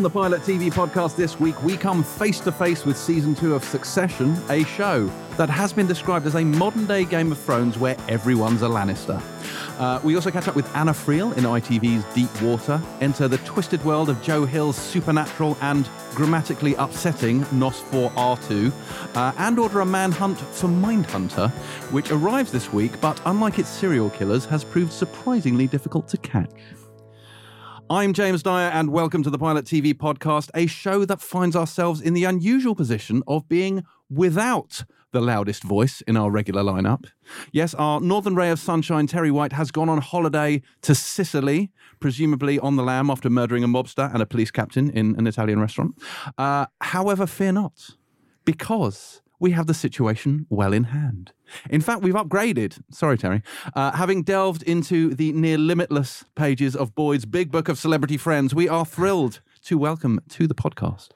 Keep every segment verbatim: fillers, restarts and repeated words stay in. On the Pilot T V podcast this week, we come face to face with season two of Succession, a show that has been described as a modern-day Game of Thrones where everyone's a Lannister. Uh, we also catch up with Anna Friel in I T V's Deep Water, enter the twisted world of Joe Hill's supernatural and grammatically upsetting N O S four A two, uh, and order a manhunt for Mindhunter, which arrives this week, but unlike its serial killers, has proved surprisingly difficult to catch. I'm James Dyer, and welcome to the Pilot T V podcast, a show that finds ourselves in the unusual position of being without the loudest voice in our regular lineup. Yes, our northern ray of sunshine, Terry White, has gone on holiday to Sicily, presumably on the lam after murdering a mobster and a police captain in an Italian restaurant. Uh, however, fear not, because we have the situation well in hand. In fact, we've upgraded. Sorry, Terry. Uh, having delved into the near limitless pages of Boyd's big book of celebrity friends, we are thrilled to welcome to the podcast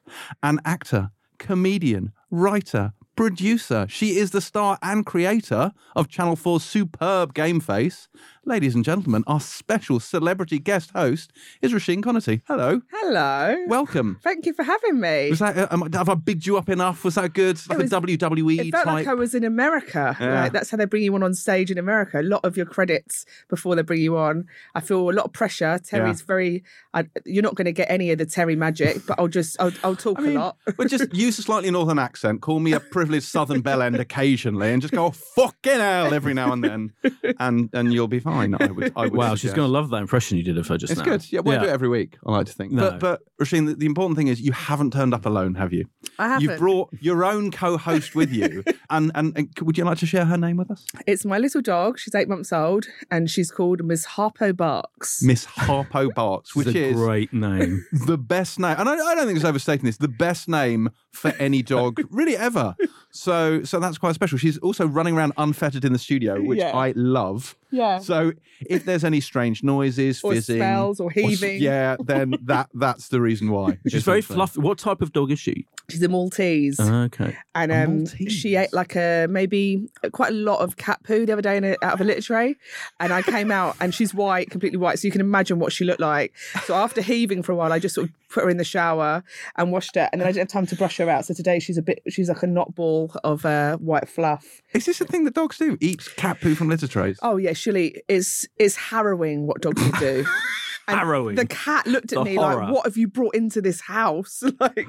an actor, comedian, writer, producer. She is the star and creator of Channel four's superb Game Face. Ladies and gentlemen, our special celebrity guest host is Roisin Conaty. Hello. Hello. Welcome. Thank you for having me. Was that, um, have I bigged you up enough? Was that good? Like was, a W W E type? It felt type? like I was in America. Yeah. Right? That's how they bring you on on stage in America. A lot of your credits before they bring you on. I feel a lot of pressure. Terry's yeah. very... I, you're not going to get any of the Terry magic, but I'll just... I'll, I'll talk I mean, a lot. But just use a slightly northern accent. Call me a privileged southern bell end occasionally and just go, oh, fucking hell, every now and then. And, and you'll be fine. I know, I would, I would wow, suggest. She's going to love that impression you did of her just it's now. It's good. Yeah, we'll yeah. do it every week, I like to think. No. But, but Roisin, the, the important thing is you haven't turned up alone, have you? I haven't. You've brought your own co-host with you. And, and, and would you like to share her name with us? It's my little dog. She's eight months old, and she's called Miss Harpo Barks. Miss Harpo Barks, which is a great name. The best name. And I, I don't think it's overstating this. The best name for any dog, really, ever. So, so that's quite special. She's also running around unfettered in the studio, which yeah. I love. Yeah. So if there's any strange noises, or fizzing, smells, or heaving, or, yeah, then that that's the reason why. She's very fluffy. What type of dog is she? She's a Maltese. Uh, okay. And um, Maltese. She ate like a maybe quite a lot of cat poo the other day in a, out of a litter tray, and I came out and she's white, completely white, so you can imagine what she looked like. So after heaving for a while, I just sort of put her in the shower and washed her, and then I didn't have time to brush her out. So today she's a bit, she's like a knot ball of uh, white fluff. Is this a thing that dogs do? Eat cat poo from litter trays? Oh yeah. Surely it's, it's harrowing what dogs will do. And harrowing. The cat looked at the me horror. like, what have you brought into this house? Like,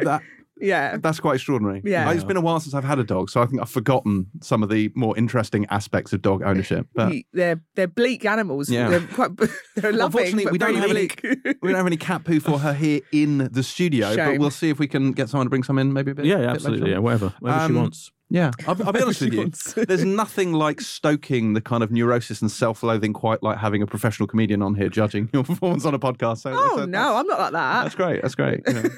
that, yeah. That's quite extraordinary. Yeah. It's been a while since I've had a dog, so I think I've forgotten some of the more interesting aspects of dog ownership. But they're they're bleak animals. Yeah. They're quite they're loving. Unfortunately, we don't, have any, we don't have any cat poo for her here in the studio, Shame. but we'll see if we can get someone to bring some in maybe a bit. Yeah, yeah a bit absolutely. Later. Yeah, whatever. Whatever um, she wants. Yeah, I'll, I'll be honest with you. There's nothing like stoking the kind of neurosis and self-loathing quite like having a professional comedian on here judging your performance on a podcast. So, oh, so no, I'm not like that. That's great. That's great. You know.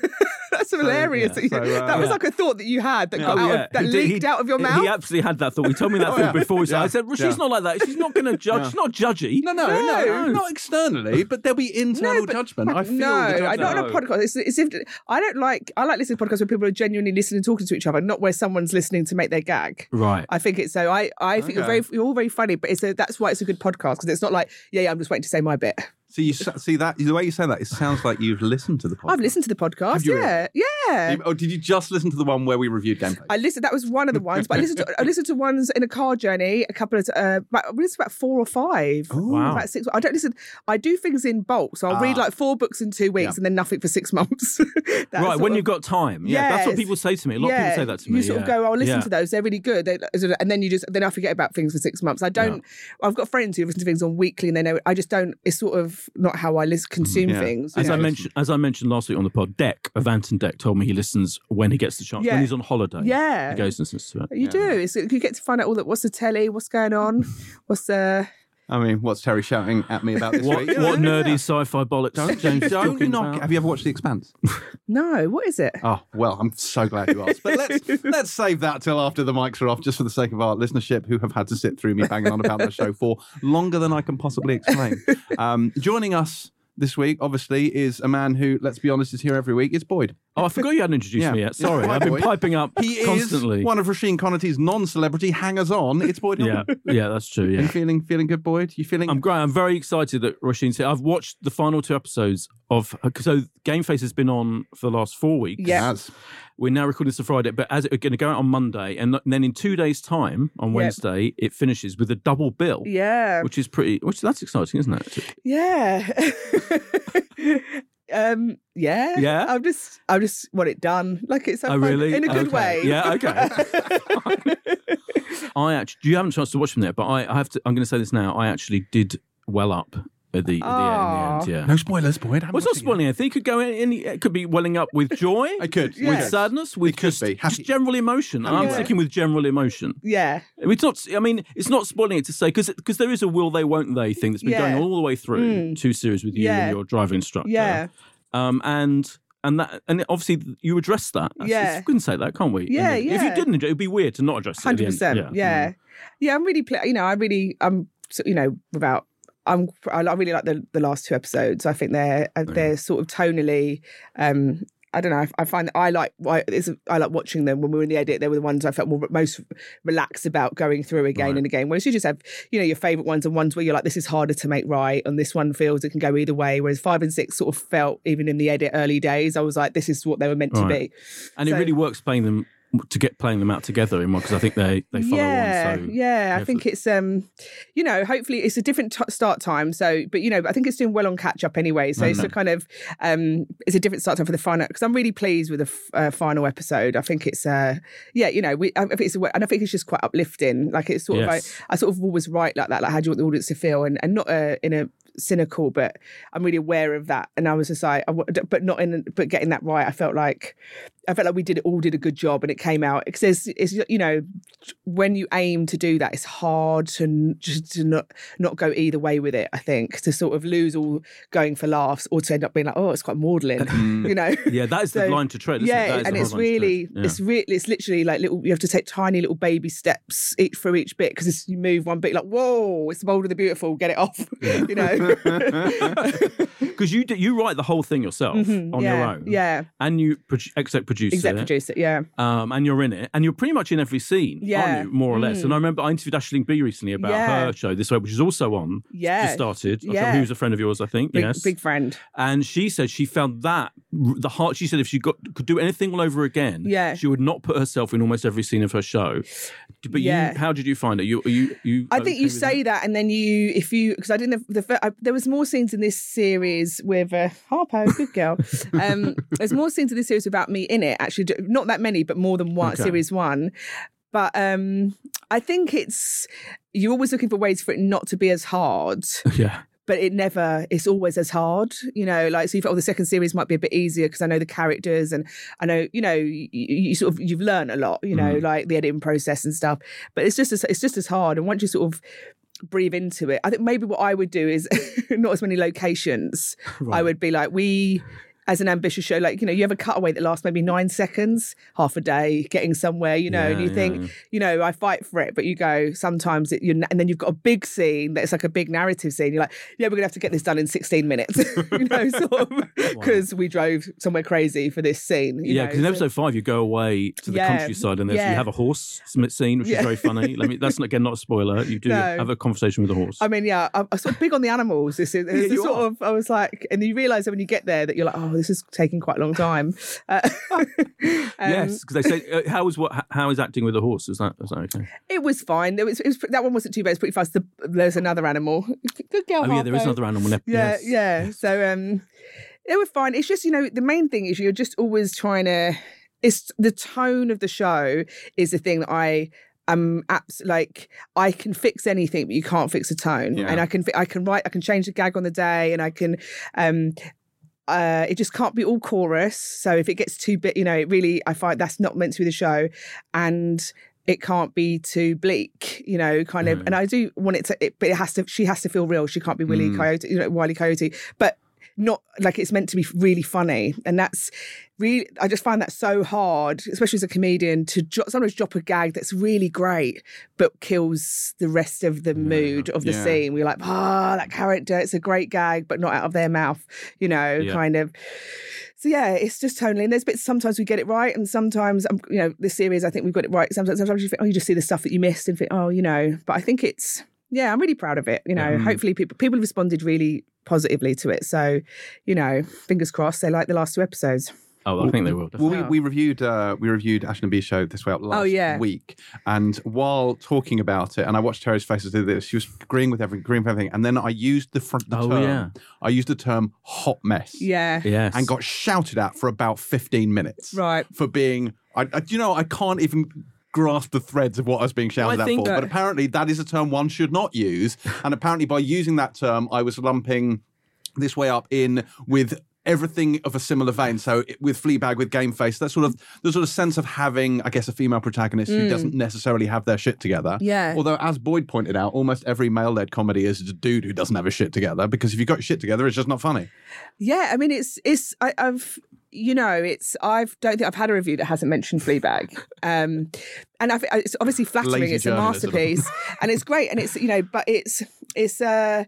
That's so, hilarious. Yeah, so, uh, that was yeah. like a thought that you had that, got yeah. out of, yeah. that leaked he, out of your mouth. He absolutely had that thought. He told me that oh, thought yeah. before. He said, yeah. I said, well, she's yeah. not like that. She's not going to judge. Yeah. She's not judgy. No, no, no, no. Not externally, but there'll be internal no, but, judgment. I feel no, the judgment. I don't no. on a podcast. It's, it's if, I don't like, I like listening to podcasts where people are genuinely listening and talking to each other, not where someone's listening to make their gag. Right. I think it's so, I, I think okay. you're, very, you're all very funny, but it's a, that's why it's a good podcast, because it's not like, yeah, yeah, I'm just waiting to say my bit. So you see that the way you say that, it sounds like you've listened to the podcast. I've listened to the podcast, yeah, really? yeah. Oh, did you just listen to the one where we reviewed Game Face? I listened. That was one of the ones, but I listened to I listened to ones in a car journey. A couple of uh, about, I listened to about four or five. Ooh, wow. About six. I don't listen. I do things in bulk, so I'll ah. read like four books in two weeks yeah. and then nothing for six months. Right, when of, you've got time. Yeah, yes. That's what people say to me. A lot yeah. of people say that to me. You sort yeah. of go, oh, I'll listen yeah. to those. They're really good. They, and then you just then I forget about things for six months. I don't. Yeah. I've got friends who listen to things on weekly, and they know. I just don't. It's sort of not how I list, consume yeah. things. As know. I mentioned, as I mentioned last week on the pod, Deck of Anton Deck told me he listens when he gets the chance. Yeah. When he's on holiday, yeah, he goes and listens to it. You yeah. do. It's, you get to find out all that. What's the telly? What's going on? What's the? I mean, what's Terry shouting at me about this what, week? What nerdy yeah. sci-fi bollocks? Don't, James don't you knock, have you ever watched The Expanse? No, what is it? Oh, well, I'm so glad you asked. But let's let's save that till after the mics are off, just for the sake of our listenership who have had to sit through me banging on about the show for longer than I can possibly explain. Um, joining us this week, obviously, is a man who, let's be honest, is here every week. It's Boyd. Oh, I forgot you hadn't introduced yeah. me yet. Sorry, I've been piping up he constantly. He is one of Roisin Conaty's non-celebrity hangers-on. It's Boyd Holman. Yeah, yeah, that's true. Yeah. Are you feeling, feeling good, Boyd? You feeling? I'm great. I'm very excited that Roisin's here. I've watched the final two episodes of... So Game Face has been on for the last four weeks. Yes. We're now recording this on Friday, but as it, we're going to go out on Monday, and then in two days' time, on yep. Wednesday, it finishes with a double bill. Yeah. Which is pretty... Which That's exciting, isn't it? Yeah. Um. Yeah. Yeah. I'm just. I just want it done. Like it's. Oh, really? In a good okay. way. Yeah. Okay. I actually. You haven't a chance to watch them there, but I, I have to. I'm going to say this now. I actually did well up at the, at the end. Yeah. No spoilers, Boyd. Well, it's not spoiling anything. It could go in. It could be welling up with joy. I could. Yeah. With yes. sadness. With it could just, be. Happy. Just general emotion. And yeah. I'm sticking with general emotion. Yeah. It's not. I mean, it's not spoiling it to say because because there is a will they won't they thing that's been yeah. going all the way through mm. two series with you yeah. and your driving instructor. Yeah. Um, and and that and obviously you address that. That's, yeah, we can say that, can't we? Yeah, the, yeah. If you didn't, it'd be weird to not address it. Hundred percent. Yeah. yeah, yeah. I'm really, pl- you know, I really, I'm, you know, about, I'm, I really like the, the last two episodes. I think they're uh, they're yeah. sort of tonally. Um, I don't know. I, I find that I like I, it's, I like watching them when we were in the edit. They were the ones I felt more, most relaxed about going through again right. and again. Whereas you just have, you know, your favourite ones and ones where you're like, this is harder to make right, and this one feels it can go either way. Whereas five and six sort of felt, even in the edit early days, I was like, this is what they were meant right. to be. And so, it really works playing them to get playing them out together in one because I think they they follow yeah, on. So yeah, I think it's um, you know, hopefully it's a different t- start time. So, but you know, I think it's doing well on catch up anyway. So no, it's no. a kind of um, it's a different start time for the final because I'm really pleased with the f- uh, final episode. I think it's uh, yeah, you know, we I think it's and I think it's just quite uplifting. Like it's sort yes. of like, I sort of always write like that. Like how do you want the audience to feel and and not uh, in a cynical, but I'm really aware of that. And I was just like, I, but not in, but getting that right, I felt like, I felt like we did all did a good job, and it came out because there's, it's, you know, when you aim to do that, it's hard to just to not not go either way with it. I think to sort of lose all going for laughs, or to end up being like, oh, it's quite maudlin, you know. Yeah, that is so, the line to tread. Isn't yeah, it? That is and it's really, yeah. it's really, it's literally like little. You have to take tiny little baby steps each through each bit because you move one bit, like whoa, it's the Bold and the Beautiful, get it off, yeah. you know. Because you do, you write the whole thing yourself mm-hmm, on yeah, your own, yeah, and you pro- exec produce it, exec produce it, yeah, um, and you're in it, and you're pretty much in every scene, yeah, aren't you, more or less. Mm. And I remember I interviewed Aisling B recently about yeah. her show This Way, which is also on, yeah, just started. Yeah, who's a friend of yours, I think, big, yes, big friend. And she said she found that the heart. She said if she got could do anything all over again, yeah. she would not put herself in almost every scene of her show. But yeah. you, how did you find it? You, you, you. I think you say that? that, and then you, if you, because I didn't have the. the I, there was more scenes in this series with uh, Harpo, good girl. Um, there's more scenes in this series about me in it, actually. Not that many, but more than one, okay. series one. But um, I think it's, you're always looking for ways for it not to be as hard. Yeah. But it never, it's always as hard, you know, like, so you thought, oh, the second series might be a bit easier because I know the characters and I know, you know, you, you sort of, you've learned a lot, you know, mm. like the editing process and stuff, but it's just, as, it's just as hard. And once you sort of breathe into it, I think maybe what I would do is not as many locations. Right. I would be like, we... as an ambitious show, like, you know, you have a cutaway that lasts maybe nine seconds, half a day, getting somewhere, you know, yeah, and you yeah, think, yeah. you know, I fight for it, but you go, sometimes, it, you're, and then you've got a big scene that's like a big narrative scene. You're like, yeah, we're going to have to get this done in sixteen minutes, you know, sort of, because wow. we drove somewhere crazy for this scene. You yeah, because in episode five, you go away to the yeah, countryside and there's, yeah. you have a horse scene, which yeah. is very funny. Let me, that's, again, not a spoiler. You do no. have a conversation with a horse. I mean, yeah, I'm, I'm sort of big on the animals. This is yeah, sort are. of, I was like, and you realise that when you get there that you're like, oh, this is taking quite a long time. Uh, um, yes, because they say, uh, how was what? How is acting with a horse? Is that, is that okay? It was fine. It was, it was, that one wasn't too bad. It's pretty fast. The, there's another animal. Good girl. Oh Harpo. Yeah, there is another animal. Yeah, yes. yeah. So um, they were fine. It's just, you know, the main thing is you're just always trying to. It's the tone of the show is the thing that I. Um, abs- like I can fix anything, but you can't fix a tone. Yeah. And I can, fi- I can write, I can change the gag on the day, and I can. Um, Uh, it just can't be all chorus. So if it gets too bit, you know, it really, I find that's not meant to be the show. And it can't be too bleak, you know, kind of. Mm. And I do want it to, it, but it has to, she has to feel real. She can't be Willy mm. Coyote, you know, Wile E. Coyote. But not like it's meant to be really funny. And that's really, I just find that so hard, especially as a comedian, to jo- sometimes drop a gag that's really great, but kills the rest of the mood yeah. of the yeah. scene. We're like, ah, oh, that character, it's a great gag, but not out of their mouth, you know, yeah. kind of. So yeah, it's just totally, and there's bits, sometimes we get it right, and sometimes, um, you know, this series, I think we've got it right. Sometimes, sometimes you think, oh, you just see the stuff that you missed and think, oh, you know, but I think it's, yeah, I'm really proud of it. You know, mm. hopefully people people have responded really positively to it. So, you know, fingers crossed they like the last two episodes. Oh, well, I think they will. Well, we, we reviewed uh, we reviewed Ash and B's show This Way Up last oh, yeah. week, and while talking about it, and I watched Terry's face as do this, she was agreeing with everything, agreeing with everything, and then I used the front the oh, term. Yeah. I used the term hot mess. Yeah. Yes. And got shouted at for about fifteen minutes. Right. For being, I, I you know, I can't even grasp the threads of what I was being shouted well, at for. That... But apparently that is a term one should not use, and apparently by using that term, I was lumping This Way Up in with everything of a similar vein. So with Fleabag, with Game Face, that sort of the sort of sense of having, I guess, a female protagonist mm. who doesn't necessarily have their shit together. Yeah. Although, as Boyd pointed out, almost every male-led comedy is a dude who doesn't have his shit together, because if you've got your shit together, it's just not funny. Yeah, I mean, it's it's I, I've you know, it's I don't think I've had a review that hasn't mentioned Fleabag. Um, and I, it's obviously flattering. Lazy it's a masterpiece, and it's great, and it's you know, but it's it's uh.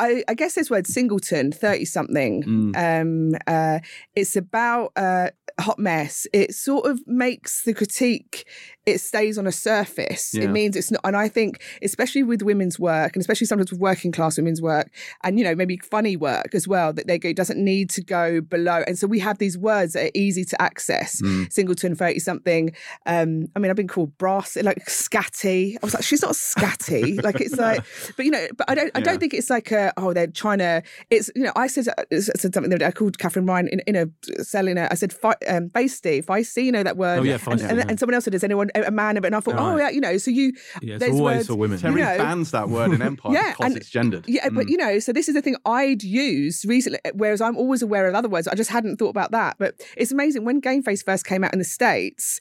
I, I guess this word singleton, thirty-something, mm. um, uh, it's about uh, a hot mess. It sort of makes the critique, it stays on a surface. Yeah. It means it's not, and I think, especially with women's work, and especially sometimes with working class women's work, and, you know, maybe funny work as well, that they go, doesn't need to go below. And so we have these words that are easy to access. Mm. Singleton, thirty-something. Um, I mean, I've been called brass, like scatty. I was like, she's not scatty. Like, it's like, but, you know, but I don't, I don't yeah. think it's like a, oh, they're trying to, it's, you know, I said, I said something the other day, I called Catherine Ryan in, in a cell, in a, I said, um, feisty, feisty, you know that word? Oh, yeah, feisty. And, and, yeah. and someone else said, is anyone a man of it? And I thought, oh, right. yeah, you know, so you, yeah, it's there's always words, for women. Terry you know, bans that word in Empire yeah, because and, it's gendered. Yeah, mm. but, you know, so this is the thing I'd used recently, whereas I'm always aware of other words. I just hadn't thought about that. But it's amazing, when Game Face first came out in the States,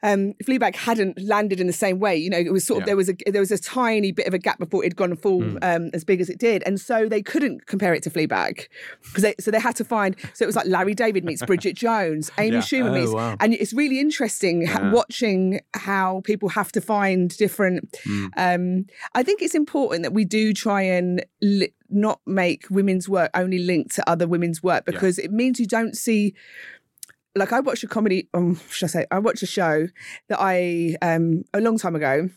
Um, Fleabag hadn't landed in the same way, you know. It was sort of yeah. there was a there was a tiny bit of a gap before it had gone full mm. um, as big as it did, and so they couldn't compare it to Fleabag because they, so they had to find. So it was like Larry David meets Bridget Jones, Amy yeah. Schumer oh, meets, wow. and it's really interesting yeah. watching how people have to find different. Mm. Um, I think it's important that we do try and li- not make women's work only linked to other women's work, because yeah. it means you don't see. Like, I watched a comedy, um, should I say, I watched a show that I, um, a long time ago,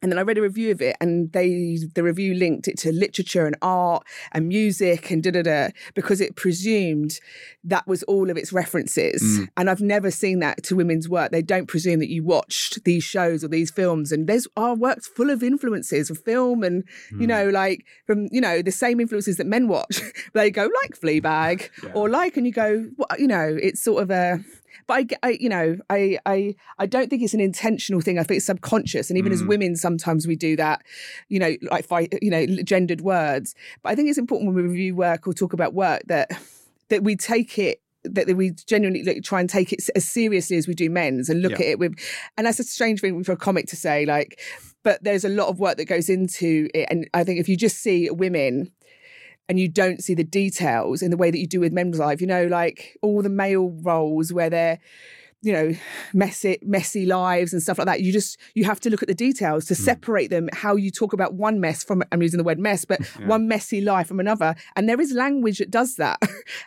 and then I read a review of it, and they the review linked it to literature and art and music and da-da-da, because it presumed that was all of its references. Mm. And I've never seen that to women's work. They don't presume that you watched these shows or these films. And there's our work's full of influences of film and, mm. you know, like, from, you know, the same influences that men watch. They go, like Fleabag, yeah. or like, and you go, well, you know, it's sort of a... But I, I, you know, I, I, I don't think it's an intentional thing. I think it's subconscious, and even mm. as women, sometimes we do that. You know, like fight, you know, gendered words. But I think it's important when we review work or talk about work that that we take it, that we genuinely like, try and take it as seriously as we do men's, and look yeah. at it with. And that's a strange thing for a comic to say, like, but there's a lot of work that goes into it, and I think if you just see women, and you don't see the details in the way that you do with men's life, you know, like all the male roles where they're, you know, messy, messy lives and stuff like that. You just, you have to look at the details to mm. separate them, how you talk about one mess from, I'm using the word mess, but yeah. one messy life from another. And there is language that does that.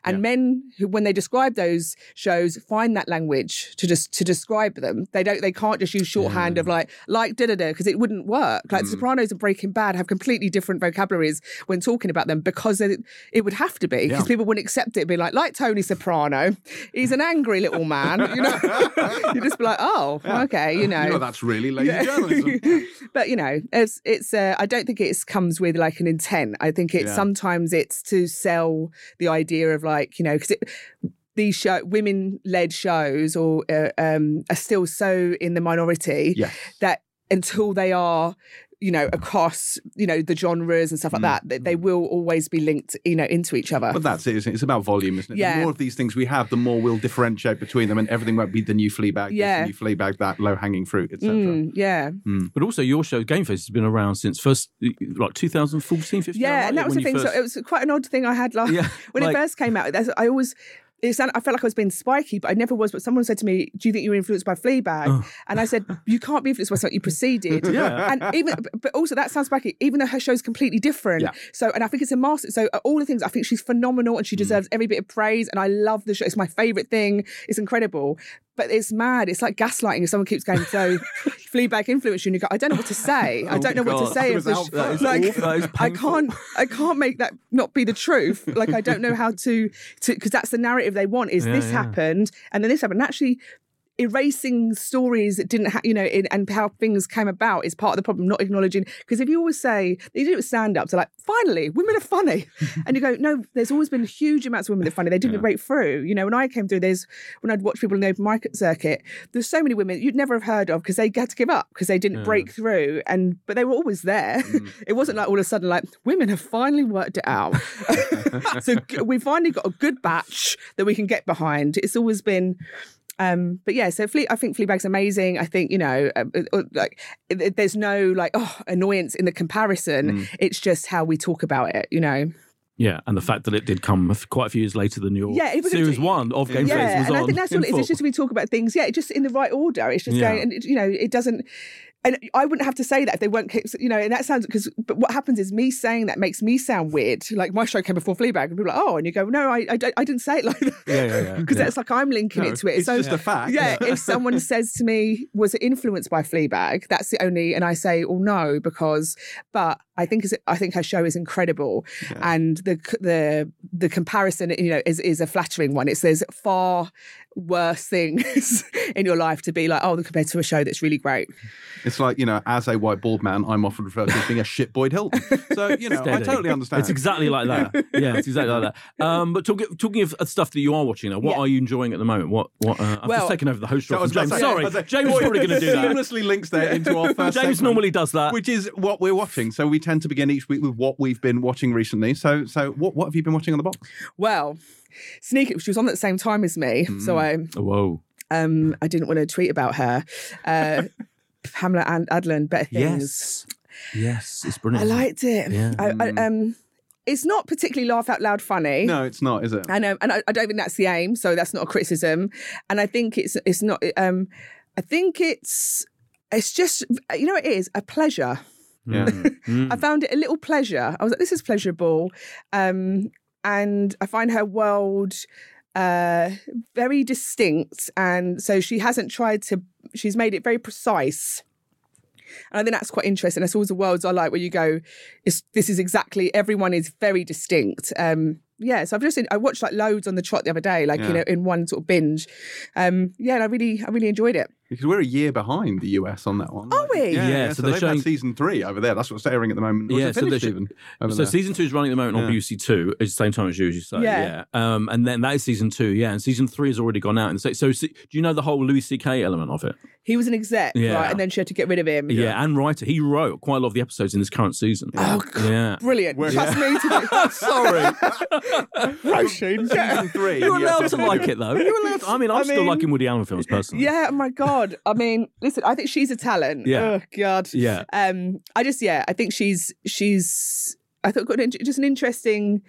And yeah. men, who, when they describe those shows, find that language to just, to describe them. They don't, they can't just use shorthand yeah. of like, like da-da-da, because it wouldn't work. Like mm. The Sopranos and Breaking Bad have completely different vocabularies when talking about them, because it, it would have to be, because yeah. people wouldn't accept it. It'd be like, like Tony Soprano, he's an angry little man, you know? You just be like, oh, yeah. okay, you know. You know, that's really lazy yeah. journalism. Yeah. But, you know, it's, it's uh, I don't think it comes with like an intent. I think it's yeah. sometimes it's to sell the idea of like, you know, because these show, women-led shows or uh, um, are still so in the minority yes. that until they are, you know, across, you know, the genres and stuff like that, they, they will always be linked, you know, into each other. But that's it, isn't it? It's about volume, isn't it? Yeah. The more of these things we have, the more we'll differentiate between them, and everything won't be the new Fleabag, yeah. this, the new Fleabag, that, low-hanging fruit, et cetera. Mm, yeah. Mm. But also your show, Game Face, has been around since first, like twenty fourteen, fifteen? Yeah, right? And that was the thing. First... So it was quite an odd thing I had, like, yeah, when like... it first came out. I always... It sounded, I felt like I was being spiky, but I never was. But someone said to me, do you think you were influenced by Fleabag? Oh. And I said, you can't be influenced by something you preceded. Yeah. And even, but also that sounds spiky, even though her show's completely different. Yeah. So, and I think it's a master. So all the things, I think she's phenomenal and she deserves mm. every bit of praise. And I love the show. It's my favourite thing. It's incredible. But it's mad. It's like gaslighting if someone keeps going, so Fleabag influenced you, and you go, I don't know what to say. I don't oh know God. what to say. If the sh- that is like, that I can't I can't make that not be the truth. Like, I don't know how to, because that's the narrative they want, is yeah, this yeah. happened and then this happened. And actually, erasing stories that didn't, ha- you know, in, and how things came about is part of the problem, not acknowledging. Because if you always say, they do it with stand-ups, they're like, finally, women are funny. And you go, no, there's always been huge amounts of women that are funny. They didn't yeah. break through. You know, when I came through, there's, when I'd watch people in the open mic circuit, there's so many women you'd never have heard of because they had to give up because they didn't yeah. break through. And, but they were always there. Mm. It wasn't like all of a sudden, like, women have finally worked it out. So we finally got a good batch that we can get behind. It's always been... Um, but yeah, so Fle- I think Fleabag's amazing. I think, you know, uh, uh, like it, there's no like, oh, annoyance in the comparison. Mm. It's just how we talk about it, you know. Yeah, and the fact that it did come quite a few years later than your yeah, series a, one of Game Face yeah, was and on. Yeah, I think that's what it is. It's just we talk about things, yeah, just in the right order. It's just yeah. going, and it, you know, it doesn't... And I wouldn't have to say that if they weren't, you know, and that sounds, because, but what happens is me saying that makes me sound weird. Like, my show came before Fleabag, and people are like, oh, and you go, no, I I, I didn't say it like that. Yeah, yeah, yeah. Because yeah. that's like, I'm linking no, it to it. It's so, just yeah. a fact. Yeah, yeah, if someone says to me, was it influenced by Fleabag? That's the only, and I say, oh, no, because, but I think it's, I think her show is incredible. Yeah. And the the the comparison, you know, is, is a flattering one. It says far worse things in your life to be like, oh, compared to a show that's really great. It's like, you know, as a white bald man, I'm often referred to as being a shit Boyd Hilton. So, you know, Steady. I totally understand. It's exactly like that. Yeah, it's exactly like that. Um, but talk, talking of stuff that you are watching now, what yeah. are you enjoying at the moment? What? What? Uh, I've well, just taken over the host role. James. Say, Sorry, say, James is probably going to do that. Seamlessly links that into our first James segment, normally does that. Which is what we're watching. So we tend to begin each week with what we've been watching recently. So, so what, what have you been watching on the box? Well, Sneaky, she was on at the same time as me. Mm. So I... Whoa. Um, I didn't want to tweet about her. Uh Pamela and Adlon, Better Things. Yes, yes, it's brilliant. I liked it. Yeah. I, I, um, it's not particularly laugh out loud funny. No, it's not, is it? I know, and I, I don't think that's the aim. So that's not a criticism. And I think it's it's not. Um, I think it's it's just, you know, it is a pleasure. Yeah. mm. I found it a little pleasure. I was like, this is pleasurable, um, and I find her world uh, very distinct, and so she hasn't tried to. She's made it very precise. And I think that's quite interesting. That's all the worlds I like, where you go, it's, this is exactly, everyone is very distinct. Um, yeah, so I've just, I watched like loads on the trot the other day, like, yeah. you know, in one sort of binge. Um, yeah, and I really, I really enjoyed it. Because we're a year behind the U S on that one. Are we? Yeah, yeah, yeah. So, so they've showing... had season three over there. That's what's airing at the moment. Or yeah, so, even so there? Season two is running at the moment yeah. on B B C Two at the same time as you, as you say. Yeah. yeah. Um, and then that is season two, yeah. And season three has already gone out. And so, so, so do you know the whole Louis C K element of it? He was an exec, yeah. right? And then she had to get rid of him. Yeah, yeah, and writer. He wrote quite a lot of the episodes in this current season. Yeah. Oh, God. Yeah. Brilliant. Trust yeah. me to do Sorry. Roisin. Season three. You're allowed to like it, though. You're allowed to... I mean, I'm I still mean... liking Woody Allen films, personally. Yeah, my God. I mean, listen, I think she's a talent. Yeah. Oh, God. Yeah. Um, I just, yeah, I think she's, she's, I thought, got an, just an interesting,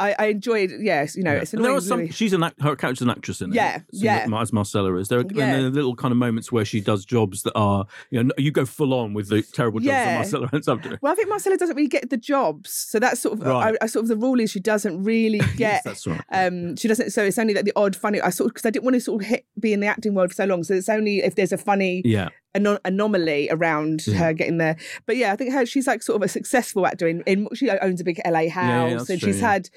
I, I enjoyed, yes, you know, yeah. it's annoying. There are some, she's an, her character's an actress in it. Yeah, so yeah. As Marcella is. There are, yeah. and there are little kind of moments where she does jobs that are, you know, you go full on with the terrible jobs yeah. that Marcella ends up doing. Well, I think Marcella doesn't really get the jobs. So that's sort of, right. I, I sort of, the rule is she doesn't really get, yes, that's right. um, she doesn't, so it's only like the odd funny, I sort of, because I didn't want to sort of hit, be in the acting world for so long. So it's only if there's a funny, yeah. An anomaly around yeah. her getting there, but yeah, I think her she's like sort of a successful actor. In, in she owns a big L A house, yeah, yeah, and true, she's yeah. had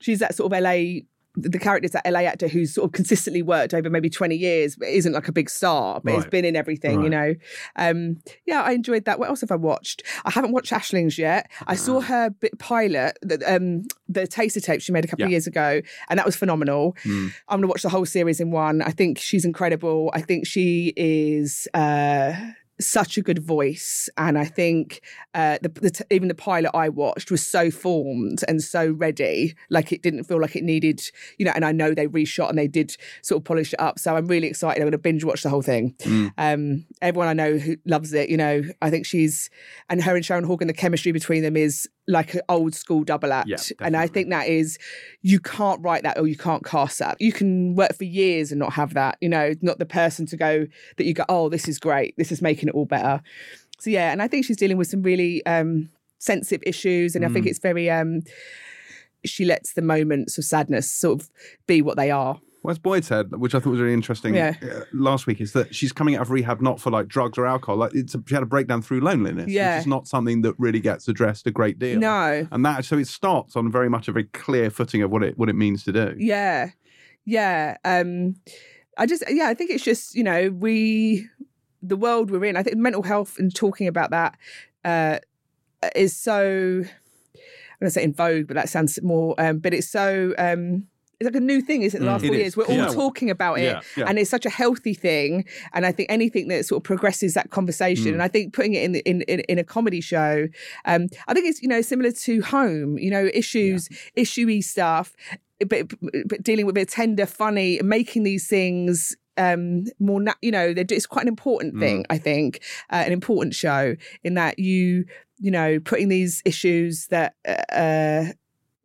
she's that sort of L A. The character's that L A actor who's sort of consistently worked over maybe twenty years, but isn't like a big star, but right. it's been in everything, right. you know. Um, yeah, I enjoyed that. What else have I watched? I haven't watched Ashling's yet. I uh, saw her bit pilot, the, um, the taster tape she made a couple yeah. of years ago, and that was phenomenal. Mm. I'm going to watch the whole series in one. I think she's incredible. I think she is... Uh, such a good voice, and I think uh, the, the t- even the pilot I watched was so formed and so ready, like it didn't feel like it needed, you know. And I know they reshot and they did sort of polish it up, so I'm really excited. I'm going to binge watch the whole thing. Mm. Um, everyone I know who loves it, you know. I think she's and her and Sharon Horgan, the chemistry between them is like an old school double act, yeah, and I think that is you can't write that or you can't cast that. You can work for years and not have that, you know, not the person to go that you go, oh, this is great, this is making it all better. So yeah, and I think she's dealing with some really um sensitive issues, and mm. I think it's very um she lets the moments of sadness sort of be what they are. Well, as Boyd said, which I thought was really interesting yeah. uh, last week, is that she's coming out of rehab not for like drugs or alcohol. Like it's a, she had a breakdown through loneliness, yeah. which is not something that really gets addressed a great deal. No, and that so it starts on very much of a clear footing of what it what it means to do. Yeah, yeah. Um, I just yeah, I think it's just you know we. The world we're in, I think mental health and talking about that uh, is so, I'm going to say in vogue, but that sounds more, um, but it's so, um, it's like a new thing, isn't it? The last mm, four years, we're yeah. all talking about it yeah, yeah. and it's such a healthy thing. And I think anything that sort of progresses that conversation mm. and I think putting it in, the, in, in, in a comedy show, um, I think it's, you know, similar to Home, you know, issues, yeah. issue-y stuff, but, but dealing with a bit tender, funny, making these things Um, more, na- you know, it's quite an important thing, mm. I think, uh, an important show in that you, you know, putting these issues that, uh,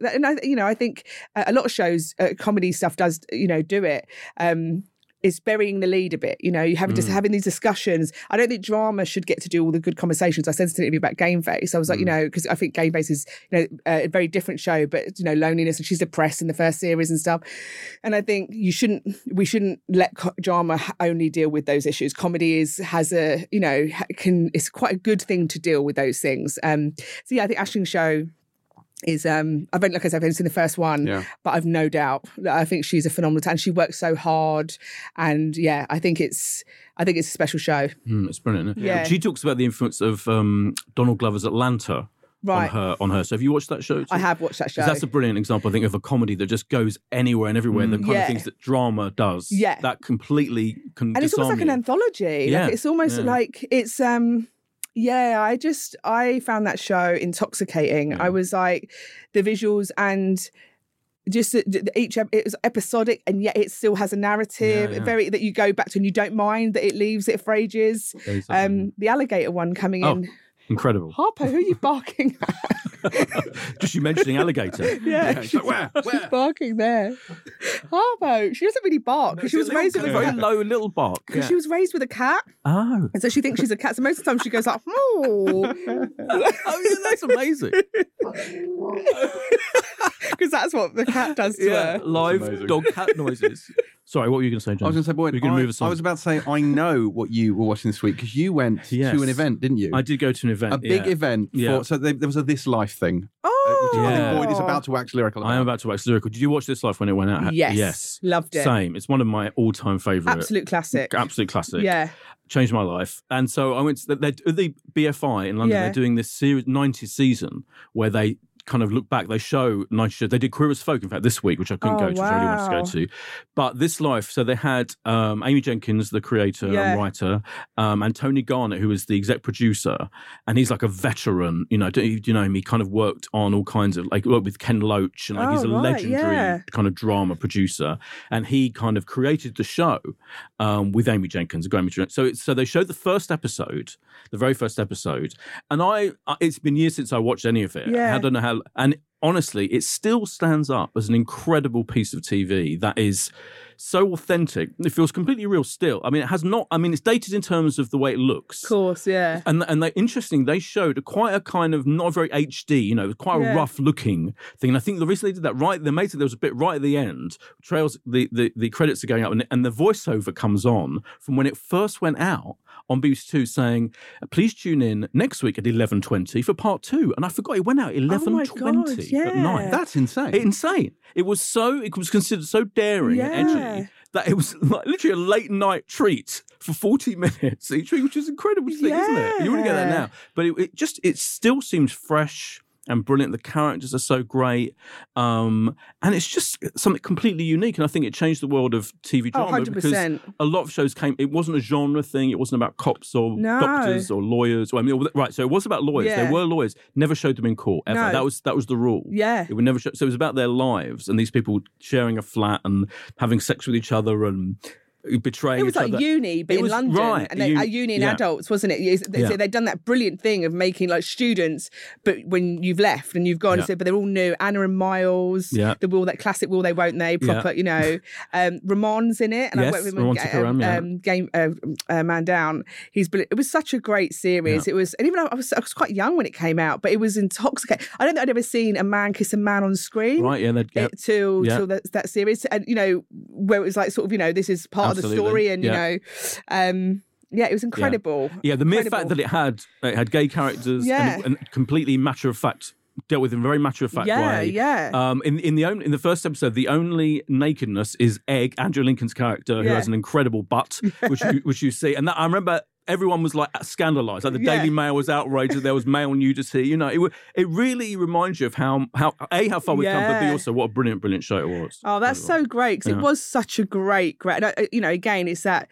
that and I, you know, I think a lot of shows, uh, comedy stuff does, you know, do it. Um, it's burying the lead a bit, you know, you have mm. just having these discussions. I don't think drama should get to do all the good conversations. I sensed an interview about Game Face. I was like, mm. you know, because I think Game Face is, you know, a very different show, but, you know, loneliness, and she's depressed in the first series and stuff. And I think you shouldn't, we shouldn't let co- drama only deal with those issues. Comedy is, has a, you know, can, it's quite a good thing to deal with those things. Um, so yeah, I think Ashling's show is um I've only, like I said, I've only seen the first one, yeah. but I've no doubt that I think she's a phenomenal talent. She works so hard, and yeah, I think it's I think it's a special show. Mm, it's brilliant. Yeah. yeah, she talks about the influence of um Donald Glover's Atlanta. Right. On her, on her. So have you watched that show too? I have watched that show. That's a brilliant example, I think, of a comedy that just goes anywhere and everywhere. Mm. The kind yeah. of things that drama does. Yeah. That completely can. And it's almost like you. an anthology. Yeah. Like, it's almost yeah. like it's um. Yeah, I just, I found that show intoxicating. Yeah. I was like, the visuals and just the, the, each, it was episodic and yet it still has a narrative, yeah, yeah. very that you go back to and you don't mind that it leaves it for ages. Um, the alligator one coming oh, in. Incredible. Harpo, who are you barking at? Just you mentioning alligator. Yeah. yeah she's, like, where? Where? She's barking there. Harpo, she doesn't really bark. No, she was raised with a very low little bark. Because yeah. she was raised with a cat. Oh. And so she thinks she's a cat. So most of the time she goes like, oh. oh, yeah, that's amazing. Because that's what the cat does to yeah, her. Live dog cat noises. Sorry, what were you going to say, James? I was going to say, boy, you're going to move us on. I was about to say, I know what you were watching this week because you went yes. to an event, didn't you? I did go to an event, a big yeah. event. Yeah. For, so they, there was a This Life thing. Oh, uh, yeah. I think Boyd is about to wax lyrical. About. I am about to wax lyrical. Did you watch This Life when it went out? Yes, yes, loved it. Same. It's one of my all-time favourite. Absolute classic. Absolute classic. Yeah, changed my life. And so I went to the, the B F I in London. Yeah. They're doing this series nineties season where they. Kind of look back, they show nice shows. They did Queer as Folk, in fact, this week, which I couldn't oh, go to, wow. which I really wanted to go to. But This Life, so they had um, Amy Jenkins, the creator yeah. and writer, um, and Tony Garnett, who was the exec producer, and he's like a veteran, you know, do you know him? He kind of worked on all kinds of, like, worked with Ken Loach, and like oh, he's a right, legendary yeah. kind of drama producer, and he kind of created the show um, with Amy Jenkins. So it's, so they showed the first episode, the very first episode, and I, it's been years since I watched any of it. Yeah. I don't know how And honestly, it still stands up as an incredible piece of T V that is so authentic. It feels completely real still. I mean, it has not, I mean, it's dated in terms of the way it looks. Of course, yeah. And and they, interesting, they showed quite a kind of, not very H D, you know, quite yeah. a rough looking thing. And I think the reason they did that right, they made it, there was a bit right at the end, trails, the, the, the credits are going up and, and the voiceover comes on from when it first went out on B B C Two saying, please tune in next week at eleven twenty for part two. And I forgot it went out at eleven twenty oh yeah. at night. That's insane. It, insane. It was so, it was considered so daring yeah. and edgy that it was like literally a late night treat for forty minutes each week, which is incredible to think, yeah. isn't it? You wouldn't get that now. But it, it just, it still seems fresh and brilliant. The characters are so great. Um, and it's just something completely unique. And I think it changed the world of T V drama. Oh, one hundred percent. Because a lot of shows came, it wasn't a genre thing. It wasn't about cops or no. doctors or lawyers. Or, I mean, right, so it was about lawyers. Yeah. There were lawyers. Never showed them in court, ever. No. That was that was the rule. Yeah. It would never show, so it was about their lives and these people sharing a flat and having sex with each other and... betraying It was each like other. Uni, but it in was, London, right, and they, uni, uni and yeah. adults, wasn't it? So yeah. they'd done that brilliant thing of making like students, but when you've left and you've gone, yeah. so but they're all new. Anna and Miles, yeah. the will that classic will they won't they proper, yeah. you know. Um, Ramon's in it, and yes, I worked with him on um, yeah. um, Game uh, uh, Man Down. He's brilliant. It was such a great series. Yeah. It was, and even I was I was quite young when it came out, but it was intoxicating. I don't think I'd ever seen a man kiss a man on screen, right? Yeah, yeah. till yeah. till that, that series, and you know where it was like sort of you know this is part. Of Absolutely. The story and yeah. you know um yeah it was incredible yeah, yeah the mere incredible. fact that it had it had gay characters yeah. and, and completely matter of fact dealt with in a very matter of fact yeah, way yeah um in in the own in the first episode the only nakedness is Egg, Andrew Lincoln's character, who yeah. has an incredible butt which you, which you see and that I remember everyone was like scandalized, like the yeah. Daily Mail was outraged that there was male nudity. You know, it it really reminds you of how how a how far we've yeah. come, but b also what a brilliant, brilliant show it was. Oh, that's so great because yeah. it was such a great, great. And, you know, again, it's that.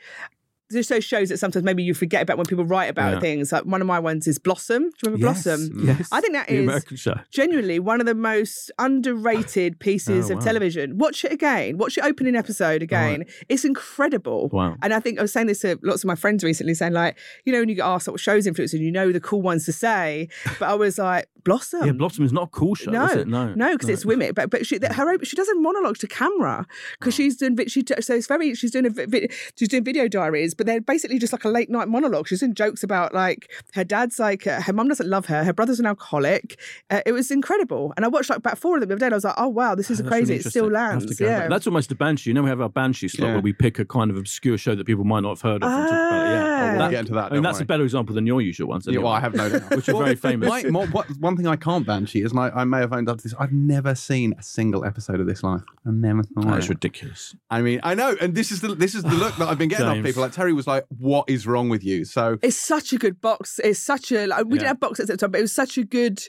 There's those shows that sometimes maybe you forget about when people write about yeah. things. Like one of my ones is Blossom. Do you remember yes, Blossom? Yes. I think that the is American show. Genuinely one of the most underrated pieces oh, wow. of television. Watch it again. Watch the opening episode again. Right. It's incredible. Wow. And I think I was saying this to lots of my friends recently, saying like, you know, when you get asked what shows influence and you know the cool ones to say, but I was like, Blossom. Yeah, Blossom is not a cool show, no, is it? No, no, because no. it's women. But but she that, her she doesn't monologue to camera because oh. she's doing she so it's very she's doing a she's doing video diaries. But they're basically just like a late night monologue. She's doing jokes about like her dad's like, uh, her mum doesn't love her. Her brother's an alcoholic. Uh, it was incredible. And I watched like about four of them the other day and I was like, oh, wow, this is oh, crazy. Really it still lands. Yeah. That's almost a Banshee. You know, we have our Banshee slot yeah. where we pick a kind of obscure show that people might not have heard of. Ah. And talk about it. Yeah. Oh, we'll that, get into that. I mean, that's worry. a better example than your usual ones. Yeah, well, I have no doubt. Which are very famous. My, my, what, one thing I can't Banshee is, and I, I may have owned up to this, I've never seen a single episode of This Life. I never thought. That's ridiculous. I mean, I know. And this is the, this is the look that I've been getting off people. Like, Terry was like, what is wrong with you? So it's such a good box. It's such a like, we yeah. didn't have boxes at the time, but it was such a good.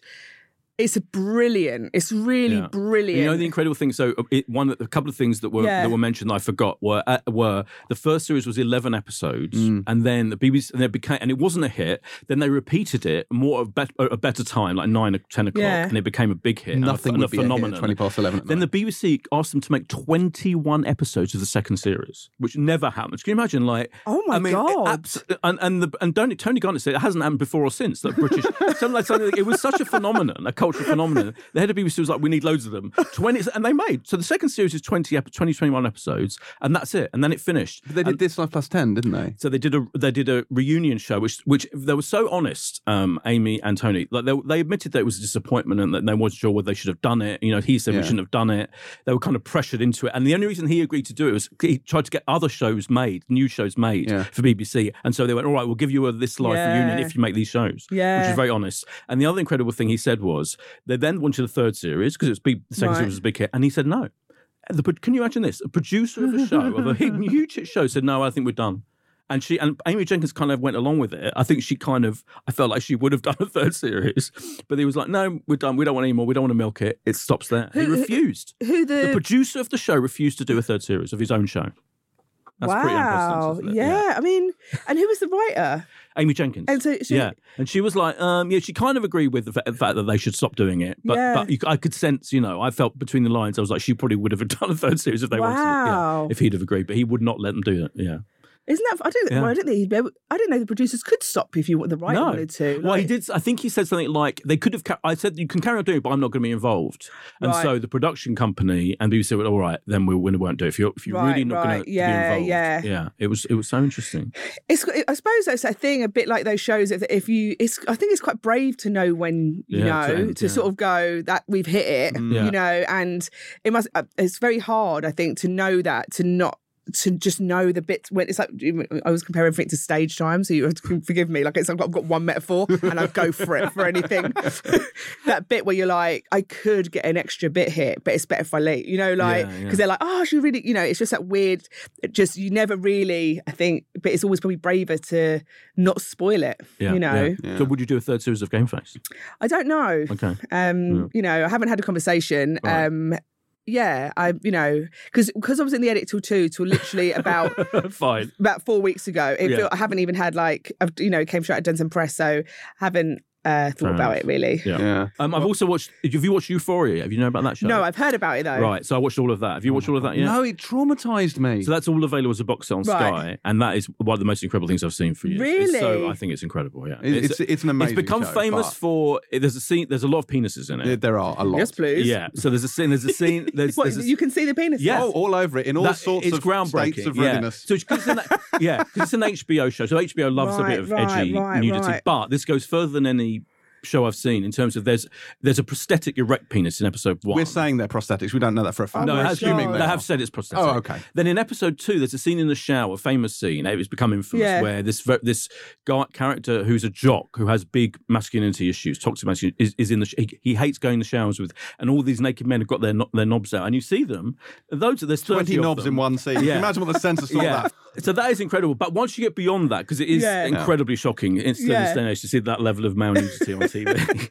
It's a brilliant. It's really yeah. brilliant. You know the incredible thing. So it, one, a couple of things that were yeah. that were mentioned that I forgot were uh, were the first series was eleven episodes, mm. and then the B B C and it became and it wasn't a hit. Then they repeated it more at bet, a better time, like nine or ten o'clock, yeah. and it became a big hit. Nothing and a, would and a be phenomenon. A hit at twenty past eleven. Then the B B C asked them to make twenty-one episodes of the second series, which never happened. Can you imagine? Like, oh my I mean, god! Abs- and and the and don't, Tony Garnett said it hasn't happened before or since. That British, something like something. It was such a phenomenon. A phenomenon. The head of B B C was like, we need loads of them. twenty, and they made. So the second series is twenty, twenty, twenty-one episodes, and that's it. And then it finished. But they did and, This Life Plus ten, didn't they? So they did a they did a reunion show, which which they were so honest, um, Amy and Tony. Like they, they admitted that it was a disappointment and that they weren't sure whether they should have done it. You know, he said yeah. we shouldn't have done it. They were kind of pressured into it. And the only reason he agreed to do it was he tried to get other shows made, new shows made yeah. for B B C. And so they went, all right, we'll give you a This Life yeah. reunion if you make these shows, yeah. which is very honest. And the other incredible thing he said was, they then wanted a third series because it was big, the second right. series was a big hit, and he said no. The, can you imagine this? A producer of a show, of a huge hit show, said no. I think we're done. And she and Amy Jenkins kind of went along with it. I think she kind of, I felt like she would have done a third series, but he was like, no, we're done. We don't want any more. We don't want to milk it. It stops there. Who, he refused. Who, who the... the producer of the show refused to do a third series of his own show. That's wow. pretty impressive, isn't it? Yeah. yeah. I mean, and who was the writer? Amy Jenkins. And so she, yeah. And she was like, um, yeah, she kind of agreed with the fact that they should stop doing it. But, yeah. but you, I could sense, you know, I felt between the lines, I was like, she probably would have done a third series if they wow. wanted to, yeah, if he'd have agreed. But he would not let them do that. Yeah. Isn't that? I don't. Yeah. Well, I don't think he'd be able, I didn't know the producers could stop if you the right no. wanted to. Like, well, he did. I think he said something like they could have. I said you can carry on doing it, but I'm not going to be involved. And right. so the production company and B B C went, all right, then we, we won't do it. If you're if you're right, really not right. going to yeah, be involved, yeah, yeah. It was it was so interesting. It's I suppose that's a thing a bit like those shows. If, if you, it's I think it's quite brave to know when you yeah, know to, end, to yeah. sort of go that we've hit it. Mm. Yeah. You know, and it must. It's very hard, I think, to know that to not. to just know the bits when it's like, I always compare everything to stage time, so you have to forgive me. Like, it's I've got, I've got one metaphor and I go for it for anything. That bit where you're like, I could get an extra bit here, but it's better if I leave. You know, like, because yeah, yeah. they're like, oh, she really, you know, it's just that weird, just you never really, I think, but it's always probably braver to not spoil it, yeah, you know. Yeah, yeah. So would you do a third series of Game Face? I don't know. Okay. Um, yeah. You know, I haven't had a conversation. Right. Um, yeah, I, you know, because because I was in the edit till two, till literally about Fine. about four weeks ago. It yeah. feel, I haven't even had like, I've, you know, came straight out of Denton Press, so haven't uh, thought Fair about enough. It really. Yeah. yeah. Um, I've also watched, have you watched Euphoria? Have you known about that show? No, I've heard about it though. Right, so I watched all of that. Have you watched all of that yet? No, it traumatised me. So that's all available as a box set on right. Sky, and that is one of the most incredible things I've seen for years. Really? It's so I think it's incredible, yeah. It's, it's, it's an amazing It's become show, famous but... for, there's a scene, there's a lot of penises in it. There are, a lot. Yes, please. Yeah, so there's a scene, there's a scene. There's, what, there's a, you can see the penis? Yes. Oh, all over it, in all that, sorts of states of readiness. Yeah, because so it's, yeah, it's an H B O show, so H B O loves right, a bit of right, edgy right, nudity, right. but this goes further than any show I've seen in terms of there's there's a prosthetic erect penis in episode one. We're saying they're prosthetics. We don't know that for a fact. Oh, no, assuming they, they have said it's prosthetic. Oh, okay. Then in episode two, there's a scene in the shower, a famous scene. It was become infamous yeah. where this this guy, character who's a jock who has big masculinity issues, toxic masculinity, is, is in the sh- he, he hates going in the showers with, and all these naked men have got their no- their knobs out, and you see them. Those there's twenty knobs in one scene. Yeah. Imagine what the censors thought yeah. that. So that is incredible. But once you get beyond that, because it is yeah. incredibly shocking in yeah. this day and age to see that level of male nudity on T V.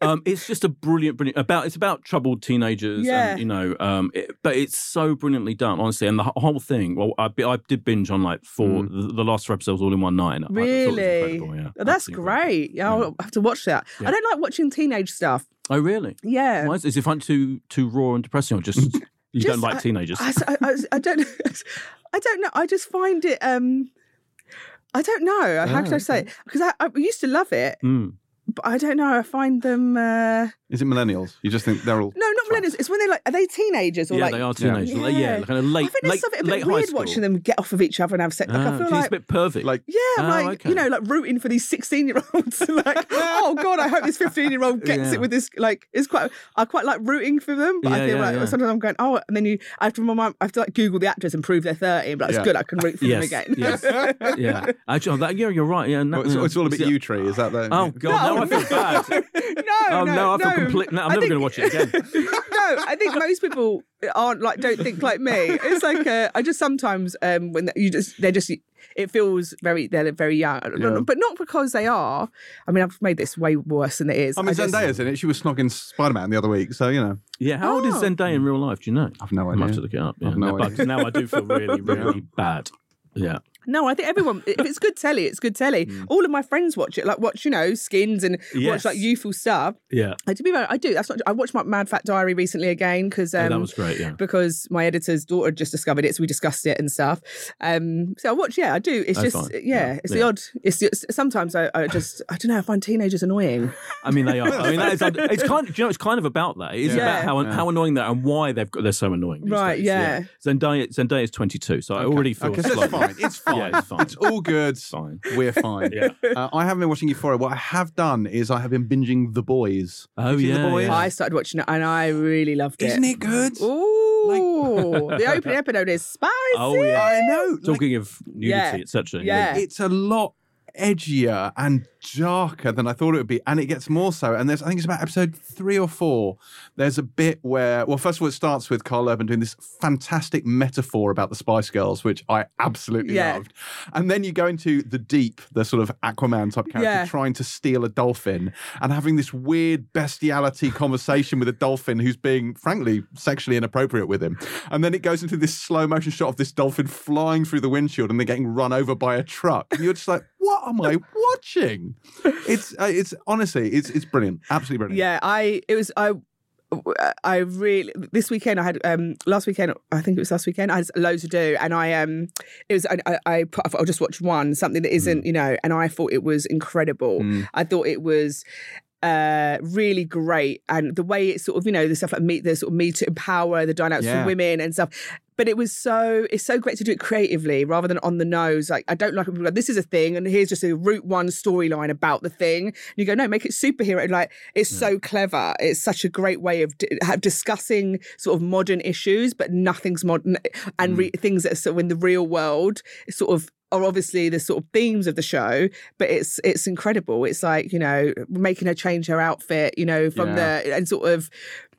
um, it's just a brilliant, brilliant, about, it's about troubled teenagers, yeah. and, you know, um, it, but it's so brilliantly done, honestly. And the whole thing, well, I, I did binge on like four, mm. the, the last four episodes all in one night. And really? Yeah. Oh, that's great. Yeah, I'll have to watch that. Yeah. I don't like watching teenage stuff. Oh, really? Yeah. Why is, is it fun too, too raw and depressing or just... You just, don't like teenagers. I, I, I, I don't. I don't know. I just find it. Um, I don't know. How oh, can I say it? Because I, I used to love it, mm. but I don't know. I find them. Uh... Is it millennials? You just think they're all? No, not millennials. It's when they like. Are they teenagers or yeah, like? They are teenagers. Yeah, yeah like kind of late. I think there's something a bit weird watching them get off of each other and have sex. Like, ah, I feel like it's a bit pervy. Like yeah, oh, like okay. you know, like rooting for these sixteen-year-olds. Like oh god, I hope this fifteen-year-old gets yeah. it with this. Like it's quite. I quite like rooting for them, but yeah, I feel yeah, like yeah. sometimes I'm going oh, and then you. I have to remember. I have to like Google the actors and prove they're thirty. But like, yeah. it's good. I can root for yes, them again. Yes. yeah. Actually, that, yeah, you're right. Yeah, no, well, it's, no, it's all a bit U-tree. Is that the? Oh god, now I feel bad. No, no, no. Compl- no, I'm I never going to watch it again. No, I think most people aren't like don't think like me. It's like uh, I just sometimes um, when you just they're just it feels very they're very young, yeah. but not because they are. I mean, I've made this way worse than it is. I mean, I Zendaya's just, in it. She was snogging Spider-Man the other week, so you know. Yeah, how oh. old is Zendaya in real life? Do you know? I've no idea. I might have to look it up. Yeah. No, but now I do feel really, really bad. Yeah. No, I think everyone, if it's good telly, it's good telly. Mm. All of my friends watch it, like watch, you know, Skins and yes. watch like youthful stuff. Yeah. I, to be fair, I do. That's not, I watched my Mad Fat Diary recently again because um, oh, that was great, yeah. Because my editor's daughter just discovered it, so we discussed it and stuff. Um, so I watch, yeah, I do. It's That's just, yeah, yeah, it's yeah. the odd, it's the, sometimes I, I just, I don't know, I find teenagers annoying. I mean, they are. I mean, that is, it's kind of, you know, it's kind of about that. It's yeah. about how, yeah. how annoying they are and why they've got, they're so annoying. Right, days. yeah. yeah. Zendaya, Zendaya is twenty-two, so okay. I already feel okay, slightly. It's fine. It's fine. Yeah, it's fine. It's all good. It's fine. We're fine. Yeah. Uh, I haven't been watching Euphoria. What I have done is I have been binging The Boys. Oh, yeah, The Boys? yeah. I started watching it and I really loved it. Isn't it good? Ooh. Like, the opening episode is spicy. Oh, yeah. I know. Talking like, of nudity, yeah. et cetera. Yeah. It's a lot edgier and darker than I thought it would be, and it gets more so. And there's, I think it's about episode three or four. There's a bit where, well, first of all, it starts with Carl Urban doing this fantastic metaphor about the Spice Girls, which I absolutely yeah. loved. And then you go into the Deep, the sort of Aquaman type character yeah. trying to steal a dolphin and having this weird bestiality conversation with a dolphin who's being, frankly, sexually inappropriate with him. And then it goes into this slow motion shot of this dolphin flying through the windshield and they're getting run over by a truck. And you're just like, what am I watching? It's uh, it's honestly it's it's brilliant, absolutely brilliant. Yeah, I it was I I really this weekend I had um last weekend I think it was last weekend I had loads to do and I um it was I I put, I'll just watch one something that isn't mm. you know and I thought it was incredible. Mm. I thought it was. uh, really great. And the way it's sort of, you know, the stuff like Me, the sort of Me to Empower, the dynamics yeah. for women and stuff. But it was so, it's so great to do it creatively rather than on the nose. Like, I don't like it. Like, this is a thing, and here's just a route one storyline about the thing. And you go, no, make it superhero. Like, it's yeah. so clever. It's such a great way of d- discussing sort of modern issues, but nothing's modern. And re- mm. things that are sort of in the real world sort of are obviously the sort of themes of the show, but it's it's incredible. It's like, you know, making her change her outfit, you know, from yeah. the, and sort of,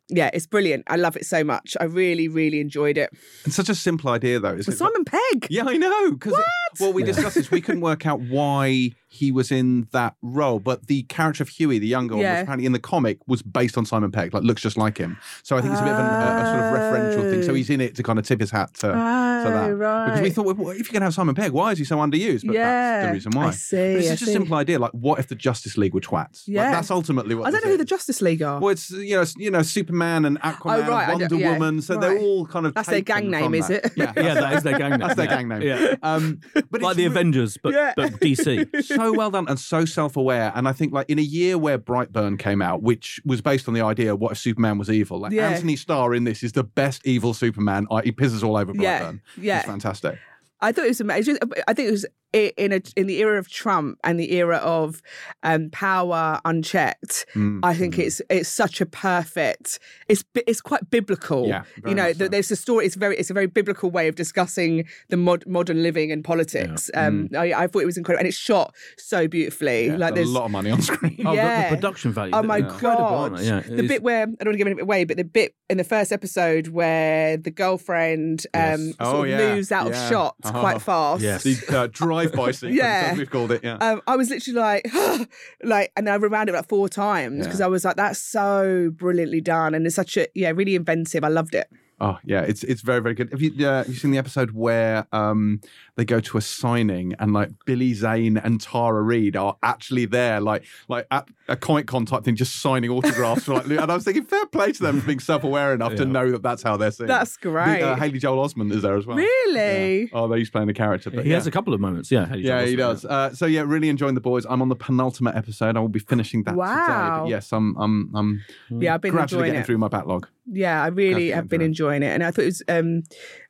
yeah, it's brilliant. I love it so much. I really, really enjoyed it. It's such a simple idea, though, isn't it? Simon Pegg. Yeah, I know. What? It, well, we yeah. discussed this. We couldn't work out why he was in that role, but the character of Huey, the younger yeah. one, was apparently in the comic, was based on Simon Pegg. Like, looks just like him. So I think it's a bit of an, a, a sort of referential thing. So he's in it to kind of tip his hat to, oh, to that. Right. Because we thought, well, if you're going to have Simon Pegg, why is he so underused? But yeah. that's the reason why. I see. But it's I just see. a simple idea. Like, what if the Justice League were twats? Yeah. Like, that's ultimately what I don't know is. Who the Justice League are. Well, it's, you know, it's, you know, Superman Man and Aquaman, oh, right. and Wonder yeah. Woman, so right. they're all kind of. That's their gang name, is it? Yeah, yeah, that is their gang name. That's their yeah. gang name. Yeah, um, but like the really... Avengers, but, yeah. but D C. So well done and so self-aware. And I think, like, in a year where Brightburn came out, which was based on the idea of what if Superman was evil, like yeah. Anthony Starr in this is the best evil Superman. He pisses all over Brightburn. Yeah, yeah. It's fantastic. I thought it was amazing. I think it was in a in the era of Trump and the era of um, power unchecked. Mm. I think mm. it's it's such a perfect. It's it's quite biblical. Yeah, you know, the, so. there's a story. It's very it's a very biblical way of discussing the mod, modern living and politics. Yeah. Um, mm. I, I thought it was incredible, and it's shot so beautifully. Yeah, like there's a lot of money on screen. oh, yeah. the, the production value. Oh my yeah. god! Yeah, the is. bit where I don't want to give it away, but the bit in the first episode where the girlfriend yes. um, oh, sort of yeah. moves out yeah. of shot. Uh-huh. Quite fast. Yes. The uh, drive-by sequence, yeah. we've called it, yeah. Um, I was literally like, like, and then I rewound it about four times because yeah. I was like, that's so brilliantly done. And it's such a, yeah, really inventive. I loved it. Oh, yeah, it's it's very, very good. Have you uh, you seen the episode where um, they go to a signing and, like, Billy Zane and Tara Reid are actually there, like, like at a Comic Con type thing, just signing autographs? for, like, and I was thinking, fair play to them for being self-aware enough yeah. to know that that's how they're seen. That's great. The, uh, Haley Joel Osment is there as well. Really? Yeah. Oh, they used to play in the character. But, he yeah. has a couple of moments, yeah. Haley yeah, Joel he Osment, does. Yeah. Uh, so, yeah, really enjoying The Boys. I'm on the penultimate episode. I will be finishing that wow. today. But yes, I'm, I'm, I'm yeah, I've been gradually getting it. through my backlog. Yeah, I really have been enjoying it. And I thought it was, um,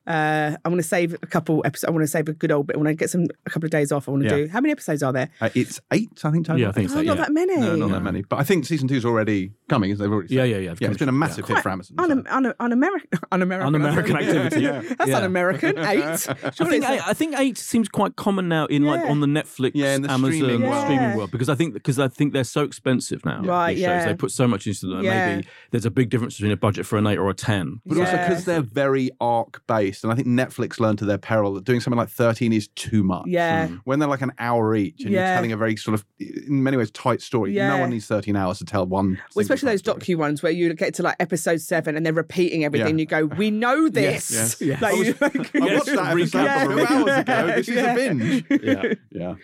uh, I want to save a couple episodes. I want to save a good old bit. When I get some, a couple of days off, I want to yeah. do. How many episodes are there? Uh, it's eight, I think, total. Yeah, I think oh, so, not yeah. that many. No, not no. that many. But I think season two's already coming, isn't it? They've already yeah, yeah, yeah. It's, yeah, it's been a massive yeah. hit for Amazon. Un- so. un- un-American. Un-American. Un-American activity. yeah. That's yeah. un-American. Eight. I think eight, I think eight seems quite common now in yeah. like on the Netflix, yeah, in the Amazon streaming world. Yeah. streaming world. Because I think because I think they're so expensive now. Right, yeah. They put so much into them. Maybe there's a big difference between a budget for an eight or a ten. But yeah. also because they're very arc-based, and I think Netflix learned to their peril that doing something like thirteen is too much. Yeah. Mm. When they're like an hour each, and yeah. you're telling a very sort of, in many ways, tight story, yeah. no one needs thirteen hours to tell one. Well, especially those story. docu ones where you get to like episode seven and they're repeating everything. Yeah. You go, we know this. Yes. Yes. Like, I, was, like, I watched that episode yeah. two hours ago. This is yeah. a binge. Yeah. yeah.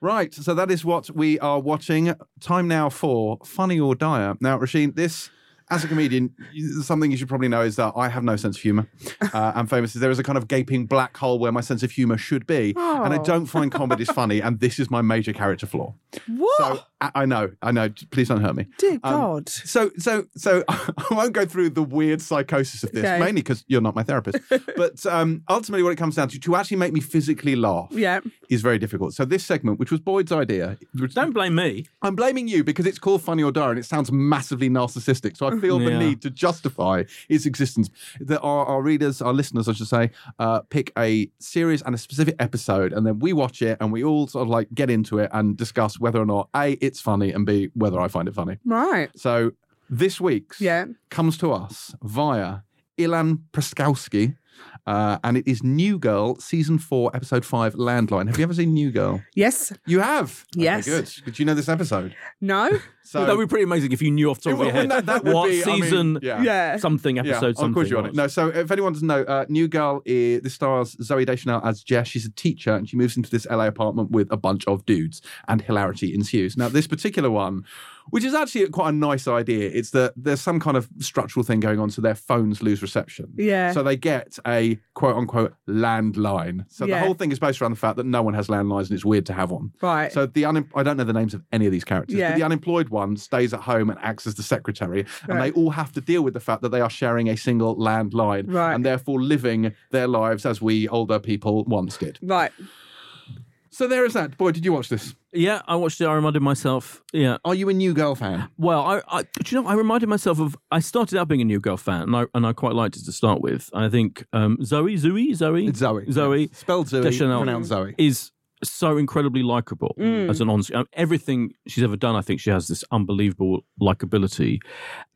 Right. So that is what we are watching. Time now for Funny or Dire. Now, Roisin, this. As a comedian, something you should probably know is that I have no sense of humour. Uh, I'm famous. There is a kind of gaping black hole where my sense of humour should be. Oh. And I don't find comedies funny. And this is my major character flaw. What? So, I know, I know. Please don't hurt me. Dear God. Um, so, so, so I won't go through the weird psychosis of this, okay. mainly because you're not my therapist. But um, ultimately what it comes down to, to actually make me physically laugh yeah. is very difficult. So this segment, which was Boyd's idea. Which, don't blame me. I'm blaming you because it's called Funny or Dire and it sounds massively narcissistic. So I feel yeah. the need to justify its existence. That our, our readers, our listeners, I should say, uh, pick a series and a specific episode and then we watch it and we all sort of like get into it and discuss whether or not, A, it's funny, and B, whether I find it funny. Right. So this week's yeah. comes to us via Ilan Prskowski, uh, and it is New Girl, Season four, Episode five, Landline. Have you ever seen New Girl? Yes. You have? Yes. Okay, good. Did you know this episode? No. So, well, that would be pretty amazing if you knew off the top of your head. No, that would what be, season, I mean, yeah. Yeah. something, episode, yeah, I'll something. Of course you're on it. No, so if anyone doesn't know, uh, New Girl, is, this stars Zooey Deschanel as Jess. She's a teacher and she moves into this L A apartment with a bunch of dudes and hilarity ensues. Now, this particular one, which is actually quite a nice idea, it's that there's some kind of structural thing going on so their phones lose reception. Yeah. So they get a quote-unquote landline. So yeah. the whole thing is based around the fact that no one has landlines and it's weird to have one. Right. So the un- I don't know the names of any of these characters, yeah. but the unemployed one stays at home and acts as the secretary, and right. they all have to deal with the fact that they are sharing a single landline, right. and therefore living their lives as we older people once did. Right. So there is that. Boy, did you watch this? Yeah, I watched it. I reminded myself. Yeah. Are you a New Girl fan? Well, I, I do you know, I reminded myself of, I started out being a New Girl fan, and I and I quite liked it to start with. I think um, Zoe, Zooey, Zoe, it's Zoe, Zoe, yeah. Spelled Zoe, Deschanel, pronounced Zoe, is so incredibly likable mm. as an on. Um, everything she's ever done, I think she has this unbelievable likability,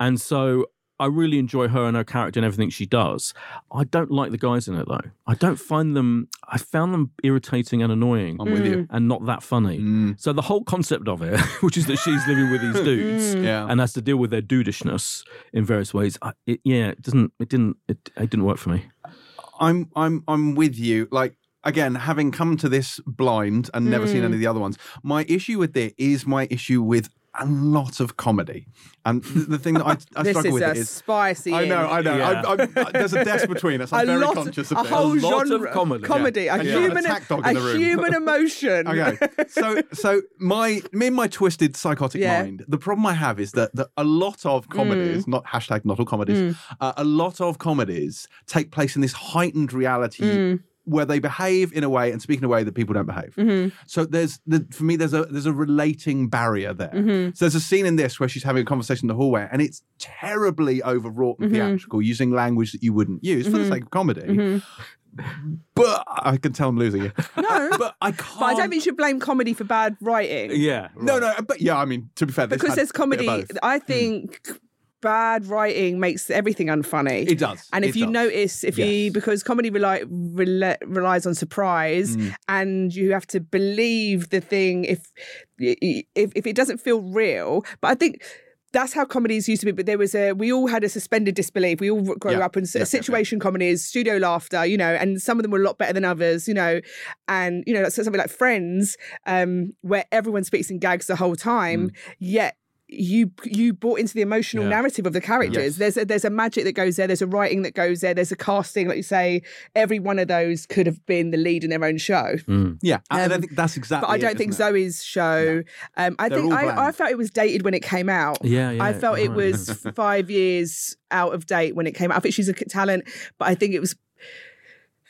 and so I really enjoy her and her character and everything she does. I don't like the guys in it, though. I don't find them... I found them irritating and annoying. I'm with you. And not that funny. Mm. So the whole concept of it, which is that she's living with these dudes yeah. and has to deal with their dudishness in various ways, I, it, yeah, it doesn't... It didn't It, it didn't work for me. I'm, I'm, I'm with you. Like, again, having come to this blind and never mm. seen any of the other ones, my issue with it is my issue with... a lot of comedy. And the thing that I, I struggle with is... This is a spicy... I know, I know. Yeah. I, I, I, there's a death between us. I'm a very lot, conscious of this. A whole a lot genre of comedy. comedy yeah. A, yeah. human, yeah. a, a human emotion. Okay. So, so my, me and my twisted psychotic yeah. mind, the problem I have is that, that a lot of comedies, mm. not hashtag not all comedies, mm. uh, a lot of comedies take place in this heightened reality mm. where they behave in a way and speak in a way that people don't behave. Mm-hmm. So there's, the, for me, there's a there's a relating barrier there. Mm-hmm. So there's a scene in this where she's having a conversation in the hallway, and it's terribly overwrought and mm-hmm. theatrical, using language that you wouldn't use mm-hmm. for the sake of comedy. Mm-hmm. But I can tell I'm losing it. No, but I can't. But I don't mean you should blame comedy for bad writing. Yeah. Right. No, no. But yeah, I mean, to be fair, because there's comedy. I think. Mm. Bad writing makes everything unfunny. It does. And if it you does. notice, if yes. you, because comedy rely, rely, relies on surprise mm. and you have to believe the thing if, if if it doesn't feel real. But I think that's how comedies used to be. But there was a, we all had a suspended disbelief. We all grew yeah. up in yeah, situation yeah, yeah. comedies, studio laughter, you know, and some of them were a lot better than others, you know. And, you know, something like Friends, um, where everyone speaks in gags the whole time, mm. yet, you you bought into the emotional yeah. narrative of the characters. Yes. There's a, there's a magic that goes there. There's a writing that goes there. There's a casting, like you say. Every one of those could have been the lead in their own show. Mm. Yeah, um, I don't think that's exactly. But I don't it, think Zoe's show. No. Um, I They're think I, I felt it was dated when it came out. Yeah, yeah. I felt it was five years out of date when it came out. I think she's a talent, but I think it was.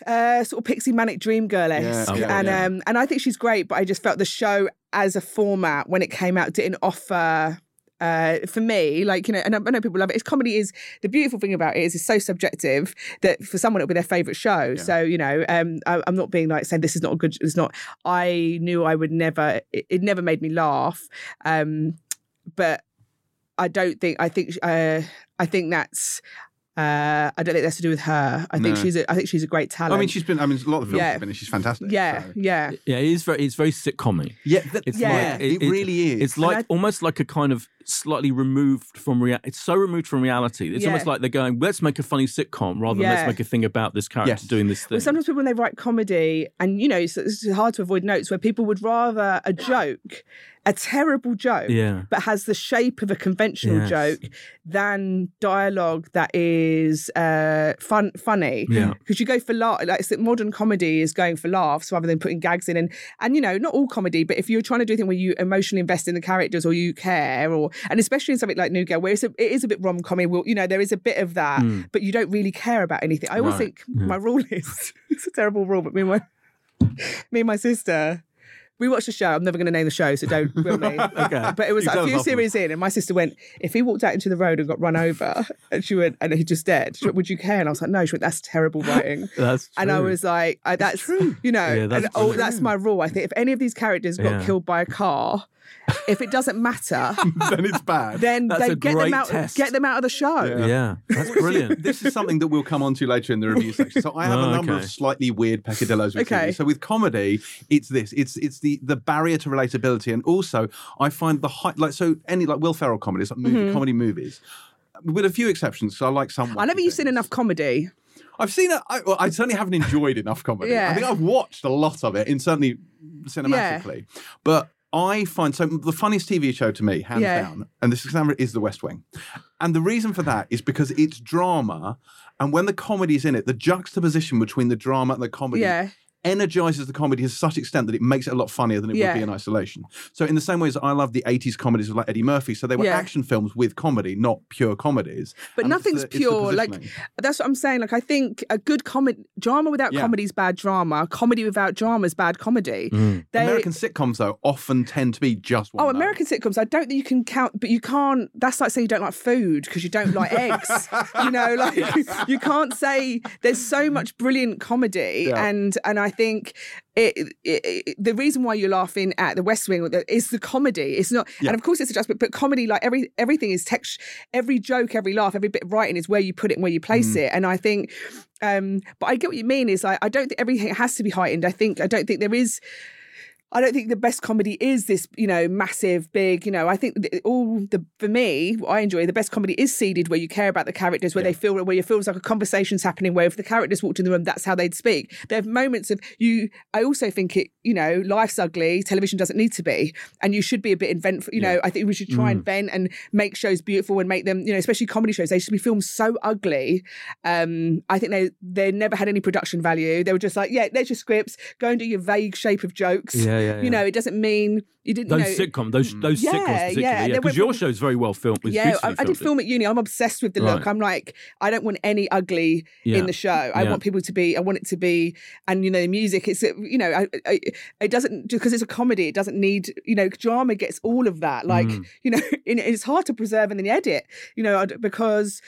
Uh, sort of pixie manic dream girl-esque. Yeah. Oh, and, yeah. um, and I think she's great, but I just felt the show as a format when it came out didn't offer... Uh, for me, like, you know, and I know people love it. It's comedy is, the beautiful thing about it is it's so subjective that for someone it'll be their favourite show. Yeah. So, you know, um, I, I'm not being like saying this is not a good, it's not, I knew I would never, it, it never made me laugh. Um, but I don't think, I think, uh, I think that's, Uh, I don't think that's to do with her. I no. think she's a, I think she's a great talent. I mean, she's been. I mean, a lot of films yeah. have been. She's fantastic. Yeah, so. yeah, yeah. It is very. It's very sitcom-y. Yeah, that, it's yeah. Like, it, it really is. It's like I, almost like a kind of slightly removed from reality. It's so removed from reality. It's yeah. almost like they're going, let's make a funny sitcom rather than yeah. let's make a thing about this character yes. doing this thing. Well, sometimes people when they write comedy, and you know, it's, it's hard to avoid notes where people would rather a joke. A terrible joke, yeah. but has the shape of a conventional yes. joke than dialogue that is uh, fun, funny. Because yeah. you go for laugh, like it's that modern comedy is going for laughs rather than putting gags in. And and you know, not all comedy, but if you're trying to do a thing where you emotionally invest in the characters or you care, or and especially in something like New Girl, where it's a, it is a bit rom commy, you know, there is a bit of that, mm. but you don't really care about anything. I always right. think yeah. my rule is it's a terrible rule, but me and my me and my sister. We watched a show. I'm never going to name the show, so don't will me. Okay. But it was like a few series in, and my sister went, if he walked out into the road and got run over, and she went, and he just dead, she went, would you care? And I was like, no. She went, that's terrible writing. That's true. And I was like, I, that's, that's true. You know, yeah, that's, and, oh, that's my rule. I think if any of these characters got yeah. killed by a car, if it doesn't matter, then it's bad. Then that's they get them out, test. get them out of the show. Yeah, yeah. That's brilliant. This is something that we'll come on to later in the review section. So I have oh, a number okay. of slightly weird peccadillos with okay. T V. So with comedy, it's this. It's it's the, the barrier to relatability, and also I find the high, like so any like Will Ferrell comedies, like movie mm-hmm. comedy movies, with a few exceptions. Because I like some. I never you've seen enough comedy. I've seen it. I, well, I certainly haven't enjoyed enough comedy. Yeah. I think I've watched a lot of it, in certainly cinematically, yeah. but. I find, so the funniest T V show to me, hands yeah. down, and this is The West Wing. And the reason for that is because it's drama, and when the comedy's in it, the juxtaposition between the drama and the comedy yeah. energizes the comedy to such extent that it makes it a lot funnier than it yeah. would be in isolation. So in the same way as I love the eighties comedies of like Eddie Murphy, so they were yeah. action films with comedy, not pure comedies. But and nothing's the, pure. Like, that's what I'm saying. Like, I think a good comedy, drama without yeah. comedy is bad drama. Comedy without drama is bad comedy. Mm. They, American sitcoms, though, often tend to be just one. Oh, note. American sitcoms, I don't think you can count, but you can't, that's like saying you don't like food because you don't like eggs. You know, like, yes. you can't say, there's so much brilliant comedy yeah. and, and I I think it, it, it, the reason why you're laughing at The West Wing is the comedy. It's not, yeah. and of course it's adjustment, but comedy, like every everything is text, every joke, every laugh, every bit of writing is where you put it and where you place mm. it. And I think, um, but I get what you mean. Is like I don't think everything has to be heightened. I think I don't think there is. I don't think the best comedy is this, you know, massive, big, you know, I think all the, for me, what I enjoy, the best comedy is seeded where you care about the characters, where yeah. they feel, where it feels like a conversation's happening, where if the characters walked in the room, that's how they'd speak. There are moments of you, I also think it, you know, life's ugly, television doesn't need to be, and you should be a bit inventful, you yeah. know, I think we should try mm. and invent and make shows beautiful and make them, you know, especially comedy shows, they should be filmed so ugly. Um, I think they they never had any production value. They were just like, yeah, there's your scripts, go and do your vague shape of jokes. Yeah. Yeah, yeah, yeah. You know, it doesn't mean you didn't those know. Sitcom, those those yeah, sitcoms particularly. Because yeah. your show's very well filmed. Yeah, I, I did it. Film at uni. I'm obsessed with the right. look. I'm like, I don't want any ugly yeah. in the show. I yeah. want people to be, I want it to be, and you know, the music, it's, you know, I, I, it doesn't, because it's a comedy, it doesn't need, you know, drama gets all of that. Like, mm. you know, it's hard to preserve and then edit, you know, because...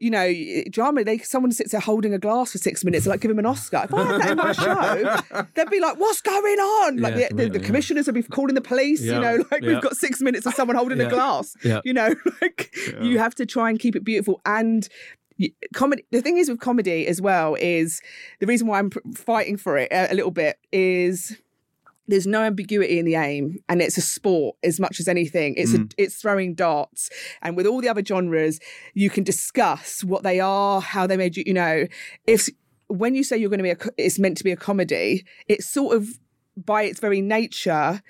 You know, drama, they someone sits there holding a glass for six minutes and like give him an Oscar. If I had that in my show, they'd be like, what's going on? Like yeah, the, the, yeah, the commissioners yeah. would be calling the police, yeah. you know, like yeah. we've got six minutes of someone holding yeah. a glass. Yeah. You know, like yeah. you have to try and keep it beautiful. And comedy, the thing is with comedy as well is the reason why I'm fighting for it a, a little bit is... There's no ambiguity in the aim, and it's a sport as much as anything. It's mm. a, it's throwing darts, and with all the other genres, you can discuss what they are, how they made you. You know, if when you say you're going to be, a, it's meant to be a comedy. It sort of, by its very nature,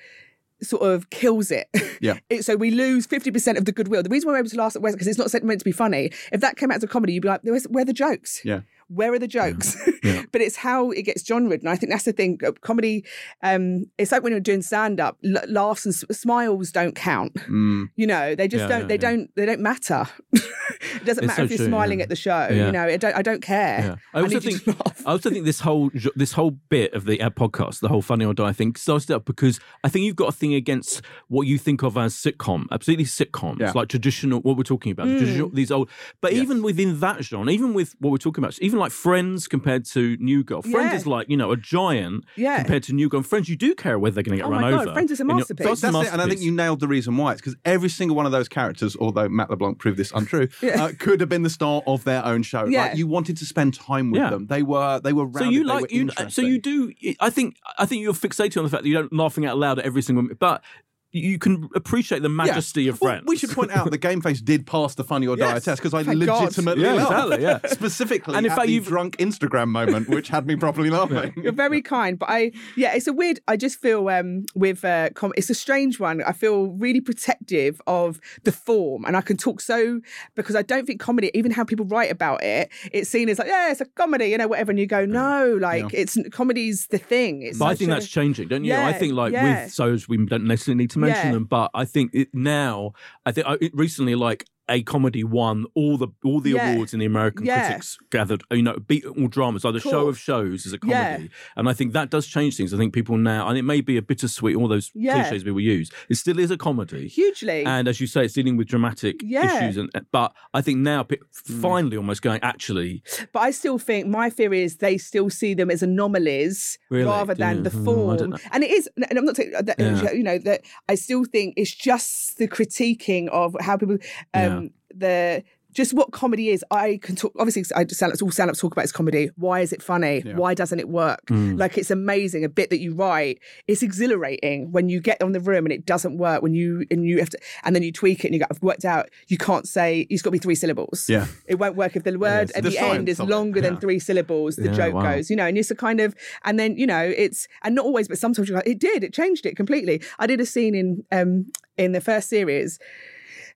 sort of kills it. Yeah. It, so we lose fifty percent of the goodwill. The reason we're able to laugh at West because it's not meant to be funny. If that came out as a comedy, you'd be like, where are the jokes? Yeah. Where are the jokes? Yeah. Yeah. But it's how it gets genred. And I think that's the thing. Comedy, um, it's like when you're doing stand-up, l- laughs and s- smiles don't count. Mm. You know, they just yeah, don't, yeah, they yeah. don't, they don't matter. It doesn't it's matter so if you're true, smiling yeah. at the show. Yeah. You know, I don't, I don't care. Yeah. I, also I, think, I also think this whole this whole bit of the uh, podcast, the whole Funny or Die thing, started up because I think you've got a thing against what you think of as sitcom, absolutely sitcoms, yeah. like traditional, what we're talking about, mm. these old, but yes. even within that genre, even with what we're talking about, even like Friends compared to New Girl. Friends yeah. is like, you know, a giant yeah. compared to New Girl. And Friends, you do care whether they're going to get oh run my God, over. Friends is a masterpiece. Your, that's that's a masterpiece. It, and I think you nailed the reason why. It's because every single one of those characters, although Matt LeBlanc proved this untrue, yeah. uh, could have been the star of their own show. Yeah. Like, you wanted to spend time with yeah. them. They were they were rounded, so you like, they were you, interesting. So you do, I think, I think you're fixated on the fact that you don't laughing out loud at every single, but... You can appreciate the majesty yeah. of Friends. Well, we should point out that Game Face did pass the Funny or Die yes. test because I Thank legitimately yeah, exactly, yeah. specifically and in fact, you've... drunk Instagram moment, which had me properly laughing. You're very kind, but I, yeah, it's a weird, I just feel um, with, uh, com- it's a strange one. I feel really protective of the form and I can talk so, because I don't think comedy, even how people write about it, it's seen as like, yeah, it's a comedy, you know, whatever. And you go, no, like yeah. it's, comedy's the thing. It's but I think a... that's changing, don't you? Yeah, I think like yeah. with shows, we don't necessarily need to mention yeah. them, but I think it now I think I, it recently like a comedy won all the all the yeah. awards in the American yeah. critics gathered, you know, beat all dramas, like the cool. show of shows is a comedy yeah. and I think that does change things. I think people now, and it may be a bittersweet, all those yeah. cliches people use, it still is a comedy hugely, and as you say, it's dealing with dramatic yeah. issues, and but I think now finally mm. almost going actually, but I still think my fear is they still see them as anomalies really? rather than yeah. the form mm, and it is, and I'm not saying that, yeah. you know, that I still think it's just the critiquing of how people um, yeah. the just what comedy is. I can talk, obviously I just sound, all stand-ups talk about is comedy. Why is it funny? Yeah. Why doesn't it work? Mm. Like, it's amazing, a bit that you write, it's exhilarating when you get on the room and it doesn't work, when you and you have to, and then you tweak it and you go, I've worked out you can't say, it's got to be three syllables. Yeah, it won't work if the word yeah, at the, the end is longer yeah. than three syllables, the yeah, joke wow. goes, you know, and it's a kind of, and then, you know, it's, and not always, but sometimes you're like, it did, it changed it completely. I did a scene in um in the first series.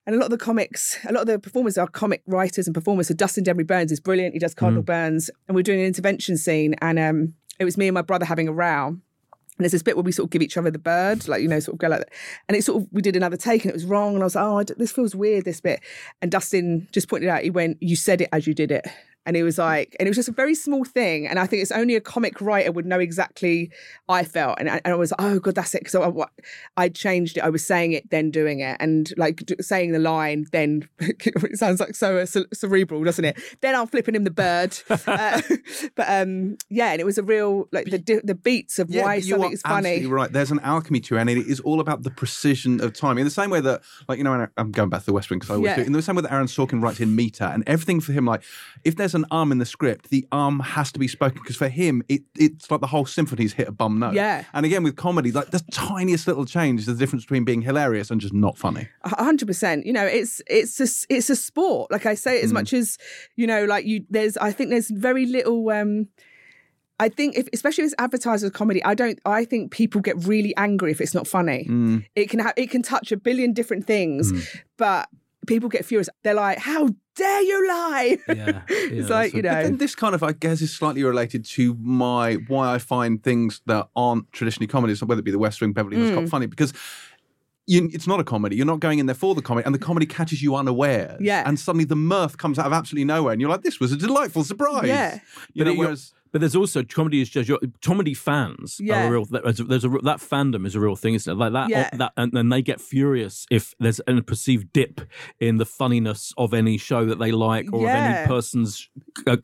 And a lot of the comics, a lot of the performers are comic writers and performers. So Dustin Denry Burns is brilliant. He does Cardinal mm. Burns. And we're doing an intervention scene. And um, it was me and my brother having a row. And there's this bit where we sort of give each other the bird, like, you know, sort of go like that. And it sort of, we did another take and it was wrong. And I was like, oh, I d- this feels weird, this bit. And Dustin just pointed out, he went, you said it as you did it. And it was like, and it was just a very small thing. And I think it's only a comic writer would know exactly I felt. And I, and I was like, oh, God, that's it. So I, I changed it. I was saying it, then doing it. And like saying the line, then it sounds like so cerebral, doesn't it? Then I'm flipping him the bird. uh, but um, yeah, and it was a real, like the the beats of yeah, why something is funny. Absolutely right. There's an alchemy to it. And it is all about the precision of timing. In the same way that, like, you know, I'm going back to the West Wing because I always yeah. do. In the same way that Aaron Sorkin writes in meter and everything for him, like, if there's an arm in the script, the arm has to be spoken, because for him it, it's like the whole symphony's hit a bum note. Yeah. And again with comedy, like the tiniest little change is the difference between being hilarious and just not funny. A hundred percent. You know, it's it's a, it's a sport, like I say, as mm. much as, you know, like you there's I think there's very little um I think, if, especially as advertisers of comedy, I don't. I think people get really angry if it's not funny. Mm. It can ha- it can touch a billion different things, mm. but people get furious. They're like, how dare you lie? Yeah, yeah, it's like, you know. But then this kind of, I guess, is slightly related to my why I find things that aren't traditionally comedies, whether it be The West Wing, Beverly Hills mm. Cop, funny, because you, it's not a comedy. You're not going in there for the comedy, and the comedy catches you unaware. Yeah. And suddenly the mirth comes out of absolutely nowhere, and you're like, this was a delightful surprise. Yeah. You but know, it, whereas... But there's also comedy is just your comedy fans yeah. are a real. There's a that fandom is a real thing, isn't it? Like that, yeah. that and, and they get furious if there's a perceived dip in the funniness of any show that they like or yeah. of any person's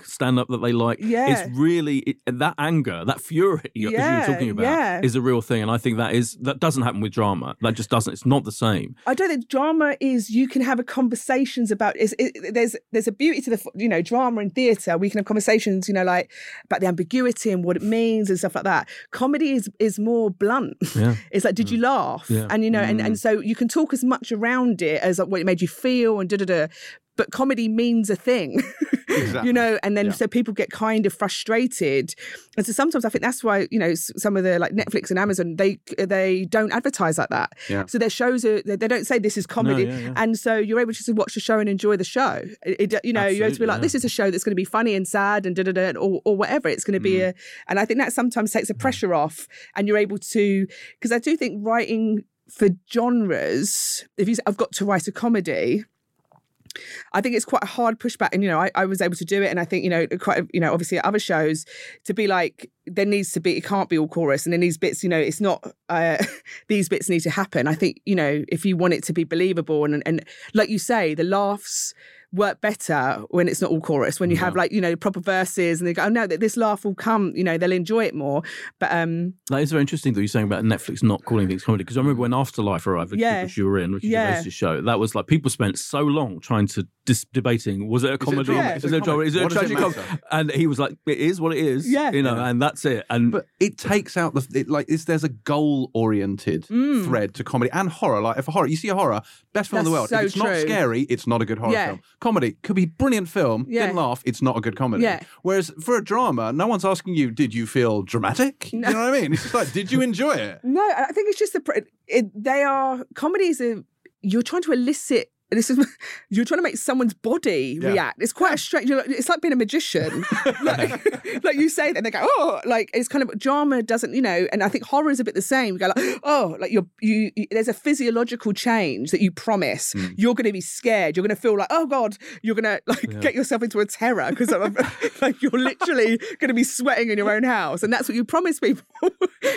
stand up that they like. Yeah. It's really it, that anger, that fury yeah. that you were talking about yeah. is a real thing, and I think that is that doesn't happen with drama. That just doesn't. It's not the same. I don't think drama is. You can have a conversations about. It, there's there's a beauty to the, you know, drama and theatre. We can have conversations, you know, like about the ambiguity and what it means and stuff like that. Comedy is is more blunt. Yeah. It's like, did you laugh? Yeah. And you know, mm. and, and so you can talk as much around it as like what it made you feel and da da da. But comedy means a thing. Exactly. You know, and then yeah. so people get kind of frustrated. And so sometimes I think that's why, you know, some of the like Netflix and Amazon, they they don't advertise like that. Yeah. So their shows, are they don't say this is comedy. No, yeah, yeah. And so you're able to watch the show and enjoy the show. It, you know, Absolutely, you're able to be like, yeah. this is a show that's going to be funny and sad and da-da-da or, or whatever. It's going to be mm. a... And I think that sometimes takes the pressure off, and you're able to... Because I do think writing for genres, if you say, I've got to write a comedy... I think it's quite a hard pushback, and you know I, I was able to do it, and I think, you know, quite, you know, obviously at other shows, to be like, there needs to be, it can't be all chorus, and then these bits, you know, it's not uh, these bits need to happen. I think, you know, if you want it to be believable, and and like you say, the laughs work better when it's not all chorus, when you yeah. have like, you know, proper verses, and they go, oh no, this laugh will come, you know, they'll enjoy it more. But um that is very interesting that you're saying about Netflix not calling things comedy, because I remember when Afterlife arrived, yeah. which you were in, which is yeah. the show, that was like, people spent so long trying to dis- debating was it a comedy, is it a drama, is it a tragic comedy, and he was like, it is what it is, yeah. you know, yeah. and that's it. And but it takes out the it, like it's, there's a goal oriented mm. thread to comedy and horror. Like if a horror, you see a horror, best film that's in the world, so if it's true. Not scary, it's not a good horror yeah. film. Comedy could be brilliant film, yeah. didn't laugh, it's not a good comedy. Yeah. Whereas for a drama, no one's asking you, did you feel dramatic? No. You know what I mean? It's just like, did you enjoy it? No, I think it's just the it, they are comedies. Are, you're trying to elicit. This is you're trying to make someone's body yeah. react. It's quite a strange. Like, it's like being a magician. like, like you say that, and they go, oh, like it's kind of drama doesn't, you know. And I think horror is a bit the same. You go like, oh, like you're you. you there's a physiological change that you promise. Mm. You're going to be scared. You're going to feel like, oh God, you're going to like yeah. get yourself into a terror because like you're literally going to be sweating in your own house, and that's what you promise people.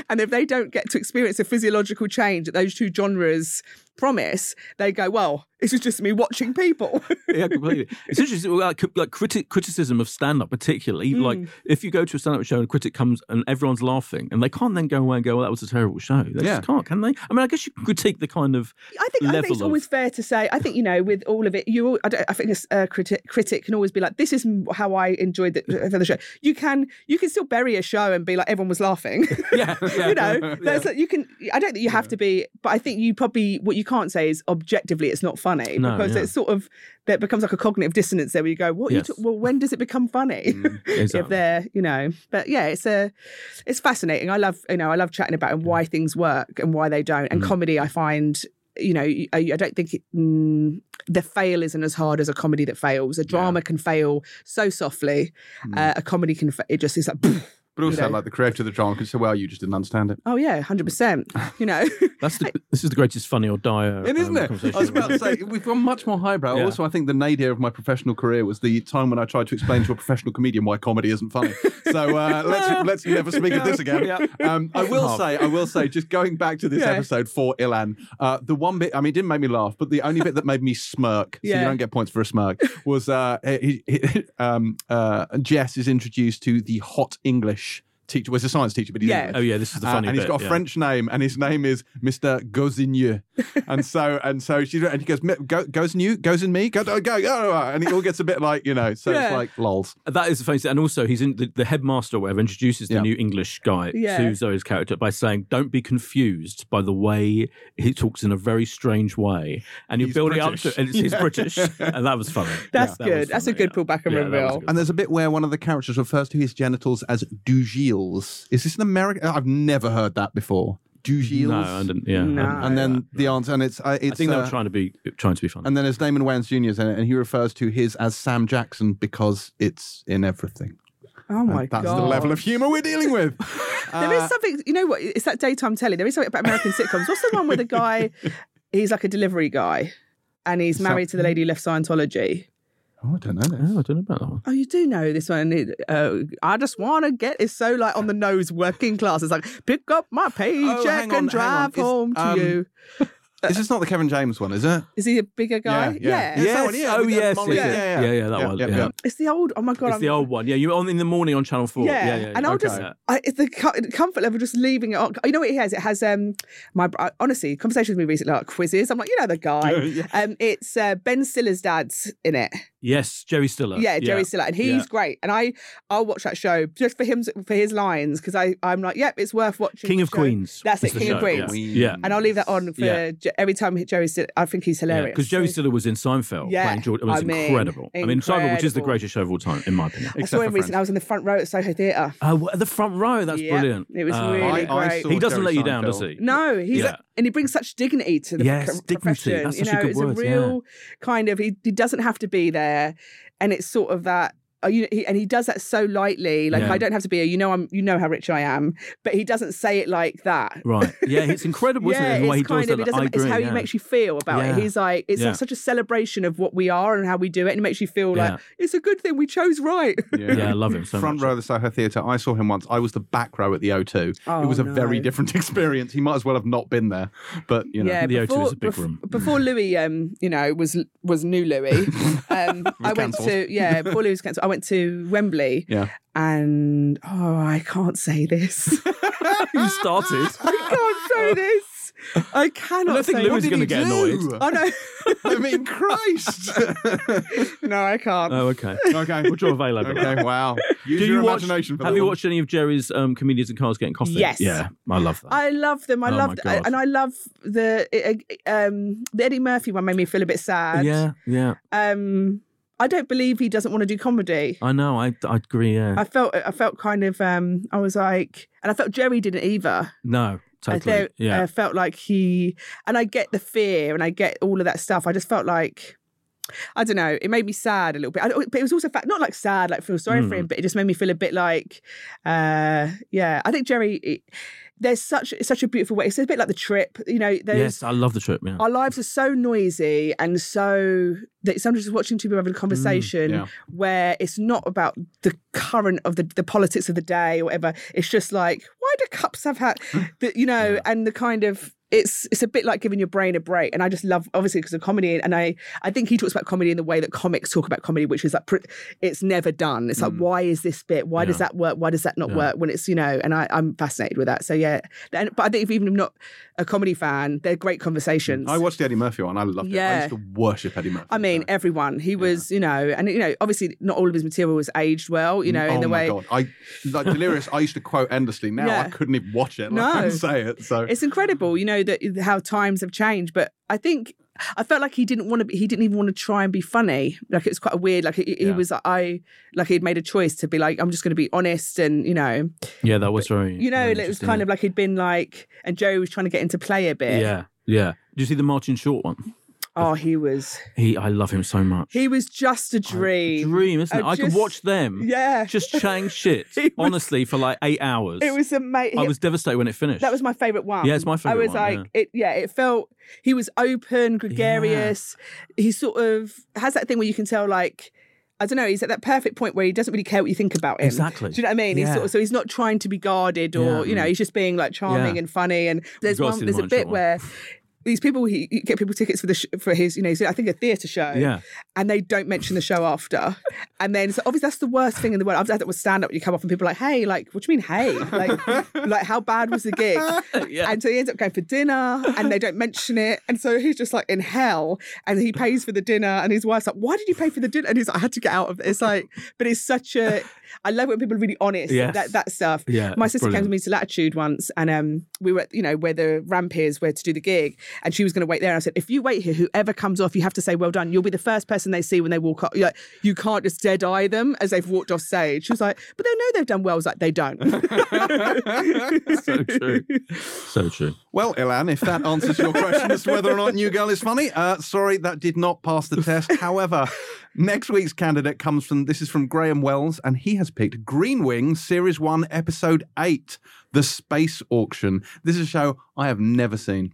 And if they don't get to experience a physiological change that those two genres promise, they go, well, this is just me watching people. Yeah, completely. It's interesting, like, like criti- criticism of stand-up particularly. Mm. Like, if you go to a stand-up show and a critic comes and everyone's laughing, and they can't then go away and go, well, that was a terrible show. They yeah. just can't, can they? I mean, I guess you critique the kind of I think, level I think it's of... always fair to say, I think, you know, with all of it, you. I, don't, I think a criti- critic can always be like, this is how I enjoyed the, the show. You can you can still bury a show and be like, everyone was laughing. Yeah. yeah. You know, yeah. Like, you can. I don't think you have yeah. to be, but I think you probably, what you can't say is objectively it's not fun. Funny no, because yeah. it's sort of that becomes like a cognitive dissonance there where you go, what yes. you t- well when does it become funny? Mm, exactly. If they're, you know, but yeah, it's a it's fascinating. I love, you know, I love chatting about and why things work and why they don't. And mm. comedy, I find, you know, I, I don't think it, mm, the fail isn't as hard as a comedy that fails. A drama yeah. can fail so softly. Mm. Uh, a comedy can fa- it just is like. Poof, But also, you know, like the creator of the drama could say, well, you just didn't understand it. Oh, yeah, one hundred percent. You know. That's the, this is the greatest funny or die. Uh, it isn't um, it? I was about to say, we've gone much more highbrow. Yeah. Also, I think the nadir of my professional career was the time when I tried to explain to a professional comedian why comedy isn't funny. So uh, let's let's never speak of this again. Yeah. Um, I will say, I will say, just going back to this yeah. episode for Ilan, uh, the one bit, I mean, it didn't make me laugh, but the only bit that made me smirk, yeah. so you don't get points for a smirk, was uh, he, he, um, uh, Jess is introduced to the hot English teacher. Well, he's a science teacher, but he's yeah. English. Oh yeah, this is the funny uh, and he's got bit, a yeah. French name, and his name is Mister Gozinieux. and so and so she and he goes, Go, goes in you, goes in me, go go go, and it all gets a bit like, you know. So yeah. it's like lols. That is the funny thing. And also, he's in the, the headmaster or whatever introduces the yeah. new English guy yeah. to Zoe's character by saying, "Don't be confused by the way he talks in a very strange way." And you're he's building British. Up to, and it's, yeah. he's British, and that was funny. That's yeah, good. That was That's funny, a good yeah. pullback and yeah, reveal. And there's a bit where one of the characters refers to his genitals as Dugil. Is this an American? I've never heard that before. Dugiles? No, I didn't. Yeah, no. and, and then the answer, and it's. Uh, it's I think uh, they were trying to be trying to be funny. And then it's Damon Wayans Junior is in it, and he refers to his as Sam Jackson because it's in everything. Oh my that's God! That's the level of humour we're dealing with. uh, there is something, you know what? It's that daytime telly. There is something about American sitcoms. What's the one with a guy? He's like a delivery guy, and he's married so, to the lady who left Scientology. Oh, I don't know this. Oh, I don't know about that one. Oh, you do know this one. Uh, I just want to get is so like on the nose working class. It's like, pick up my paycheck oh, and drive home is, to um, you. Is this not the Kevin James one, is it? Is he a bigger guy? Yeah. yeah. yeah. Yes. Yes. Oh, yes. Yeah. Yeah. yeah, yeah, yeah, that yeah, one. Yeah, yeah. Yeah. It's the old, oh my God. It's I'm, the old one. Yeah, you're on in the morning on Channel four. Yeah, yeah, yeah. And I'll okay. just, I, it's the comfort level just leaving it on. You know what it has? It has, um, my honestly, conversations with me recently like quizzes. I'm like, you know the guy. yeah. Um, It's uh, Ben Stiller's dad's in it. Yes, Jerry Stiller. Yeah, Jerry yeah. Stiller. And he's yeah. great. And I, I'll watch that show just for him, for his lines, because I'm like, yep, it's worth watching. King of show. Queens. That's it, King show. Of Queens. Yeah. yeah. And I'll leave that on for yeah. every time Jerry Stiller. I think he's hilarious. Because yeah, Jerry Stiller was in Seinfeld yeah. playing George. It was I mean, incredible. incredible. I mean, Seinfeld, which is the greatest show of all time, in my opinion. I saw him recently. I was in the front row at Soho Theatre. Oh, uh, the front row? That's yeah. brilliant. It was uh, really I, great. I he doesn't Jerry let you Seinfeld. Down, does he? No, he's yeah. a, and he brings such dignity to the yes, pro- profession. That's such you know, a good it's word, a real kind of, he, he doesn't have to be there. And it's sort of that, you know, he, and he does that so lightly. Like yeah. I don't have to be a, you know, I'm, you know how rich I am, but he doesn't say it like that. Right? Yeah, it's incredible, isn't yeah, it? The way he does it. It I agree, it's how yeah. he makes you feel about yeah. it. He's like, it's yeah. such a celebration of what we are and how we do it, and it makes you feel yeah. like it's a good thing we chose right. Yeah, yeah I love him. So front much. Row of the Soho Theatre. I saw him once. I was the back row at the O two. Oh, it was a no. very different experience. He might as well have not been there, but you know, yeah, the before, O two is a big bef- room. Before Louis, um, you know, was was new Louis. Um, I went cancelled. to yeah, before Louis was cancelled. I went to Wembley yeah. and, oh, I can't say this. You started. I can't say this. I cannot I say. I think Louis is going to get do? annoyed. Oh, no. I mean, Christ. No, I can't. Oh, okay. Okay. We'll draw a veil over. Okay, wow. Use do your you imagination watch, for that. Have you watched any of Jerry's um, Comedians in Cars Getting Coffee? Yes. Yeah, I love that. I love them. I oh love them. And I love the, uh, um, the Eddie Murphy one made me feel a bit sad. Yeah, yeah. Um... I don't believe he doesn't want to do comedy. I know, I I agree, yeah. I felt, I felt kind of, um, I was like, and I felt Jerry didn't either. No, totally, I felt, yeah. I felt like he, and I get the fear and I get all of that stuff. I just felt like, I don't know, it made me sad a little bit. I, but it was also, fact, not like sad, like feel sorry mm. for him, but it just made me feel a bit like, uh, yeah, I think Jerry... It, There's such it's such a beautiful way. It's a bit like The Trip, you know. Yes, I love The Trip. Yeah. Our lives are so noisy and so that sometimes just watching two people having a conversation mm, yeah. where it's not about the current of the, the politics of the day or whatever. It's just like, why do cups have had, the, you know, yeah. and the kind of. It's it's a bit like giving your brain a break, and I just love obviously because of comedy, and I, I think he talks about comedy in the way that comics talk about comedy, which is like it's never done. It's like mm. why is this bit? Why yeah. does that work? Why does that not yeah. work? When it's you know, and I I'm fascinated with that. So yeah, and, but I think if even if I'm not a comedy fan, they're great conversations. I watched the Eddie Murphy one. I loved it. Yeah. I used to worship Eddie Murphy. I mean, so. everyone. He was yeah. you know, and you know, obviously not all of his material was aged well. You know, oh in the my way. God. I like Delirious. I used to quote endlessly. Now yeah. I couldn't even watch it. Like, no, I couldn't say it. So it's incredible. You know. That how times have changed, but I think I felt like he didn't want to. Be, he didn't even want to try and be funny. Like it was quite a weird. Like he, yeah. he was. Like, I like he'd made a choice to be like, I'm just going to be honest, and you know. Yeah, that was but, very. You know, yeah, it was kind of like he'd been like, and Joe was trying to get into play a bit. Yeah, yeah. Did you see the Martin Short one? Oh, he was. He, I love him so much. He was just a dream. A dream, isn't it? I just, could watch them. Yeah. Just chatting shit, was, honestly, for like eight hours. It was amazing. I was devastated when it finished. That was my favourite one. Yeah, it's my favourite one. I was one, like, yeah. It, yeah, it felt, he was open, gregarious. Yeah. He sort of has that thing where you can tell, like, I don't know, he's at that perfect point where he doesn't really care what you think about him. Exactly. Do you know what I mean? Yeah. He's sort of, so he's not trying to be guarded or, yeah, you know, he's just being like charming yeah. and funny. And there's one, there's a bit where these people, he, he get people tickets for the sh- for his, you know, I think a theatre show. Yeah. And they don't mention the show after. And then, so obviously that's the worst thing in the world. I've had that with stand-up. You come off and people are like, hey, like, what do you mean, hey? Like, like how bad was the gig? Yeah. And so he ends up going for dinner and they don't mention it. And so he's just like in hell and he pays for the dinner and his wife's like, why did you pay for the dinner? And he's like, I had to get out of it. It's like, but it's such a, I love when people are really honest. Yes. That, that stuff. Yeah, my sister brilliant. Came to me to Latitude once and um, we were, you know, where the ramp is, where to do the gig. And she was going to wait there. And I said, if you wait here, whoever comes off, you have to say, well done. You'll be the first person they see when they walk up. Like, you can't just dead eye them as they've walked off stage. She was like, but they'll know they've done well. I was like, they don't. So true. So true. Well, Ilan, if that answers your question as to whether or not New Girl is funny, uh, sorry, that did not pass the test. However, next week's candidate comes from, this is from Graham Wells, and he has picked Green Wing, Series one, Episode eight, The Space Auction. This is a show I have never seen.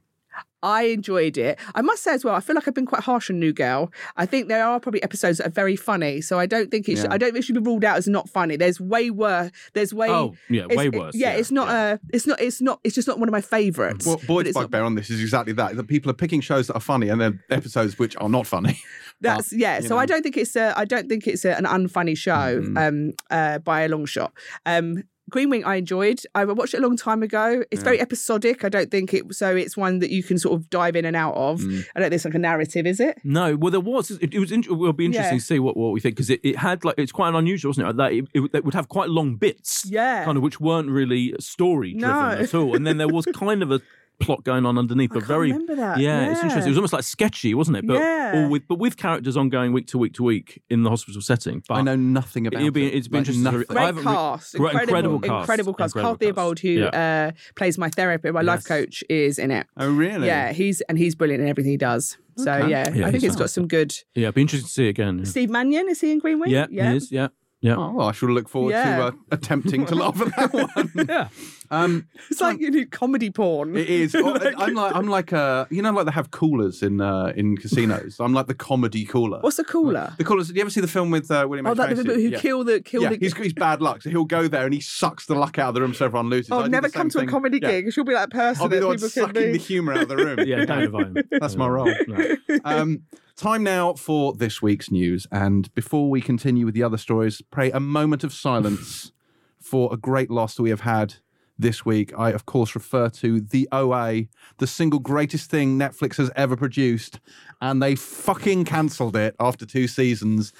I enjoyed it. I must say as well, I feel like I've been quite harsh on New Girl. I think there are probably episodes that are very funny, so I don't think it should, yeah. I don't think it should be ruled out as not funny. There's way worse. There's way oh yeah, way worse. It, yeah, yeah, it's not yeah. a. It's not. It's not. It's just not one of my favourites. Well, Boyd's bugbear on this is exactly that. That people are picking shows that are funny and then episodes which are not funny. That's but, yeah. So know. I don't think it's a. I don't think it's a, an unfunny show mm-hmm. um, uh, by a long shot. Um, Green Wing I enjoyed. I watched it a long time ago. It's yeah. very episodic. I don't think it, so it's one that you can sort of dive in and out of. Mm. I don't think it's like a narrative, is it? No. Well, there was, it, it was, it will be interesting yeah. to see what, what we think, because it, it had like, it's quite an unusual, isn't it? Like, it, it, it would have quite long bits. Yeah. Kind of, which weren't really story driven no. at all. And then there was kind of a plot going on underneath. I but very, remember that. Yeah, yeah, it's interesting. It was almost like sketchy, wasn't it? But yeah. all with but with characters ongoing week to week to week in the hospital setting. But I know nothing about it. Be, it's been like just nothing. Great cast, re- incredible, incredible cast, incredible cast. Carl Theobald, who yeah. uh, plays my therapist, my yes. life coach, is in it. Oh, really? Yeah, he's and he's brilliant in everything he does. So okay. yeah, yeah, I think it's got some good. Yeah, it'd be interesting to see it again. Yeah. Steve Mannion, is he in Green Wing? Yeah, yeah, he is. Yeah. Yeah. Oh, well, I shall look forward yeah. to uh, attempting to laugh at that one. yeah. Um, it's like um, you do comedy porn. It is. like, I'm like I'm like a, you know, like they have coolers in uh, in casinos. I'm like the comedy cooler. What's a cooler? Like, the coolers. Did you ever see the film with uh, William? Oh, H. Macy? That who yeah. kill the kill yeah. the. He's, he's bad luck, so he'll go there and he sucks the luck out of the room, so everyone loses. Oh, I'll never come to thing. a comedy yeah. gig. She'll be that person. I'll be that the one sucking the humour out of the room. yeah, kind of. That's my role. No. Um, Time now for this week's news. And before we continue with the other stories, pray a moment of silence for a great loss that we have had this week. I, of course, refer to The O A, the single greatest thing Netflix has ever produced. And they fucking cancelled it after two seasons.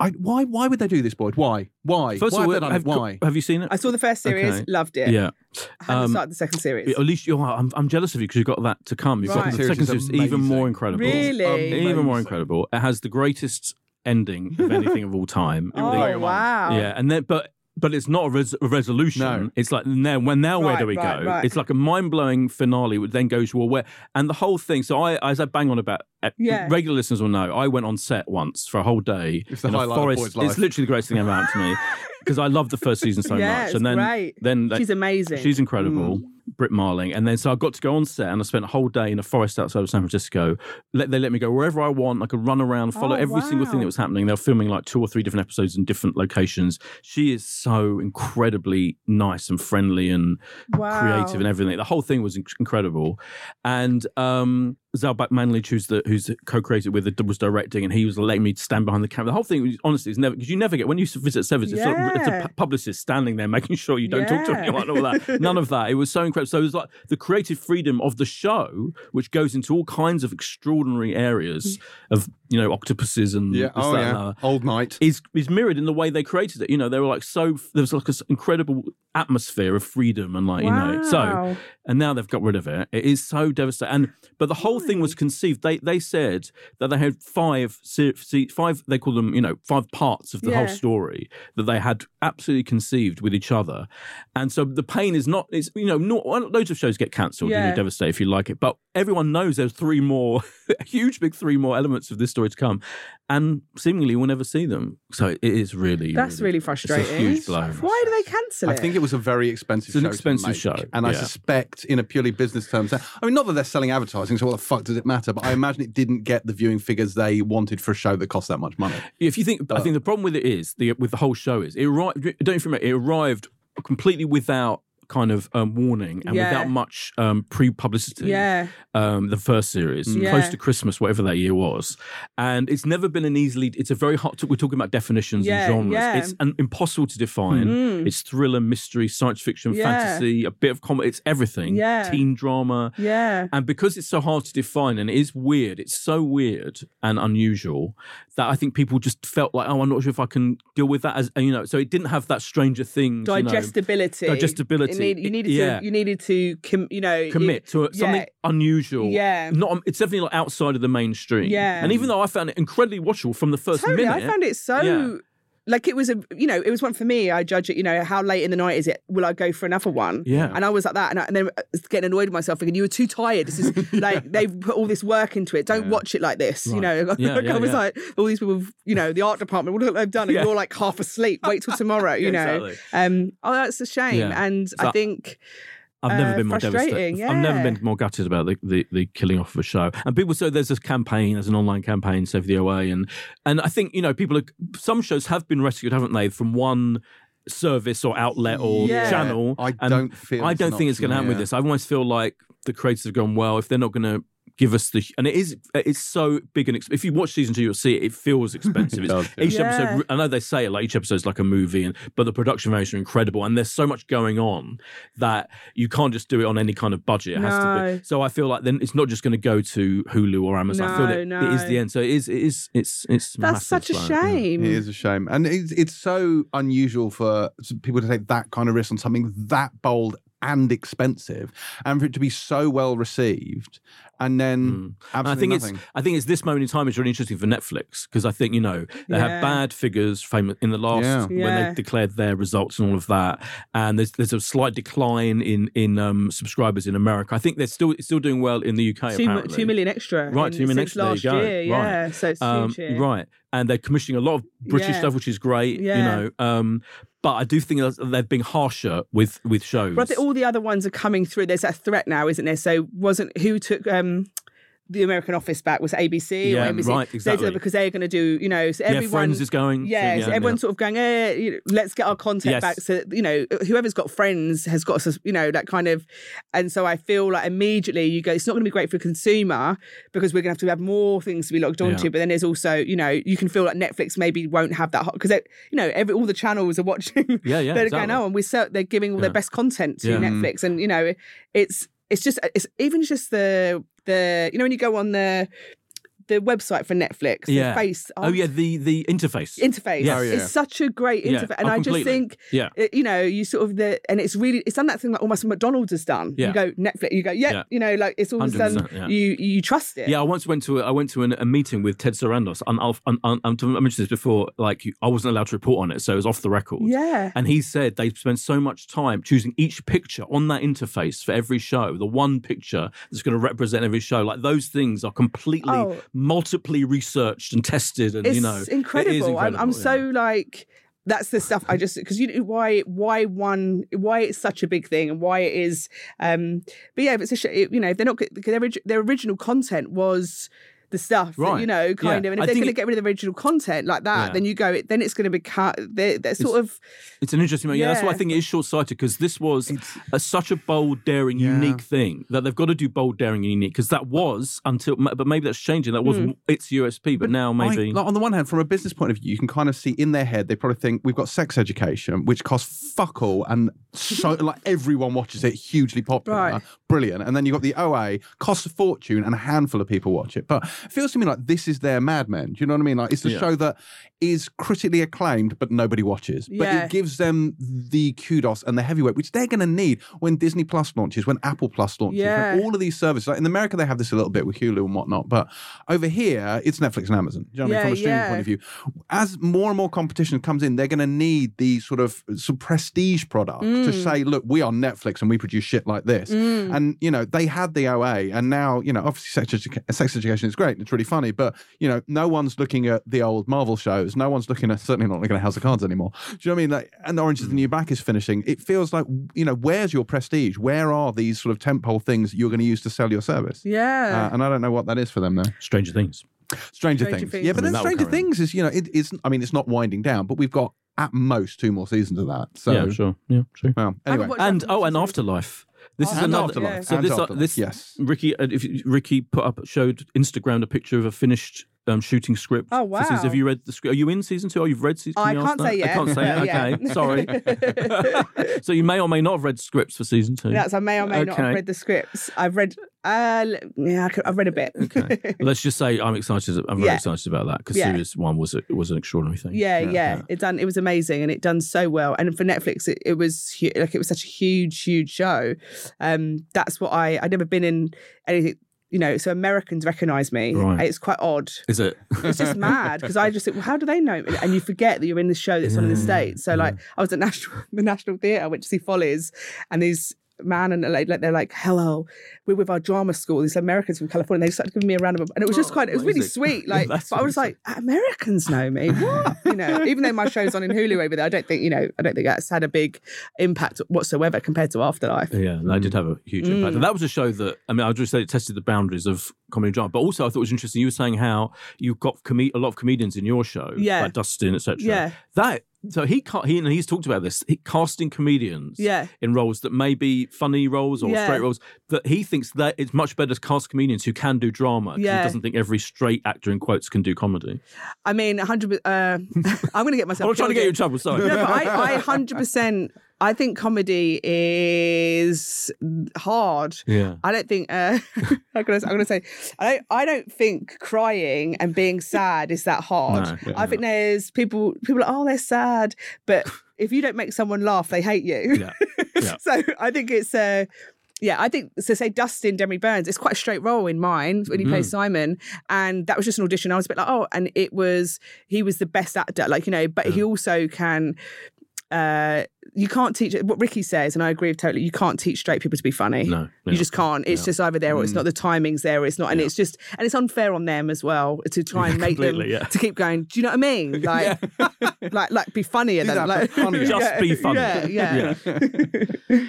I, why Why would they do this, Boyd? Why? Why? First why of all, have, have, why? have you seen it? I saw the first series, okay. loved it. Yeah. I haven't um, started the second series. At least you're, I'm, I'm jealous of you because you've got that to come. You've right. got the second series, series even more incredible. Really? Amazing. Even more incredible. It has the greatest ending of anything of all time. oh, the, wow. Yeah, and then, but... But it's not a, res- a resolution. No. It's like, now, when, now where right, do we right, go? Right. It's like a mind-blowing finale, which then goes, well, where? And the whole thing. So I, as I bang on about, yeah. regular listeners will know, I went on set once for a whole day. It's the highlight of Boyd's life. It's literally the greatest thing ever happened to me. Because I love the first season so yeah, much. And then, right. then like, she's amazing. She's incredible. Mm. Britt Marling. And then so I got to go on set and I spent a whole day in a forest outside of San Francisco. Let, they let me go wherever I want. I could run around, follow oh, every wow. single thing that was happening. They were filming like two or three different episodes in different locations. She is so incredibly nice and friendly and wow. creative and everything. The whole thing was inc- incredible. And um, Zalbat Manlij, who's the who's co-created with it, was directing, and he was letting me stand behind the camera. The whole thing was, honestly, is never, because you never get, when you visit Severs, yeah. it's, like, it's a publicist standing there making sure you don't yeah. talk to anyone and all that. None of that. It was so incredible. So it's like the creative freedom of the show, which goes into all kinds of extraordinary areas of, you know, octopuses and yeah. oh, that yeah. and Old Night, is is mirrored in the way they created it. You know, they were like, so there was like this incredible atmosphere of freedom and like wow. you know, so, and now they've got rid of it. It is so devastating. And but the whole thing was conceived. They they said that they had five five they call them, you know, five parts of the yeah. whole story that they had absolutely conceived with each other. And so the pain is not, it's, you know, not, loads of shows get cancelled yeah. and you're devastated if you like it, but everyone knows there's three more, a huge big three more elements of this story to come, and seemingly we'll never see them. So it is really that's really, really frustrating. It's a huge blow. Why do they cancel it? I think it was a very expensive. It's an show expensive to make, show, and yeah. I suspect in a purely business terms. I mean, not that they're selling advertising, so what the fuck does it matter? But I imagine it didn't get the viewing figures they wanted for a show that cost that much money. If you think, but, I think the problem with it is the with the whole show is it arrived. Don't you remember? It arrived completely without. Kind of um, warning and yeah. without much um, pre-publicity, yeah. um, the first series, yeah. close to Christmas, whatever that year was. And it's never been an easily, it's a very hot, we're talking about definitions yeah, and genres. Yeah. It's an, impossible to define. Mm-hmm. It's thriller, mystery, science fiction, yeah. fantasy, a bit of comedy, it's everything. Yeah. Teen drama. Yeah. And because it's so hard to define and it is weird, it's so weird and unusual that I think people just felt like, oh, I'm not sure if I can deal with that. As you know, so it didn't have that Stranger Things. Digestibility. You know, digestibility. Need, you needed it, yeah. to, you needed to, com, you know, commit you, to a, something yeah. unusual. Yeah, not it's definitely not outside of the mainstream. Yeah, and even though I found it incredibly watchable from the first totally, minute, I found it so. Yeah. Like it was a, you know, it was one for me. I judge it, you know, how late in the night is it? Will I go for another one? Yeah. And I was like that. And, I, and then I was getting annoyed with myself thinking, you were too tired. This is yeah. like, they've put all this work into it. Don't yeah. watch it like this. Right. You know, yeah, like yeah, I was yeah. like, all these people, you know, the art department, what have they done? And yeah. you're like half asleep. Wait till tomorrow, you yeah, know. Exactly. Um, oh, that's a shame. Yeah. And so I think... I've never uh, been more devastated. Yeah. I've never been more gutted about the, the, the killing off of a show. And people say there's this campaign, there's an online campaign, Save the O A, and and I think you know people are, some shows have been rescued, haven't they, from one service or outlet or yeah. channel. I and don't feel. I don't think it's going to happen with this. I almost feel like the creators have gone, well, if they're not going to give us the, and it is it's so big and exp- if you watch season two you'll see it, it feels expensive. It does, each yeah. episode, I know they say it like each episode's like a movie, and but the production values are incredible and there's so much going on that you can't just do it on any kind of budget. It no. has to be. So I feel like then it's not just going to go to Hulu or Amazon. No, I feel that no. it is the end. So it is it is it's it's that's such a plan. shame. Yeah. It is a shame, and it's it's so unusual for people to take that kind of risk on something that bold and expensive, and for it to be so well received, and then mm. absolutely I think nothing. It's, I think it's this moment in time is really interesting for Netflix, because I think you know they yeah. have bad figures, famous in the last yeah. when yeah. they declared their results and all of that, and there's there's a slight decline in in um, subscribers in America. I think they're still it's still doing well in the U K. Two, apparently. two million extra, right? Two million extra last there you go. year, yeah. Right. So it's um, huge year. Right, and they're commissioning a lot of British yeah. stuff, which is great, yeah. you know. Um, But I do think they've been harsher with, with shows. But I think all the other ones are coming through. There's that threat now, isn't there? So wasn't who took um, the American Office back? Was it A B C yeah, or A B C? Right, exactly. They because they're going to do, you know, so everyone yeah, Friends is going. Yeah, to, yeah so everyone's yeah. sort of going, eh, you know, let's get our content yes. back. So you know, whoever's got Friends has got, you know, that kind of. And so I feel like immediately you go, it's not going to be great for a consumer because we're going to have to have more things to be locked onto. Yeah. But then there's also, you know, you can feel like Netflix maybe won't have that because you know every all the channels are watching. Yeah, yeah, they're exactly. going, oh, and we're so, they're giving all yeah. their best content to yeah. Netflix, and you know, it's it's just it's even just the. The, you know, when you go on the the website for Netflix, yeah. the face. Oh, oh yeah, the the interface. Interface. Yeah, yeah. It's such a great interface. Yeah. And oh, I completely. just think, yeah. it, you know, you sort of, the and it's really, it's done that thing that almost McDonald's has done. Yeah. You go, Netflix, you go, yeah, yeah. you know, like it's all done, yeah. you you trust it. Yeah, I once went to, a, I went to an, a meeting with Ted Sarandos, and I'll, and, and, and I mentioned this before, like I wasn't allowed to report on it, so it was off the record. Yeah. And he said they spend so much time choosing each picture on that interface for every show, the one picture that's going to represent every show. Like those things are completely... Oh. multiply researched and tested, and it's you know, incredible. It is incredible. I'm, I'm yeah. so like, that's the stuff I just because you know why why one why it's such a big thing and why it is. Um, but yeah, if it's a sh- it, you know, if they're not their, their original content was the stuff, right? That, you know, kind yeah. of. And if I they're going to get rid of the original content like that, yeah. then you go. It, then it's going to be cut. They're, they're sort it's, of. It's an interesting moment. Yeah, yeah, that's why I think it is short sighted, because this was a, such a bold, daring, yeah. unique thing that they've got to do bold, daring, and unique, because that was until. But maybe that's changing. That wasn't mm. its U S P, but, but now maybe. I, like on the one hand, from a business point of view, you can kind of see in their head they probably think we've got Sex Education, which costs fuck all, and so like everyone watches it, hugely popular, right. brilliant, and then you have got the O A, costs a fortune, and a handful of people watch it, but. It feels to me like this is their Mad Men. Do you know what I mean? Like it's the yeah. show that is critically acclaimed, but nobody watches. But yeah. it gives them the kudos and the heavyweight, which they're going to need when Disney Plus launches, when Apple Plus launches, yeah. when all of these services. Like in America, they have this a little bit with Hulu and whatnot, but over here, it's Netflix and Amazon. Do you know what yeah, I mean? From a streaming yeah. point of view. As more and more competition comes in, they're going to need these sort of some prestige product mm. to say, look, we are Netflix and we produce shit like this. Mm. And, you know, they had the O A and now, you know, obviously sex, edu- sex education is great and it's really funny, but, you know, no one's looking at the old Marvel shows. No one's looking at, certainly not looking at House of Cards anymore. Do you know what I mean? Like, and Orange is the New Black is finishing. It feels like, you know, where's your prestige? Where are these sort of tentpole things you're going to use to sell your service? Yeah. Uh, and I don't know what that is for them, though. Stranger Things. Stranger, Stranger Things. Things. Yeah, but I mean, then Stranger Things is, you know, it, it's, I mean, it's not winding down, but we've got at most two more seasons of that. So, yeah, sure. Yeah, true. Well, anyway. And, oh, and Afterlife. This oh, is another. Afterlife. Yeah. So and this, Afterlife. Uh, this, yes. Ricky, uh, if Ricky put up, showed Instagram a picture of a finished um, shooting script. Oh wow! Have you read the script? Are you in season two? Oh, you've read season two. I can't say yet. I can't say it. Okay, sorry. So you may or may not have read scripts for season two. That's. I may or may okay. not have read the scripts. I've read. Uh, yeah, I've read a bit. Okay. Let's just say I'm excited. I'm very yeah. excited about that because yeah. series one was a, it was an extraordinary thing. Yeah, yeah, yeah. It done. It was amazing, and it done so well. And for Netflix, it, it was hu- like it was such a huge, huge show. Um, that's what I. I'd never been in anything. You know, so Americans recognise me. Right. It's quite odd. Is it? It's just mad because I just think, well, how do they know me? And you forget that you're in this show that's yeah. on in the States. So, yeah. like, I was at National, the National Theatre. I went to see Follies, and these man and like they're like, hello, we're with our drama school. These Americans from California. They started giving me a round of applause, and it was just oh, quite. It was really sweet. Like, but I was like, Americans know me. What? You know, even though my show's on in Hulu over there, I don't think you know. I don't think that's had a big impact whatsoever compared to Afterlife. Yeah, that did have a huge mm. impact. And that was a show that I mean, I would just say it tested the boundaries of comedy and drama. But also, I thought it was interesting. You were saying how you got com- a lot of comedians in your show, yeah, like Dustin, et cetera. Yeah, that. So he he and he's talked about this he, casting comedians yeah. in roles that may be funny roles or yeah. straight roles that he thinks that it's much better to cast comedians who can do drama because yeah. he doesn't think every straight actor in quotes can do comedy. I mean, one hundred percent uh, I'm going to get myself I'm trying to get you in trouble, sorry. No, but I, I one hundred percent I think comedy is hard. Yeah. I don't think. Uh, I'm gonna. I'm gonna say. I don't. I don't think crying and being sad is that hard. No, yeah, I think no. there's people. People are. Oh, they're sad. But if you don't make someone laugh, they hate you. Yeah. Yeah. So I think it's. Uh, Yeah, I think, so say Dustin Demry Burns, it's quite a straight role in mine when he mm. plays Simon. And that was just an audition. I was a bit like, oh, and it was, he was the best actor, like, you know, but yeah. he also can, uh, you can't teach, what Ricky says, and I agree with totally, you can't teach straight people to be funny. No. You just can't. It's yeah. just either there or it's not. The timing's there or it's not. And yeah. it's just, and it's unfair on them as well to try and make them, yeah. to keep going, do you know what I mean? Like, yeah. like, like be funnier than, like, funny. Just yeah, be funny. Yeah, yeah. yeah.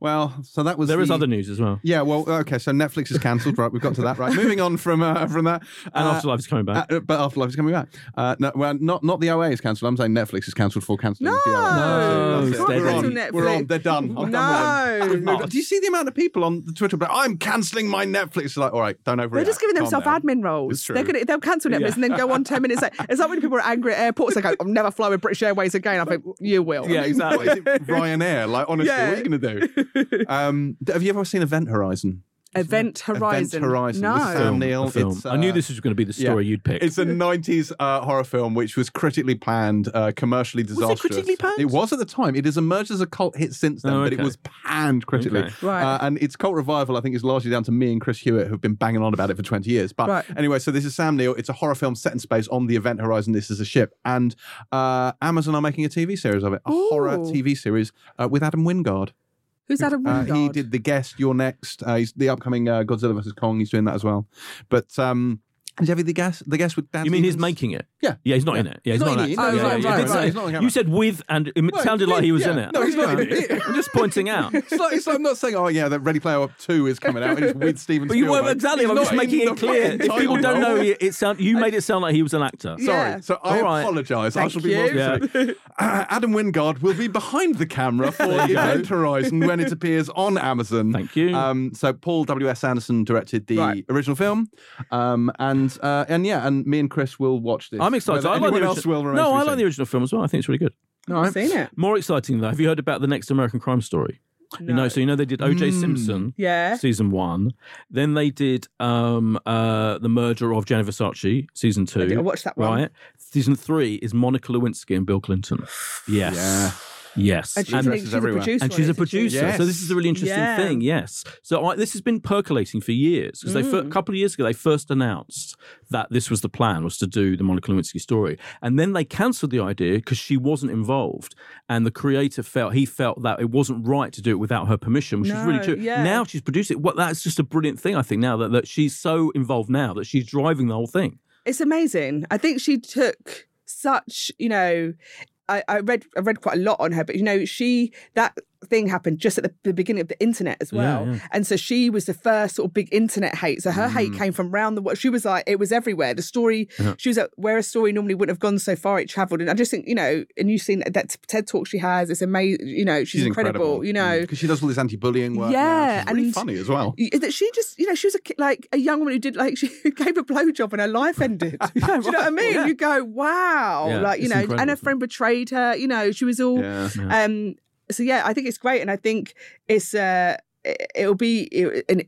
Well, so that was... There the, is other news as well. Yeah, well, okay, so Netflix is cancelled, right? We've got to that, right? Moving on from uh, from that. Uh, and Afterlife's coming back. Uh, but Afterlife's coming back. Uh, no, well, not not the O A is cancelled. I'm saying Netflix is cancelled for cancelling no, the O A. No, no. We're on. Netflix. We're on. They're done. I've no. Done with them. Do you see the amount of people on the Twitter? But I'm cancelling my Netflix. It's like, all right, don't overreact. They're just giving themselves admin roles. It's true. They're gonna, they'll cancel Netflix yeah. and then go on ten minutes. Like, it's like when people are angry at airports. They go, I'll never fly with British Airways again. I think, you will. Yeah, exactly. Ryanair, like, honestly, yeah. what are you going to do? um, have you ever seen Event Horizon? Event Horizon. Event Horizon. No. With Sam Neill. It's, uh, I knew this was going to be the story yeah. you'd pick. It's a nineties uh, horror film which was critically planned, uh, commercially disastrous. Was it critically panned? It was at the time. It has emerged as a cult hit since then, oh, okay. but it was panned critically. Okay. Right. Uh, and its cult revival, I think, is largely down to me and Chris Hewitt, who've been banging on about it for twenty years. But right. anyway, so this is Sam Neill. It's a horror film set in space on the Event Horizon. This is a ship. And uh, Amazon are making a T V series of it, a Ooh. horror T V series uh, with Adam Wingard. Who's Adam Wingard? Uh, he did The Guest, You're Next. Uh, he's the upcoming uh, Godzilla versus Kong. He's doing that as well. But um, did you ever the guest? The guest with Dan. You mean he's making it? Yeah, yeah. He's not yeah. in it. Yeah, he's, he's not, not in it. No, yeah, right, yeah, right, right, right. Right. You said with, and it well, sounded like he was yeah. in it. No, he's not in it. I'm just pointing out. It's like, it's like I'm not saying, oh yeah, that Ready Player Two is coming out. It's with Steven Spielberg. But you weren't exactly. I'm just making it clear. If people don't know, it sound you made it sound like he was an actor. Sorry. So I apologise. I shall be more specific. Adam Wingard will be behind the camera for Event Horizon when it appears on Amazon. Thank you. Um, so Paul W. S. Anderson directed the original film, um, and uh, and yeah, and me and Chris will watch this. I'm excited. I like the else will no, I like the original film as well. I think it's really good. No, I've seen it. More exciting though. Have you heard about the next American Crime Story? No. You know, so you know they did O J mm. Simpson, yeah, season one. Then they did um, uh, the murder of Gianni Versace, season two. I, did, I watched that one. Right, season three is Monica Lewinsky and Bill Clinton. Yes. Yeah. Yes, and she's, and, she's, a, producer, and she's a producer. Yes. So this is a really interesting yeah. thing. Yes, so I, this has been percolating for years because mm. they a couple of years ago they first announced that this was the plan, was to do the Monica Lewinsky story, and then they cancelled the idea because she wasn't involved, and the creator felt he felt that it wasn't right to do it without her permission, which no, is really true. Yeah. Now she's producing. Well, that's just a brilliant thing, I think. Now that, that she's so involved now that she's driving the whole thing. It's amazing. I think she took such, you know. I, I read I read quite a lot on her, but you know, she that thing happened just at the, the beginning of the internet as well. Yeah, yeah. And so she was the first sort of big internet hate. So her mm. hate came from around the world. She was like, it was everywhere. The story, yeah. she was at where a story normally wouldn't have gone so far, it travelled. And I just think, you know, and you've seen that TED Talk she has, it's amazing, you know, she's, she's incredible, incredible, you know. Because she does all this anti-bullying work. Yeah. She's and really funny as well. She just, you know, she was a, like a young woman who did, like, she gave a blowjob and her life ended. yeah, right. Do you know what I mean? Yeah. You go, wow. Yeah, like, you know, incredible. And her friend betrayed her, you know, she was all... Yeah, yeah. Um, So yeah, I think it's great, and I think it's uh, it, it'll be it, an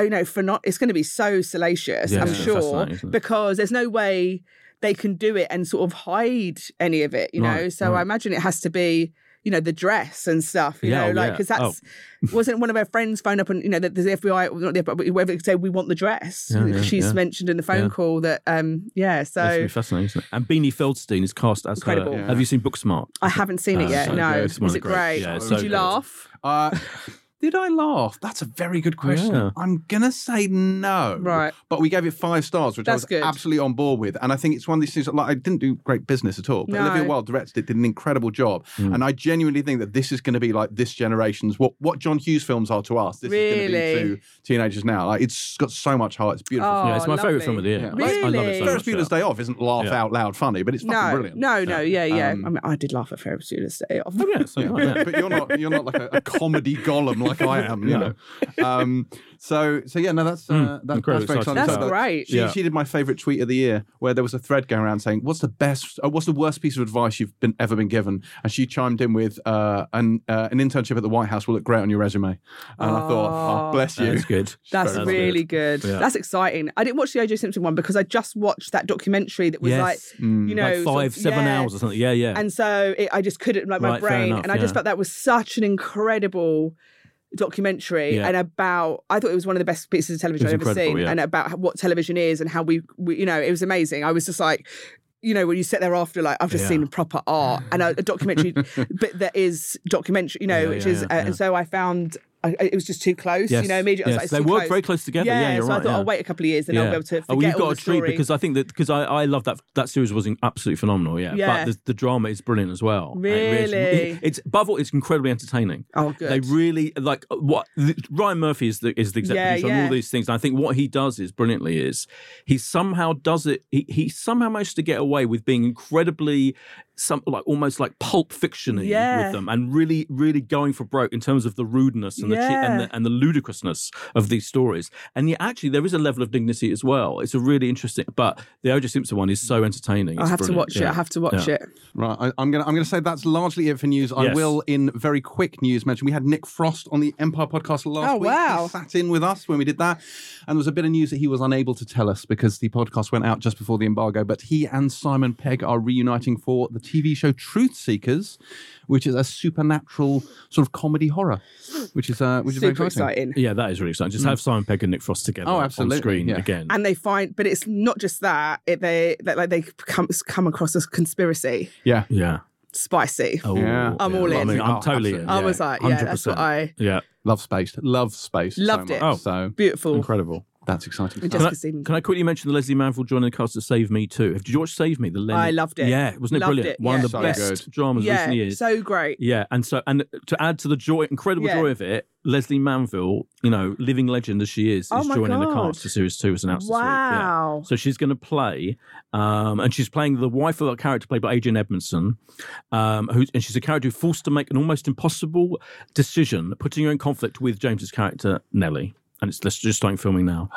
you know for not it's going to be so salacious, yeah, I'm sure, because there's no way they can do it and sort of hide any of it, you right, know. So right. I imagine it has to be, you know, the dress and stuff, you yeah, know, like because yeah. that's oh. wasn't one of her friends phone up and you know that the F B I not the F B I, whatever they say we want the dress. Yeah, yeah, She's yeah. mentioned in the phone yeah. call that um yeah so it's really fascinating, isn't it? And Beanie Feldstein is cast as incredible. Her. Yeah. Have you seen Booksmart? I haven't seen uh, it yet. So no, is it great? great? Yeah, so did you good. laugh? Uh, did I laugh? That's a very good question. Yeah. I'm gonna say no. Right, but we gave it five stars, which That's I was good. absolutely on board with, and I think it's one of these things that, like, I didn't do great business at all. But no. Olivia Wilde directed it, did an incredible job, mm. and I genuinely think that this is going to be like this generation's what what John Hughes films are to us. This really? is going to be to teenagers now. Like, it's got so much heart. It's beautiful. Oh, yeah, it's my lovely. favorite film of the year. Yeah. Really? I, I love it so Ferris much, Bueller's yeah. Day Off isn't laugh yeah. out loud funny, but it's fucking no, brilliant. No, no, yeah, yeah. Um, I mean, I did laugh at Ferris Bueller's Day Off. Oh, yeah, so yeah. Like that. But you're not you're not like a, a comedy golem. Like I am, you no. know. Um, so, so yeah, no, that's uh, that, that's very exciting. That's so, great. She, yeah. she did my favourite tweet of the year, where there was a thread going around saying, "What's the best? Uh, what's the worst piece of advice you've been ever been given?" And she chimed in with, uh, "An uh, an internship at the White House will look great on your resume." And oh, I thought, oh, "Bless you." That's good. That's, that's really good. good. Yeah. That's exciting. I didn't watch the O J Simpson one because I just watched that documentary that was yes. like, mm, you know, like five, so, seven yeah. hours or something. Yeah, yeah. And so it, I just couldn't like my right, brain, enough, and I yeah. just thought that was such an incredible. documentary yeah. and about I thought it was one of the best pieces of television I've ever seen yeah. and about what television is and how we, we you know it was amazing. I was just like, you know, when you sit there after, like, I've just yeah. seen proper art and a, a documentary but that is documentary, you know, yeah, which yeah, is, yeah, uh, yeah. and so I found I, it was just too close, yes. you know, immediately. I was yes. like, they work close. very close together, yeah, yeah you're so right. So I thought, yeah. I'll wait a couple of years, then yeah. I'll be able to forget all the story. Oh, you've got a treat, because I think that, because I, I love that, that series was absolutely phenomenal, yeah. yeah. But the, the drama is brilliant as well. Really? It, it's, above all, it's incredibly entertaining. Oh, good. They really, like, what, the, Ryan Murphy is the, is the executive yeah, producer yeah. on all these things, and I think what he does is, brilliantly, is he somehow does it, he, he somehow managed to get away with being incredibly, some like almost like pulp fiction-y yeah. with them, and really, really going for broke in terms of the rudeness and, yeah. the, and the and the ludicrousness of these stories. And yet, actually, there is a level of dignity as well. It's a really interesting. But the O J Simpson one is so entertaining. I have brilliant. to watch yeah. it. I have to watch yeah. it. Right, I, I'm gonna I'm gonna say that's largely it for news. Yes. I will, in very quick news, mention we had Nick Frost on the Empire podcast last oh, week. Wow. He sat in with us when we did that, and there was a bit of news that he was unable to tell us because the podcast went out just before the embargo. But he and Simon Pegg are reuniting for the T V show Truth Seekers, which is a supernatural sort of comedy horror, which is uh, which is very exciting. Yeah, that is really exciting. Just mm. have Simon Pegg and Nick Frost together oh, absolutely. on screen yeah. again, and they find, but it's not just that it, they that, like they come come across as conspiracy. Yeah, yeah, spicy. Oh, yeah. I'm yeah. all in. I mean, I'm oh, totally. In. Yeah. I was like, yeah, one hundred percent that's what I. Yeah, love space, love space, loved so it. Oh, so beautiful, incredible. That's exciting. Can I, can I quickly mention the Leslie Manville joining the cast of Save Me Too? Did you watch Save Me? The Lenny... I loved it. Yeah, wasn't it loved brilliant? It. One yeah. of the so best good. dramas yeah, recent years. Yeah, so great. Yeah, and so and to add to the joy, incredible yeah. joy of it, Leslie Manville, you know, living legend as she is, is oh joining God. the cast to series two, was announced wow. this week. Yeah. So she's going to play, um, and she's playing the wife of a character played by Adrian Edmondson, um, who, and she's a character who's forced to make an almost impossible decision, putting her in conflict with James's character, Nellie. And it's just starting filming now.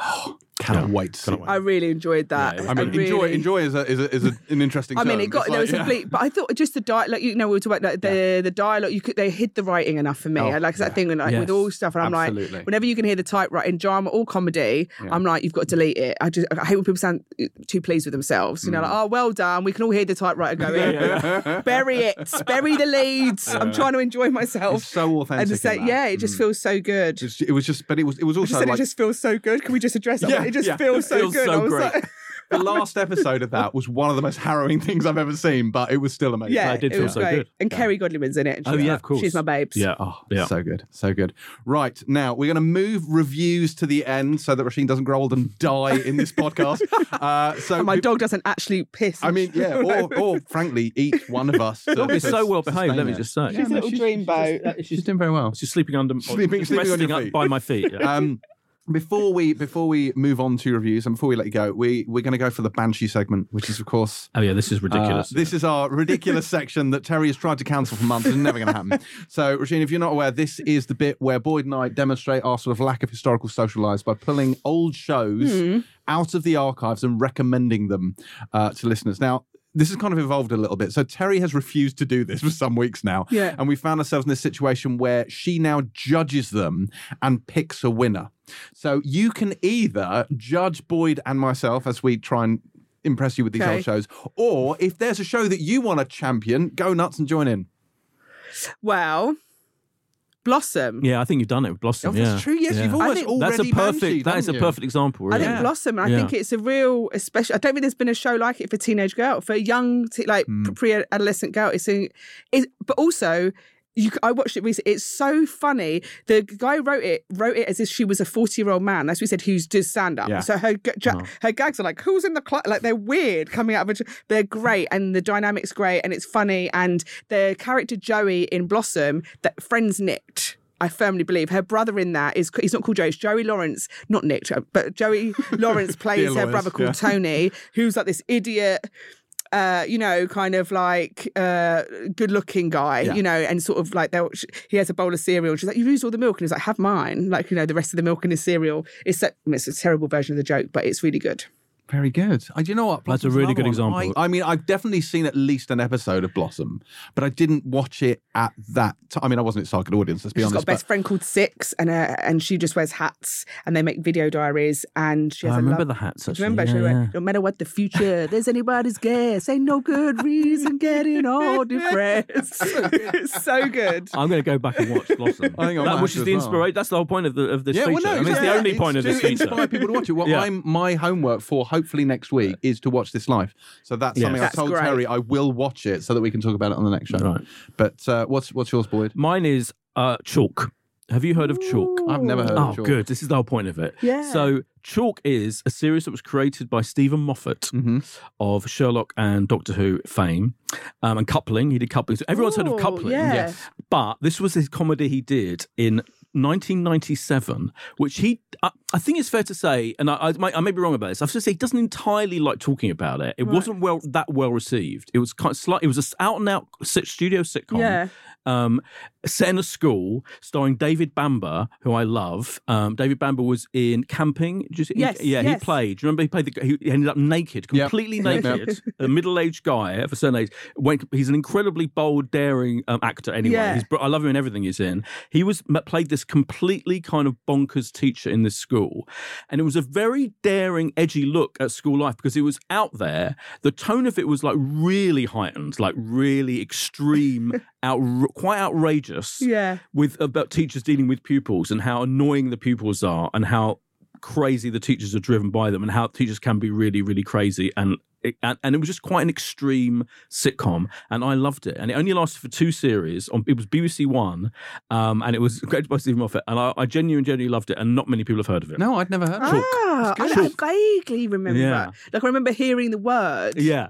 cannot yeah. wait to see. I really enjoyed that. Yeah, I mean, I really... enjoy enjoy is a, is a, is a, an interesting. I mean, term. It got it's there like, was yeah. a bleep, but I thought just the dialogue. Like, you know, we were talking about like, the yeah. the dialogue. You could, they hid the writing enough for me. Oh, I like yeah. that thing when, like, yes. with all stuff, and I'm Absolutely. like, whenever you can hear the typewriting drama or comedy, yeah. I'm like, you've got to delete it. I just I hate when people sound too pleased with themselves. You know, mm. like, oh, well done. We can all hear the typewriter going. yeah, yeah. Bury it. Bury the leads. Yeah. I'm trying to enjoy myself. It's so authentic. And say, yeah, it just mm. feels so good. It was, it was just, but it was it was also. I just said like, it just feels so good. Can we just address that? Yeah, it just yeah. feels so feels good. So I was great. Like, the last episode of that was one of the most harrowing things I've ever seen, but it was still amazing. Yeah, yeah, I did it feel was so great. Good. And yeah. Kerry Godlewin's in it. And oh, yeah, of course. She's my babes. Yeah. Oh, yeah. So good. So good. Right. Now, we're going to move reviews to the end so that Roisin doesn't grow old and die in this podcast. Uh, so and my we, dog doesn't actually piss. I mean, yeah, or, or frankly, eat one of us. The dog is so well behaved, let me just say. She's yeah, a little she's, dreamboat. She's, she's, she's doing very well. She's sleeping under sleeping, sleeping resting on up by my feet. Yeah. Um, Before we before we move on to reviews and before we let you go, we, we're going to go for the Banshee segment, which is, of course... Oh, yeah, this is ridiculous. Uh, this is our ridiculous section that Terry has tried to cancel for months and never going to happen. So, Roisin, if you're not aware, this is the bit where Boyd and I demonstrate our sort of lack of historical social lives by pulling old shows mm. out of the archives and recommending them uh, to listeners. Now, this has kind of evolved a little bit. So Terry has refused to do this for some weeks now. Yeah. And we found ourselves in this situation where she now judges them and picks a winner. So you can either judge Boyd and myself as we try and impress you with these okay. old shows, or if there's a show that you want to champion, go nuts and join in. Well... Blossom. Yeah, I think you've done it with Blossom. Oh, that's yeah. true. Yes, yeah. you've almost think, already that's a perfect. Banshee, that is a perfect example. Really. I think yeah. Blossom. And I yeah. think it's a real, especially. I don't think there's been a show like it for a teenage girl, for a young, te- like mm. pre-adolescent girl. It's, in, it's but also. You, I watched it recently. It's so funny. The guy wrote it wrote it as if she was a forty-year-old man. That's what he said, who's does stand up. Yeah. So her ju- oh. her gags are like, who's in the club? Like, they're weird coming out of a... They're great, and the dynamic's great, and it's funny. And the character Joey in Blossom, that friends nicked, I firmly believe. Her brother in that is... He's not called Joey. It's Joey Lawrence. Not Nick, but Joey Lawrence plays her lawyers, brother called yeah. Tony, who's like this idiot... Uh, you know, kind of like uh, good-looking guy, yeah. you know, and sort of like she, he has a bowl of cereal. She's like, "You've used all the milk," and he's like, "Have mine." Like, you know, the rest of the milk in his cereal. It's a, it's a terrible version of the joke, but it's really good. Very good. I, you know what? Blossom's That's a really good one. example. I, I mean, I've definitely seen at least an episode of Blossom, but I didn't watch it at that time. I mean, I wasn't its target audience, let's be She's honest. She's got a best but... friend called Six, and uh, and she just wears hats, and they make video diaries, and she has I a remember love... the hats, actually. Remember, yeah, she went, yeah. no matter what the future, there's anybody's guess, ain't no good reason getting all depressed. It's so good. I'm going to go back and watch Blossom. I think I'll that, Which is the well. inspiration. That's the whole point of, the, of this yeah, feature. Well, no, I mean, it's yeah, the only it's point of this feature. To inspire people to watch it. What yeah. I'm, my homework for hope Hopefully next week is to watch This Life. So that's yeah. something that's I told great. Terry I will watch it so that we can talk about it on the next show. Right. But uh, what's what's yours, Boyd? Mine is uh, Chalk. Have you heard of Chalk? Ooh. I've never heard oh, of Chalk. Oh, good. This is the whole point of it. Yeah. So Chalk is a series that was created by Stephen Moffat mm-hmm. of Sherlock and Doctor Who fame. Um, and Coupling. He did Coupling. So everyone's Ooh, heard of Coupling. Yeah. Yes. But this was his comedy he did in nineteen ninety-seven, which he, I, I think it's fair to say, and I, I, might, I may be wrong about this. I've just said he doesn't entirely like talking about it. It right. wasn't well that well received. It was kind of slight. It was an out and out studio sitcom, yeah. um, set in a school, starring David Bamber, who I love. Um, David Bamber was in Camping. Just, yes, he, yeah, yes. he played. Do you remember he played? The, he ended up naked, completely yep. naked. A middle-aged guy of a certain age. Went, he's an incredibly bold, daring um, actor. Anyway, yeah. he's, I love him in everything he's in. He was played this completely kind of bonkers teacher in this school, and it was a very daring, edgy look at school life because it was out there. The tone of it was like really heightened, like really extreme, out quite outrageous. Yeah, with about teachers dealing with pupils and how annoying the pupils are, and how crazy the teachers are driven by them, and how teachers can be really, really crazy and. It, and, and it was just quite an extreme sitcom, and I loved it. And it only lasted for two series. On it was B B C One, um, and it was created by Stephen Moffat. And I, I genuinely, genuinely loved it. And not many people have heard of it. No, I'd never heard of it. Ah, I, I vaguely remember. Yeah. Like I remember hearing the word. Yeah.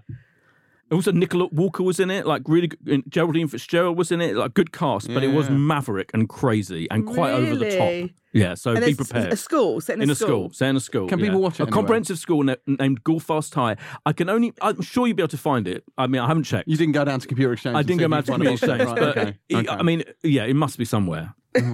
Also, Nicola Walker was in it. Like really, good, Geraldine Fitzgerald was in it. Like good cast, yeah. but it was maverick and crazy and quite really? over the top. Yeah, so and be prepared. A school, set in a, in a school. school, set in a school. Can yeah. people watch it? A anyway? comprehensive school na- named Goldfast High. I can only. I'm sure you'll be able to find it. I mean, I haven't checked. You didn't go down to Computer Exchange. I didn't go down to Computer Exchange, right, but okay. It, okay. I mean, yeah, it must be somewhere. Oh.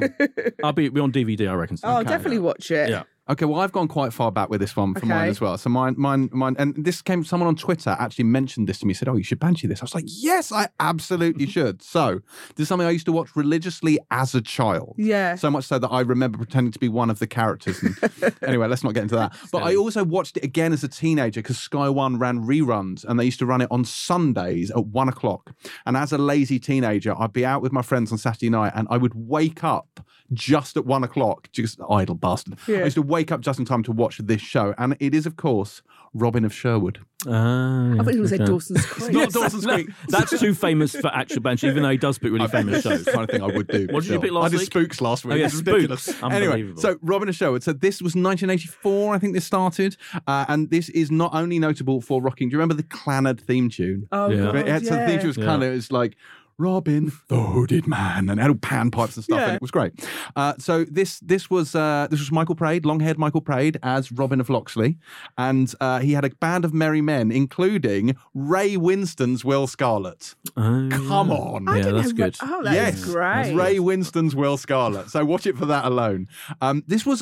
I'll be, be on D V D, I reckon. So. Oh, okay. I'll definitely yeah. watch it. Yeah. Okay, well, I've gone quite far back with this one for okay. mine as well. So mine, mine, mine, and this came, someone on Twitter actually mentioned this to me, said, oh, you should banshee this. I was like, yes, I absolutely should. So this is something I used to watch religiously as a child. Yeah. So much so that I remember pretending to be one of the characters. And anyway, let's not get into that. But I also watched it again as a teenager because Sky One ran reruns and they used to run it on Sundays at one o'clock. And as a lazy teenager, I'd be out with my friends on Saturday night and I would wake up just at one o'clock, just idle bastard. Yeah. I used to wake up just in time to watch this show. And it is, of course, Robin of Sherwood. Ah, yeah. I thought he was okay. at Dawson's Creek. It's not Dawson's Creek. No, that's too famous for actual banshee, even though he does pick really famous shows. Kind of thing I would do. What did you pick last week? I did Spooks last week. Oh, yeah, Spooks. Anyway, so Robin of Sherwood. So this was nineteen eighty-four, I think this started. Uh, and this is not only notable for rocking. Do you remember the Clannad theme tune? Oh, yeah. God, it had, yeah. So the theme tune was yeah. kind of, it was like, Robin, the Hooded Man, and had all pan pipes and stuff, yeah. and it was great. Uh, so this this was uh, this was Michael Praed, long-haired Michael Praed as Robin of Locksley, and uh, he had a band of merry men, including Ray Winstons Will Scarlet. Oh, come on, I yeah, that's know, good. Oh, that yes, is great. Ray Winstons Will Scarlet. So watch it for that alone. Um, this was.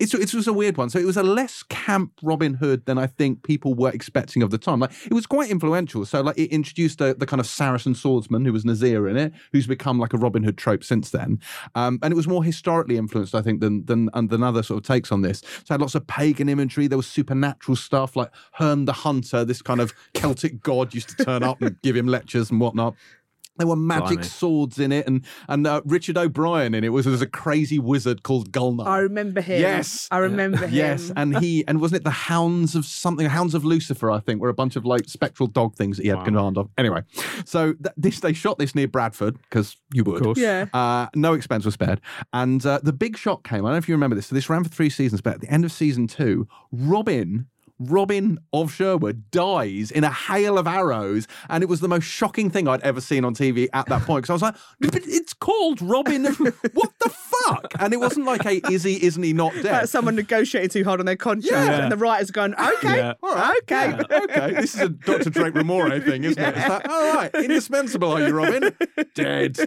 It's, it was a weird one. So it was a less camp Robin Hood than I think people were expecting of the time. Like it was quite influential. So like it introduced a, the kind of Saracen swordsman who was Nazir in it, who's become like a Robin Hood trope since then. Um, and it was more historically influenced, I think, than than than other sort of takes on this. So it had lots of pagan imagery. There was supernatural stuff like Herne the Hunter, this kind of Celtic god used to turn up and give him lectures and whatnot. There were magic Blimey. swords in it, and and uh, Richard O'Brien in it was, was a crazy wizard called Gulnar. I remember him. Yes, I remember yeah. him. Yes, and he and wasn't it the Hounds of something? Hounds of Lucifer, I think, were a bunch of like spectral dog things that he had wow. command of. Anyway, so th- this they shot this near Bradford because you would, of course. Yeah. Uh, no expense was spared, and uh, the big shot came. I don't know if you remember this. So this ran for three seasons, but at the end of season two, Robin. Robin of Sherwood dies in a hail of arrows, and it was the most shocking thing I'd ever seen on T V at that point, because I was like, but it's called Robin of... What the fuck? And it wasn't like a, is he, isn't he not dead? Like someone negotiated too hard on their contract, yeah. and the writers are going, okay, yeah. all right, okay. Yeah. okay. This is a Doctor Drake Ramore thing, isn't yeah. it? It's like, all right, indispensable, are you, Robin? Dead.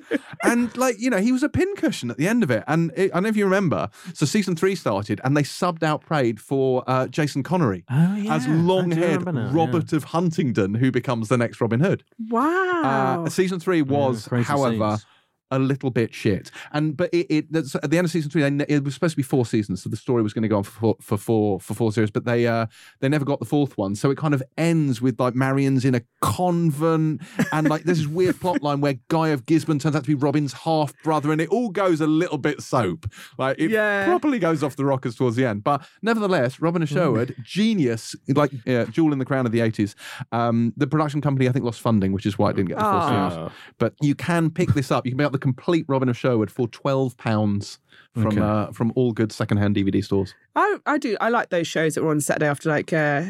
And, like, you know, he was a pincushion at the end of it, and it, I don't know if you remember, so season three started, and they subbed out Praed for uh, Jason Connery. Oh, yeah. As long-haired Robert yeah. of Huntingdon, who becomes the next Robin Hood. Wow. Uh, season three was, yeah, however, scenes. a little bit shit. And But it, it, at the end of season three, they, it was supposed to be four seasons, so the story was going to go on for four, for four for four series, but they uh, they never got the fourth one. So it kind of ends with, like, Marion's in a convent, and, like, there's this weird plotline where Guy of Gisborne turns out to be Robin's half-brother, and it all goes a little bit soap. Like, it yeah. properly goes off the rockers towards the end. But nevertheless, Robin of Sherwood, genius, like, yeah, jewel in the crown of the eighties. Um, the production company, I think, lost funding, which is why it didn't get the fourth oh. series. But you can pick this up. You can pick up the complete Robin of Sherwood for twelve pounds from okay. uh, from all good secondhand D V D stores. I, I do. I like those shows that were on Saturday after, like... Uh,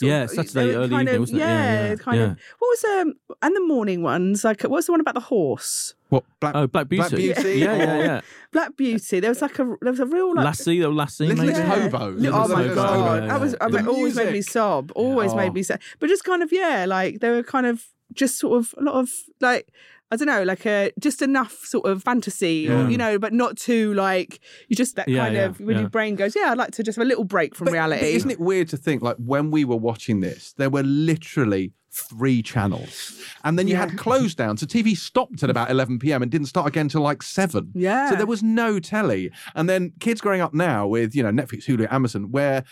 yeah, of, Saturday early evening, of, wasn't it? Yeah, yeah, kind yeah. of. What was... um And the morning ones, like, what was the one about the horse? What? Black, oh, Black Beauty. Black Beauty. Yeah, yeah, yeah. Black Beauty. There was like a, there was a real like... Lassie, or Lassie. Little yeah. Hobo. Little, oh, my God. That was, yeah. I mean, always made me sob. Always yeah. made me sob. But just kind of, yeah, like, they were kind of just sort of a lot of, like... I don't know, like a, just enough sort of fantasy, yeah. you know, but not too like, you just that yeah, kind yeah, of, when yeah. your brain goes, yeah, I'd like to just have a little break from but, reality. But isn't it weird to think, like, when we were watching this, there were literally three channels. And then you yeah. had closed down, so T V stopped at about eleven p.m. and didn't start again till like seven. Yeah. So there was no telly. And then kids growing up now with, you know, Netflix, Hulu, Amazon, where...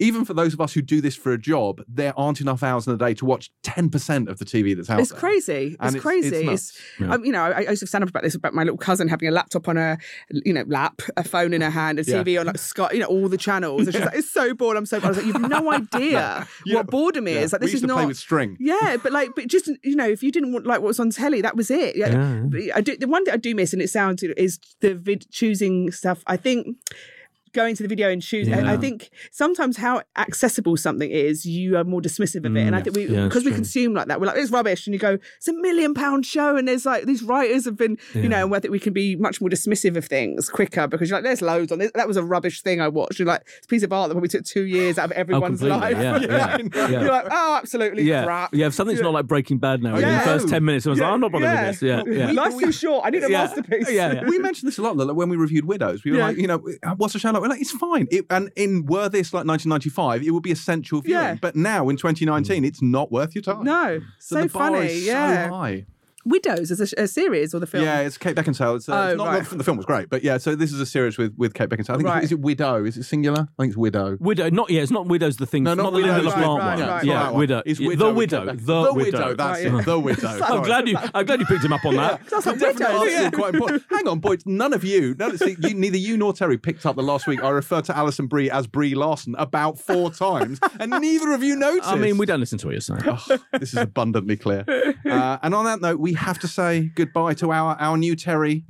Even for those of us who do this for a job, there aren't enough hours in a day to watch ten percent of the T V that's out it's there. Crazy. It's, it's crazy. It's nuts. Yeah. Um, you know, I, I used to stand up about this, about my little cousin having a laptop on her, you know, lap, a phone in her hand, a T V yeah. on, like, Sky, you know, all the channels. And she's yeah. like, it's so bored. I'm so bored. I was like, you've no idea yeah. what boredom is. Yeah. Like, this we used is to not... play with string. Yeah, but like, but just, you know, if you didn't want, like, what was on telly, that was it. Yeah. yeah. But I do, the one that I do miss, and it sounds, is the vid- choosing stuff. I think... going to the video and choosing. Yeah. I think sometimes how accessible something is, you are more dismissive of it. And I think we, because yeah, we consume like that, we're like, it's rubbish. And you go, it's a million pound show. And there's like, these writers have been, yeah. you know, and I think we can be much more dismissive of things quicker because you're like, there's loads on this. That was a rubbish thing I watched. You're like, it's a piece of art that probably took two years out of everyone's oh, life. Yeah, yeah, yeah. You're like, oh, absolutely yeah. crap. Yeah, if something's yeah. not like Breaking Bad now, yeah. in the first ten minutes, I was yeah. like, I'm not bothered yeah. with this. Yeah, yeah. Life's too short. I need a yeah. masterpiece. Yeah. Yeah. Yeah. We mentioned this a lot, like, when we reviewed Widows. We were yeah. like, you know, what's a show like? We're like, it's fine. It, and in were this like nineteen ninety-five, it would be essential viewing. Yeah. But now in twenty nineteen, it's not worth your time. No, so, so the bar funny. Is yeah. so high. Widows as a, a series or the film? Yeah, it's Kate Beckinsale. It's, uh, oh, it's not, right. not, the film was great, but yeah, so this is a series with, with Kate Beckinsale. I think right. Is it Widow? Is it singular? I think it's Widow. Widow, not, yeah, it's not Widow's the thing. No, not, not Widow, the right, right, one. Right, yeah, right. Widow. It's yeah, Widow. The Widow. The, the Widow. Widow, that's right, yeah. it. The Widow. I'm, glad you, I'm glad you picked him up on that. That's like Widow. Yeah. Quite important. Hang on, boys, none of you, none of, see, you, neither you nor Terry picked up the last week. I referred to Alison Brie as Brie Larson about four times, and neither of you noticed. I mean, we don't listen to what you're saying. This is abundantly clear. And on that note, we have to say goodbye to our, our new Terry.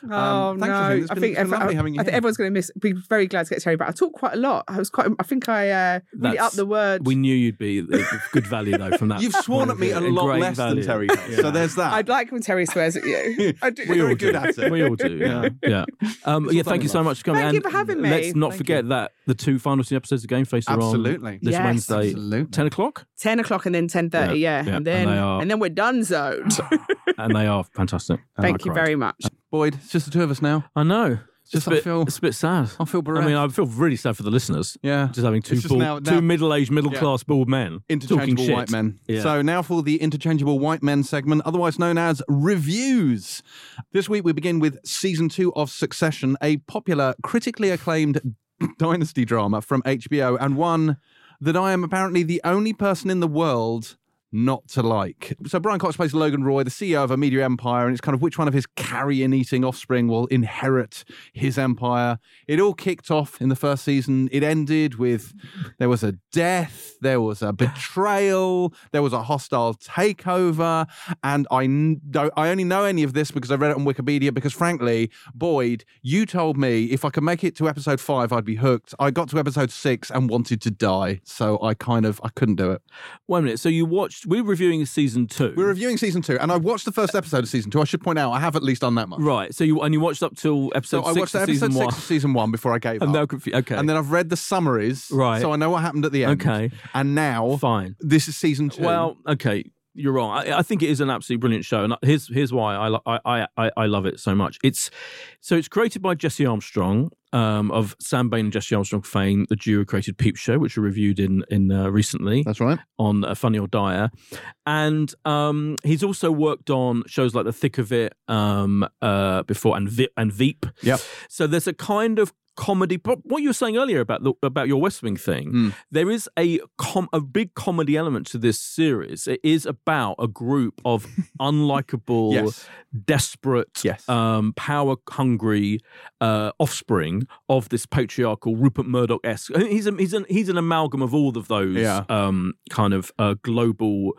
Um, oh no! I think, every, I, I think everyone's going to miss. Be very glad to get Terry back. I talked quite a lot. I was quite. I think I uh, really upped the word. We knew you'd be good value though from that. You've sworn at me a lot less value. than Terry does. Yeah. So there's that. I'd like when Terry swears at you. I do. We all good do. At it. We all do. Yeah. yeah. Um, yeah thank you so much for coming. Thank and you for having me. Let's not thank forget you. that the two final two episodes of Game Face are absolutely. on this yes. Wednesday, absolutely. ten o'clock. Ten o'clock and then ten thirty. Yeah. yeah. yeah. And then and, are... and then we're done zoned. And they are fantastic. Thank you very much. Boyd, it's just the two of us now. I know. It's just a bit, I feel, it's a bit sad. I feel bereft. I mean, I feel really sad for the listeners. Yeah. Just having two, just bald, now, now, two middle-aged, middle-class yeah. bald men. Interchangeable white men. Yeah. So now for the interchangeable white men segment, otherwise known as reviews. This week we begin with season two of Succession, a popular, critically acclaimed dynasty drama from H B O, and one that I am apparently the only person in the world not to like. So Brian Cox plays Logan Roy, the C E O of a media empire, and it's kind of which one of his carrion-eating offspring will inherit his empire. It all kicked off in the first season. It ended with there was a death, there was a betrayal, there was a hostile takeover, and I, don't, I only know any of this because I read it on Wikipedia, because frankly, Boyd, you told me if I could make it to episode five, I'd be hooked. I got to episode six and wanted to die, so I kind of, I couldn't do it. Wait a minute, so you watched We're reviewing season two. We're reviewing season two, and I watched the first episode of season two. I should point out I have at least done that much. Right. So you and you watched up till episode. So six I watched of episode season six one. Of season one before I gave and up. Confu- okay. And then I've read the summaries. Right. So I know what happened at the end. Okay. And now, fine. This is season two. Well, okay. You're wrong. I, I think it is an absolutely brilliant show, and here's here's why I lo- I, I I love it so much. It's so it's created by Jesse Armstrong um, of Sam Bain and Jesse Armstrong fame, the duo created Peep Show, which we reviewed in in uh, recently. That's right, on uh, Funny or Dire, and um, he's also worked on shows like The Thick of It um, uh, before and Vi- and Veep. Yep. So there's a kind of comedy, but what you were saying earlier about the, about your West Wing thing, mm. there is a com, a big comedy element to this series. It is about a group of unlikable, yes. desperate, yes. um, power-hungry uh, offspring of this patriarchal Rupert Murdoch-esque. He's a, he's an he's an amalgam of all of those yeah. um, kind of uh, global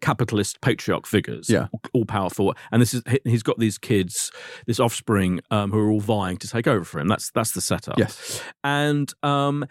capitalist patriarch figures, yeah. all powerful, and this is he's got these kids, this offspring, um, who are all vying to take over for him. That's that's the setup. Yes, and um,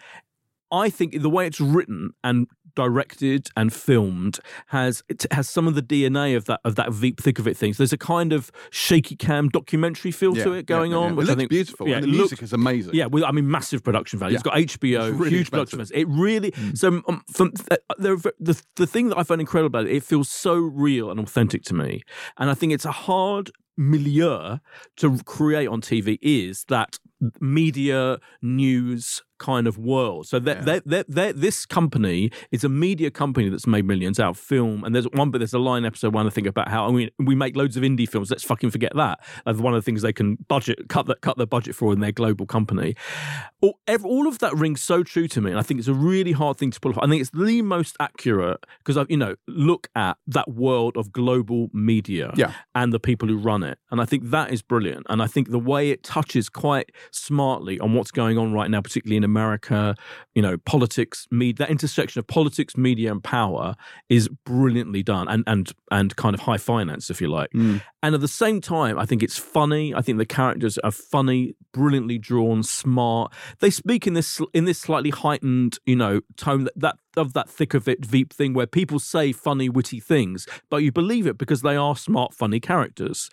I think the way it's written and directed and filmed has it has some of the D N A of that of that Veep Thick of It thing. So there's a kind of shaky cam documentary feel yeah, to it going yeah, yeah, yeah. on, which it looks I think beautiful. Yeah, and the music looked, is amazing. Yeah, well, I mean, massive production value. Yeah. It's got H B O, really huge expensive. production value. It really. Mm. So um, from th- the, the the thing that I found incredible about it, it feels so real and authentic to me, and I think it's a hard milieu to create on T V is that media news kind of world. So that yeah. that that this company is a media company that's made millions out of film. And there's one, but there's a line episode one I think about how I mean we make loads of indie films. Let's fucking forget that. That's one of the things they can budget cut that cut their budget for in their global company. All, all of that rings so true to me, and I think it's a really hard thing to pull off. I think it's the most accurate because I've you know look at that world of global media yeah. and the people who run it, and I think that is brilliant. And I think the way it touches quite smartly on what's going on right now, particularly in America, you know, politics, media, that intersection of politics, media, and power is brilliantly done, and and and kind of high finance, if you like. Mm. And at the same time, I think it's funny. I think the characters are funny, brilliantly drawn, smart. They speak in this in this slightly heightened, you know, tone that, that of that Thick of It Veep thing where people say funny, witty things, but you believe it because they are smart, funny characters.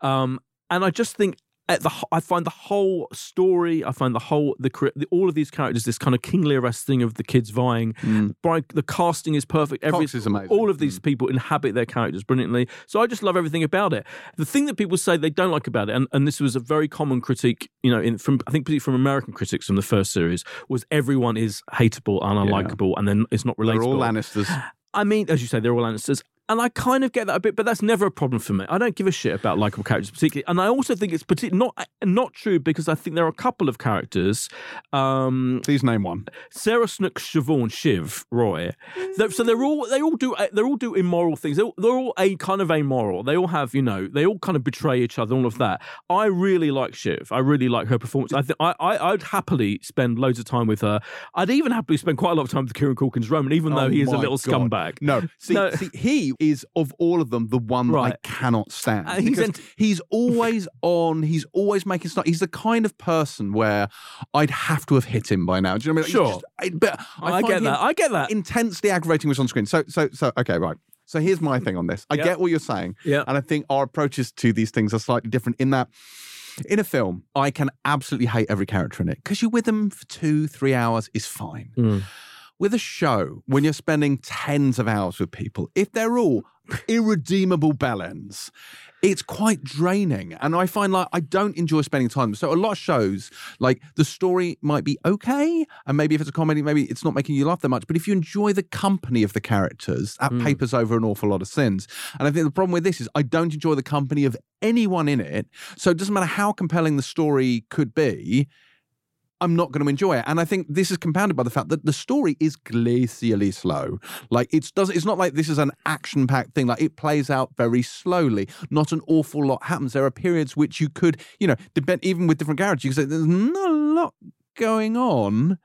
Um, and I just think at the, I find the whole story, I find the whole, the, the all of these characters, this kind of King Lear-esque thing of the kids vying. Mm. By, the casting is perfect. Every, Cox is amazing. All of these mm. people inhabit their characters brilliantly. So I just love everything about it. The thing that people say they don't like about it, and, and this was a very common critique, you know, in, from I think particularly from American critics from the first series, was everyone is hateable and unlikable, yeah. and then it's not relatable. They're all Lannisters. I mean, as you say, they're all Lannisters. And I kind of get that a bit, but that's never a problem for me. I don't give a shit about likeable characters particularly. And I also think it's particularly not, not true because I think there are a couple of characters. Um, Please name one. Sarah Snook, Siobhan, Shiv, Roy. They're, so they're all they all do they all do immoral things. They're, they're all a kind of amoral. They all have, you know, they all kind of betray each other, all of that. I really like Shiv. I really like her performance. I think I, I I'd happily spend loads of time with her. I'd even happily spend quite a lot of time with Kieran Culkin's Roman, even though oh he is a little God. scumbag. No, see, no. see he. is of all of them the one right. that I cannot stand. Uh, he's, ent- he's always on, he's always making stuff. He's the kind of person where I'd have to have hit him by now. Do you know what I mean? Sure. Just, I, but I, I get that. I get that. Intensely aggravating what's on screen. So, so, so, okay, right. So here's my thing on this. I yep. get what you're saying. Yep. And I think our approaches to these things are slightly different in that in a film, I can absolutely hate every character in it because you're with them for two, three hours is fine. Mm. With a show, when you're spending tens of hours with people, if they're all irredeemable bellends, it's quite draining. And I find like I don't enjoy spending time. So a lot of shows, like the story might be okay. And maybe if it's a comedy, maybe it's not making you laugh that much. But if you enjoy the company of the characters, that mm. papers over an awful lot of sins. And I think the problem with this is I don't enjoy the company of anyone in it. So it doesn't matter how compelling the story could be. I'm not going to enjoy it. And I think this is compounded by the fact that the story is glacially slow. Like, it's doesn't. It's not like this is an action-packed thing. Like, it plays out very slowly. Not an awful lot happens. There are periods which you could, you know, depend, even with different characters, you can say there's not a lot going on.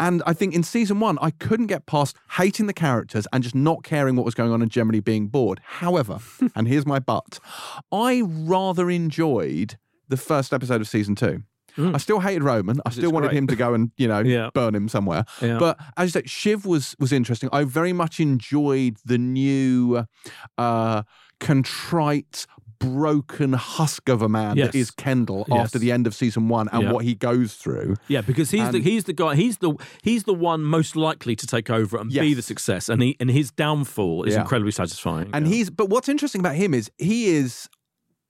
And I think in season one, I couldn't get past hating the characters and just not caring what was going on and generally being bored. However, and here's my but, I rather enjoyed the first episode of season two. Mm. I still hated Roman. I still wanted great. him to go and, you know, yeah. burn him somewhere. Yeah. But as you said, Shiv was was interesting. I very much enjoyed the new uh, contrite, broken husk of a man yes. that is Kendall yes. after the end of season one and yeah. what he goes through. Yeah, because he's and, the he's the guy he's the he's the one most likely to take over and yes. be the success. And he and his downfall is yeah. incredibly satisfying. And yeah. he's but what's interesting about him is he is.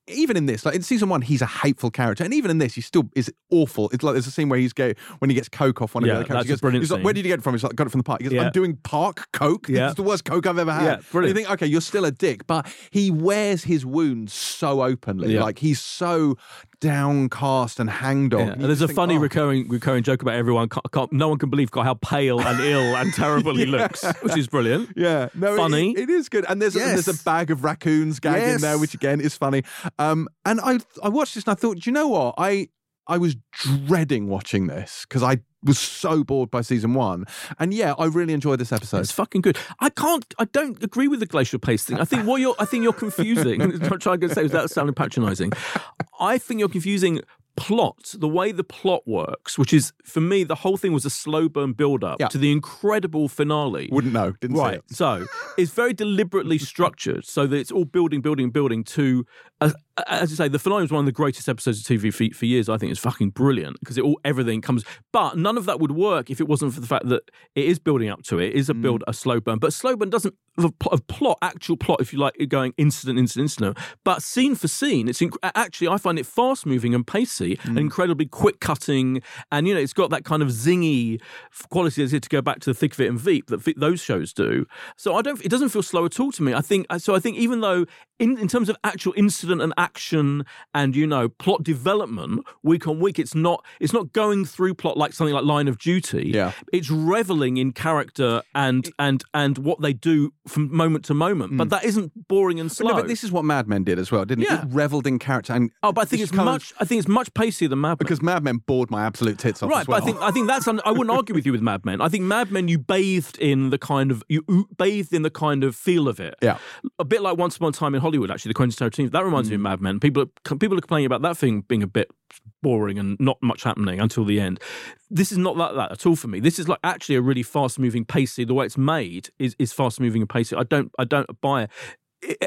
Even in this, like in season one, he's a hateful character. And even in this, he still is awful. It's like there's a scene where he's go when he gets coke off one of yeah, the other characters. That's he goes, a brilliant he's like, scene. Where did you get it from? He's like, got it from the park. He goes, yeah. I'm doing park coke. Yeah. It's the worst coke I've ever had. Yeah, brilliant. And you think, okay, you're still a dick, but he wears his wounds so openly. Yeah. Like he's so downcast and hanged on. Yeah. And there's a think, funny oh, recurring recurring joke about everyone. Can't, can't, no one can believe God, how pale and ill and terrible yeah. he looks, which is brilliant. Yeah. No, funny. It, it is good. And there's, yes. and there's a bag of raccoons gag yes. in there, which again is funny. Um, and I I watched this and I thought, do you know what? I I was dreading watching this because I was so bored by season one. And yeah, I really enjoyed this episode. It's fucking good. I can't, I don't agree with the glacial pace thing. I think what you're, I think you're confusing. I'm trying to say without sounding patronising. I think you're confusing plot, the way the plot works, which is, for me, the whole thing was a slow burn build-up yeah. to the incredible finale. Wouldn't know. Didn't right. see it. So it's very deliberately structured so that it's all building, building, building to, uh, as you say, the finale was one of the greatest episodes of T V for, for years. I think it's fucking brilliant because it all everything comes. But none of that would work if it wasn't for the fact that it is building up to it. It is a build, mm. a slow burn. But slow burn doesn't, of plot, actual plot, if you like, going incident, incident, incident. But scene for scene, it's inc- actually, I find it fast-moving and pacey. Mm. Incredibly quick cutting, and you know it's got that kind of zingy quality that's here to go back to the thick of it and Veep that those shows do. So I don't. It doesn't feel slow at all to me. I think so. I think even though in, in terms of actual incident and action and you know plot development week on week, it's not it's not going through plot like something like Line of Duty. Yeah. It's reveling in character and and and what they do from moment to moment. Mm. But that isn't boring and slow. But, no, but this is what Mad Men did as well, didn't yeah. it? It reveled in character. And oh, but I think it's much. Of... I think it's much. Pacier than Mad Men. Because Mad Men bored my absolute tits off right, as well. Right, but I think, I think that's... I wouldn't argue with you with Mad Men. I think Mad Men, you bathed in the kind of... You bathed in the kind of feel of it. Yeah. A bit like Once Upon a Time in Hollywood, actually, the Quentin Tarantino. That reminds mm. me of Mad Men. People are, people are complaining about that thing being a bit boring and not much happening until the end. This is not like that at all for me. This is like actually a really fast-moving, pacey. The way it's made is, is fast-moving and pacey. I don't, I don't buy it.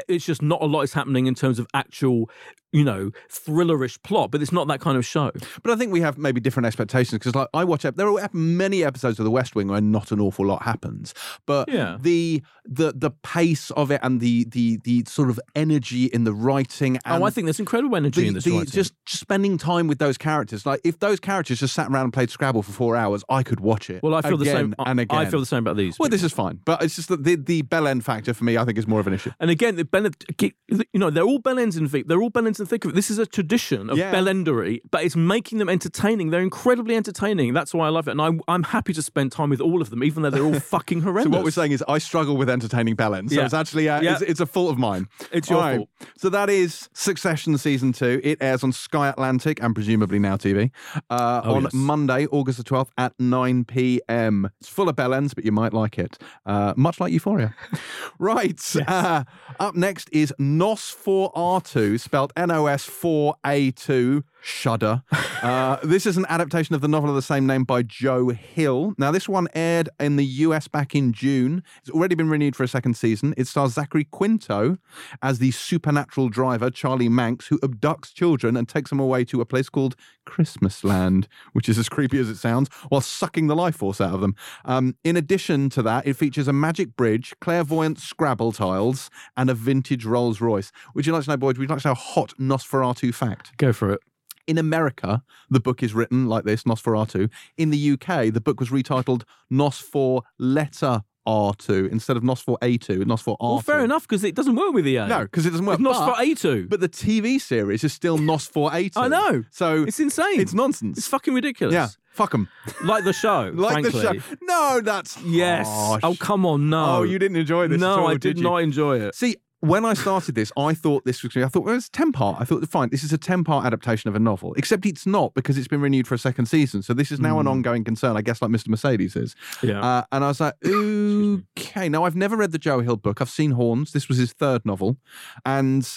It's just not a lot is happening in terms of actual you know, thrillerish plot, but it's not that kind of show. But I think we have maybe different expectations, because like I watch, there are many episodes of The West Wing where not an awful lot happens, but yeah. the the the pace of it and the the the sort of energy in the writing. And oh, I think there's incredible energy the, in this the, writing. Just spending time with those characters. Like if those characters just sat around and played Scrabble for four hours, I could watch it. Well, I feel the same. And again, I feel the same about these. Well, people. This is fine, but it's just that the the bell end factor for me, I think, is more of an issue. And again, the bell, you know, they're all bell ends in Veep. They're all bell ends. And think of it, this is a tradition of yeah. bellendery, but it's making them entertaining. They're incredibly entertaining. That's why I love it, and I'm, I'm happy to spend time with all of them, even though they're all fucking horrendous. So what we're saying is I struggle with entertaining bellends, so yeah. it's actually a, yeah. it's, it's a fault of mine. It's your all fault. Right. So that is Succession Season two. It airs on Sky Atlantic and presumably Now T V uh, oh, on yes. Monday, August the twelfth at nine p.m. It's full of bellends, but you might like it. Uh, much like Euphoria. Right. Yes. Uh, up next is N O S four A two, spelled N O S four A two, Shudder. Uh, this is an adaptation of the novel of the same name by Joe Hill. Now, this one aired in the U S back in June. It's already been renewed for a second season. It stars Zachary Quinto as the supernatural driver, Charlie Manx, who abducts children and takes them away to a place called Christmasland, which is as creepy as it sounds, while sucking the life force out of them. Um, in addition to that, it features a magic bridge, clairvoyant Scrabble tiles, and a vintage Rolls Royce. Would you like to know, Boyd, would you like to know a hot N O S four A two fact? Go for it. In America, the book is written like this, N O S four A two. In the U K, the book was retitled N O S four letter R two instead of N O S four A two, N O S four R two. Well, fair enough, because it doesn't work with the A. No, because it doesn't work. It's N O S four A two. But the T V series is still N O S four A two. I know. So it's insane. It's nonsense. It's fucking ridiculous. Yeah. Fuck them. Like the show, Like frankly. the show. No, that's Yes. harsh. Oh, come on, no. Oh, you didn't enjoy this no, at all, I did, did not enjoy it. See, when I started this, I thought this was going to be, I thought, well, it's ten part. I thought, fine, this is a ten part adaptation of a novel, except it's not, because it's been renewed for a second season. So this is now mm. an ongoing concern, I guess, like Mister Mercedes is. Yeah. Uh, and I was like, okay. Now, I've never read the Joe Hill book. I've seen Horns. This was his third novel. And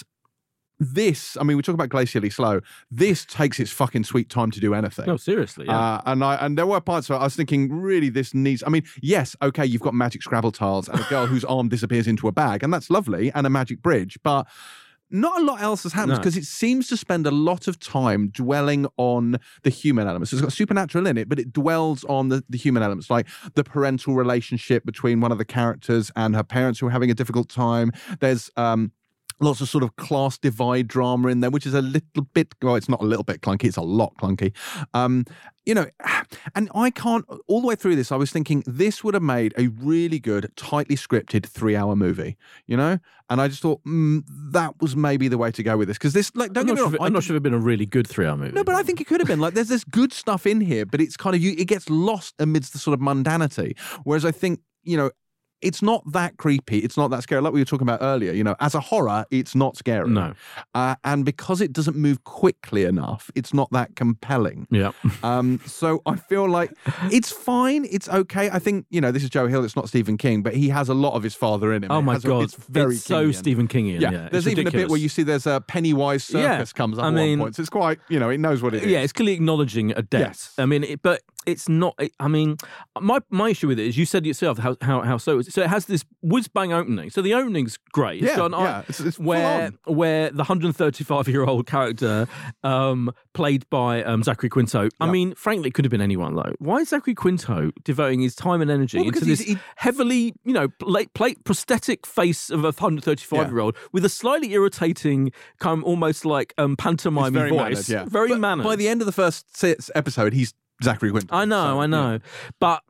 this, I mean, we talk about glacially slow. This takes its fucking sweet time to do anything. No, seriously. Yeah. Uh, and I and there were parts where I was thinking, really, this needs. I mean, yes, okay, you've got magic Scrabble tiles and a girl whose arm disappears into a bag, and that's lovely, and a magic bridge, but not a lot else has happened, because no. it seems to spend a lot of time dwelling on the human elements. So it's got supernatural in it, but it dwells on the, the human elements, like the parental relationship between one of the characters and her parents who are having a difficult time. There's um. lots of sort of class divide drama in there, which is a little bit, well, it's not a little bit clunky, it's a lot clunky. Um, you know, and I can't, all the way through this, I was thinking this would have made a really good, tightly scripted three-hour movie, you know? And I just thought, mm, that was maybe the way to go with this. Because this, like, don't get me wrong. I'm not sure if it had been a really good three-hour movie. No, but I think it could have been. Like, there's this good stuff in here, but it's kind of, you, it gets lost amidst the sort of mundanity. Whereas I think, you know, it's not that creepy. It's not that scary. Like we were talking about earlier, you know, as a horror, it's not scary. No. Uh, and because it doesn't move quickly enough, it's not that compelling. Yeah. um, so I feel like it's fine. It's okay. I think, you know, this is Joe Hill. It's not Stephen King, but he has a lot of his father in him. Oh, my God. A, it's very it's so Stephen Kingian. Yeah. yeah. There's even ridiculous. a bit where you see there's a Pennywise circus yeah. comes up I at mean, one point. So it's quite, you know, it knows what it is. Yeah, it's clearly acknowledging a death. Yes. I mean, it, but it's not, it, I mean, my my issue with it is you said yourself how, how, how so is it? So it has this whiz-bang opening. So the opening's great. It's yeah, gone on, yeah. It's, it's where on. where the one hundred thirty-five-year-old character um, played by um, Zachary Quinto. Yep. I mean, frankly, it could have been anyone, though. Why is Zachary Quinto devoting his time and energy well, into this he... heavily, you know, plate, plate, prosthetic face of a one hundred thirty-five-year-old yeah. with a slightly irritating, kind of almost like um, pantomime voice. Mannered, yeah. Very but mannered. By the end of the first episode, he's Zachary Quinto. I know, so, I know. Yeah. But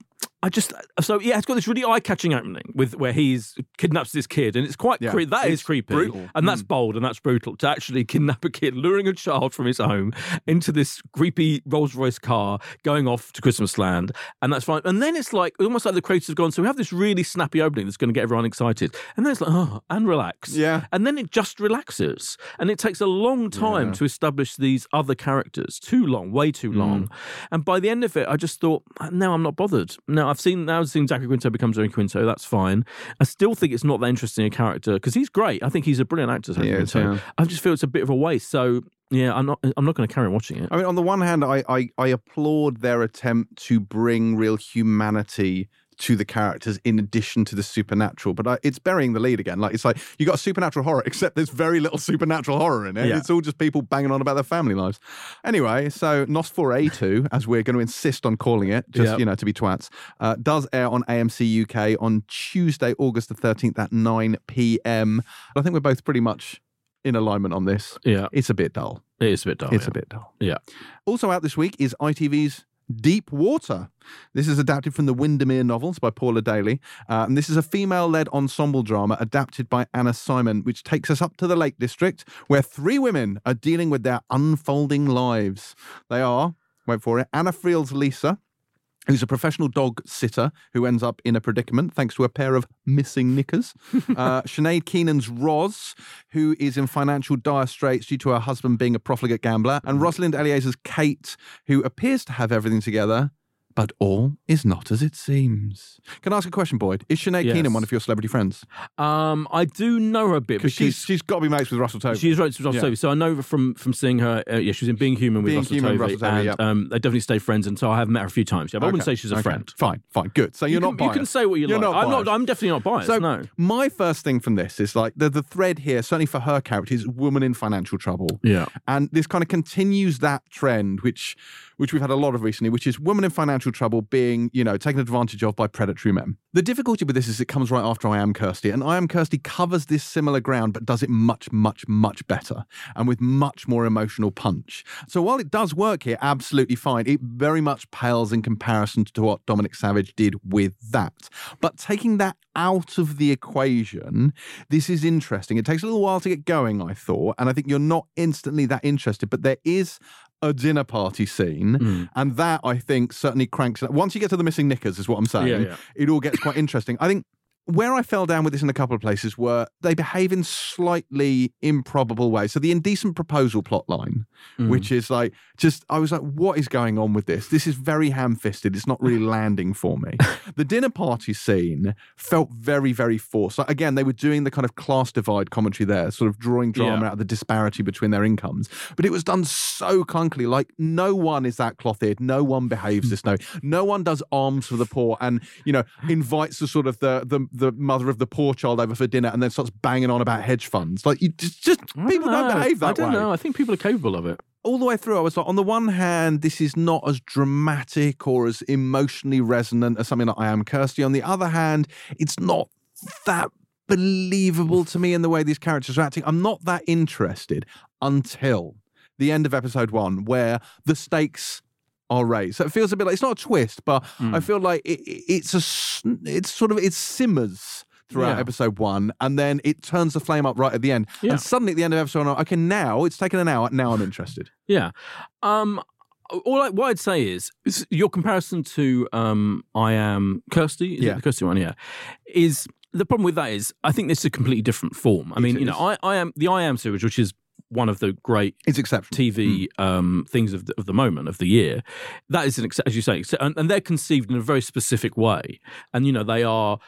I just so yeah, it's got this really eye-catching opening with where he's kidnaps this kid, and it's quite yeah, cre- that it's is creepy, brutal. and that's mm. bold and that's brutal to actually kidnap a kid, luring a child from his home into this creepy Rolls Royce car, going off to Christmasland, and that's fine. And then it's like almost like the creators have gone, so we have this really snappy opening that's going to get everyone excited, and then it's like oh, and relax, yeah, and then it just relaxes, and it takes a long time yeah. to establish these other characters, too long, way too mm. long, and by the end of it, I just thought, no, I'm not bothered, no. I've seen now I've seen Zachary Quinto becomes Zachary Quinto. That's fine. I still think it's not that interesting a character because he's great. I think he's a brilliant actor. Zachary Quinto. Yeah, yeah. I just feel it's a bit of a waste. So yeah, I'm not. I'm not going to carry on watching it. I mean, on the one hand, I I, I applaud their attempt to bring real humanity to the characters in addition to the supernatural. But I, it's burying the lead again. Like, it's like you got supernatural horror, except there's very little supernatural horror in it. Yeah. It's all just people banging on about their family lives. Anyway, so N O S four A two, as we're going to insist on calling it, just, yep. you know, to be twats, uh, does air on A M C U K on Tuesday, August the thirteenth at nine p.m. I think we're both pretty much in alignment on this. Yeah. It's a bit dull. It is a bit dull. It's yeah. a bit dull. Yeah. Also out this week is I T V's Deep Water. This is adapted from the Windermere novels by Paula Daly. Uh, and this is a female-led ensemble drama adapted by Anna Simon, which takes us up to the Lake District, where three women are dealing with their unfolding lives. They are, wait for it, Anna Friel's Lisa, who's a professional dog sitter who ends up in a predicament thanks to a pair of missing knickers. Uh, Sinead Keenan's Roz, who is in financial dire straits due to her husband being a profligate gambler. And Rosalind Eliezer's Kate, who appears to have everything together, but all is not as it seems. Can I ask a question, Boyd? Is Sinead yes. Keenan one of your celebrity friends? Um, I do know her a bit. Because she's, she's got to be mates with Russell Tovey. She's right with Russell yeah. Tovey. So I know from from seeing her, uh, yeah, she was in Being Human with Being Russell Human Tovey. Russell Tovey and yep. um, they definitely stay friends, and so I have met her a few times. Yeah, but okay. I wouldn't say she's a okay. friend. Fine, fine, good. So you're you can, not biased. You can say what you you're like. Not I'm, not, I'm definitely not biased, so no. My first thing from this is like, the, the thread here, certainly for her character, is woman in financial trouble. Yeah. And this kind of continues that trend, which which we've had a lot of recently, which is women in financial trouble being, you know, taken advantage of by predatory men. The difficulty with this is it comes right after I Am Kirsty, and I Am Kirsty covers this similar ground but does it much, much, much better and with much more emotional punch. So while it does work here, absolutely fine, it very much pales in comparison to what Dominic Savage did with that. But taking that out of the equation, this is interesting. It takes a little while to get going, I thought, and I think you're not instantly that interested, but there is a dinner party scene, mm. and that, I think, certainly cranks it up. Once you get to the missing knickers, is what I'm saying, yeah, yeah. it all gets quite interesting. I think where I fell down with this in a couple of places were they behave in slightly improbable ways. So the indecent proposal plotline, mm. which is like, just, I was like, what is going on with this? This is very ham-fisted. It's not really landing for me. The dinner party scene felt very, very forced. Like, again, they were doing the kind of class divide commentary there, sort of drawing drama yeah. out of the disparity between their incomes. But it was done so clunkily. Like, no one is that cloth-eared. No one behaves this. No, no one does arms for the poor and, you know, invites the sort of the, the the mother of the poor child over for dinner and then starts banging on about hedge funds. Like, you just, just people don't, don't behave that way. I don't way. know. I think people are capable of it. All the way through, I was like, on the one hand, this is not as dramatic or as emotionally resonant as something like I Am Kirsty. On the other hand, it's not that believable to me in the way these characters are acting. I'm not that interested until the end of episode one, where the stakes are raised. So it feels a bit like, it's not a twist, but mm. I feel like it, it's a, it's sort of, it simmers throughout yeah. episode one, and then it turns the flame up right at the end. Yeah. And suddenly at the end of episode one, okay, now it's taken an hour, now I'm interested. Yeah. Um, all I, what I'd say is, is your comparison to um, I Am Kirsty, is yeah. it the Kirsty one, yeah, is, the problem with that is, I think this is a completely different form. I mean, it you is. know, I, I am, the I Am series, which is one of the great it's T V mm. um, things of the, of the moment, of the year. That is, an ex- as you say, ex- and, and they're conceived in a very specific way. And, you know, they are...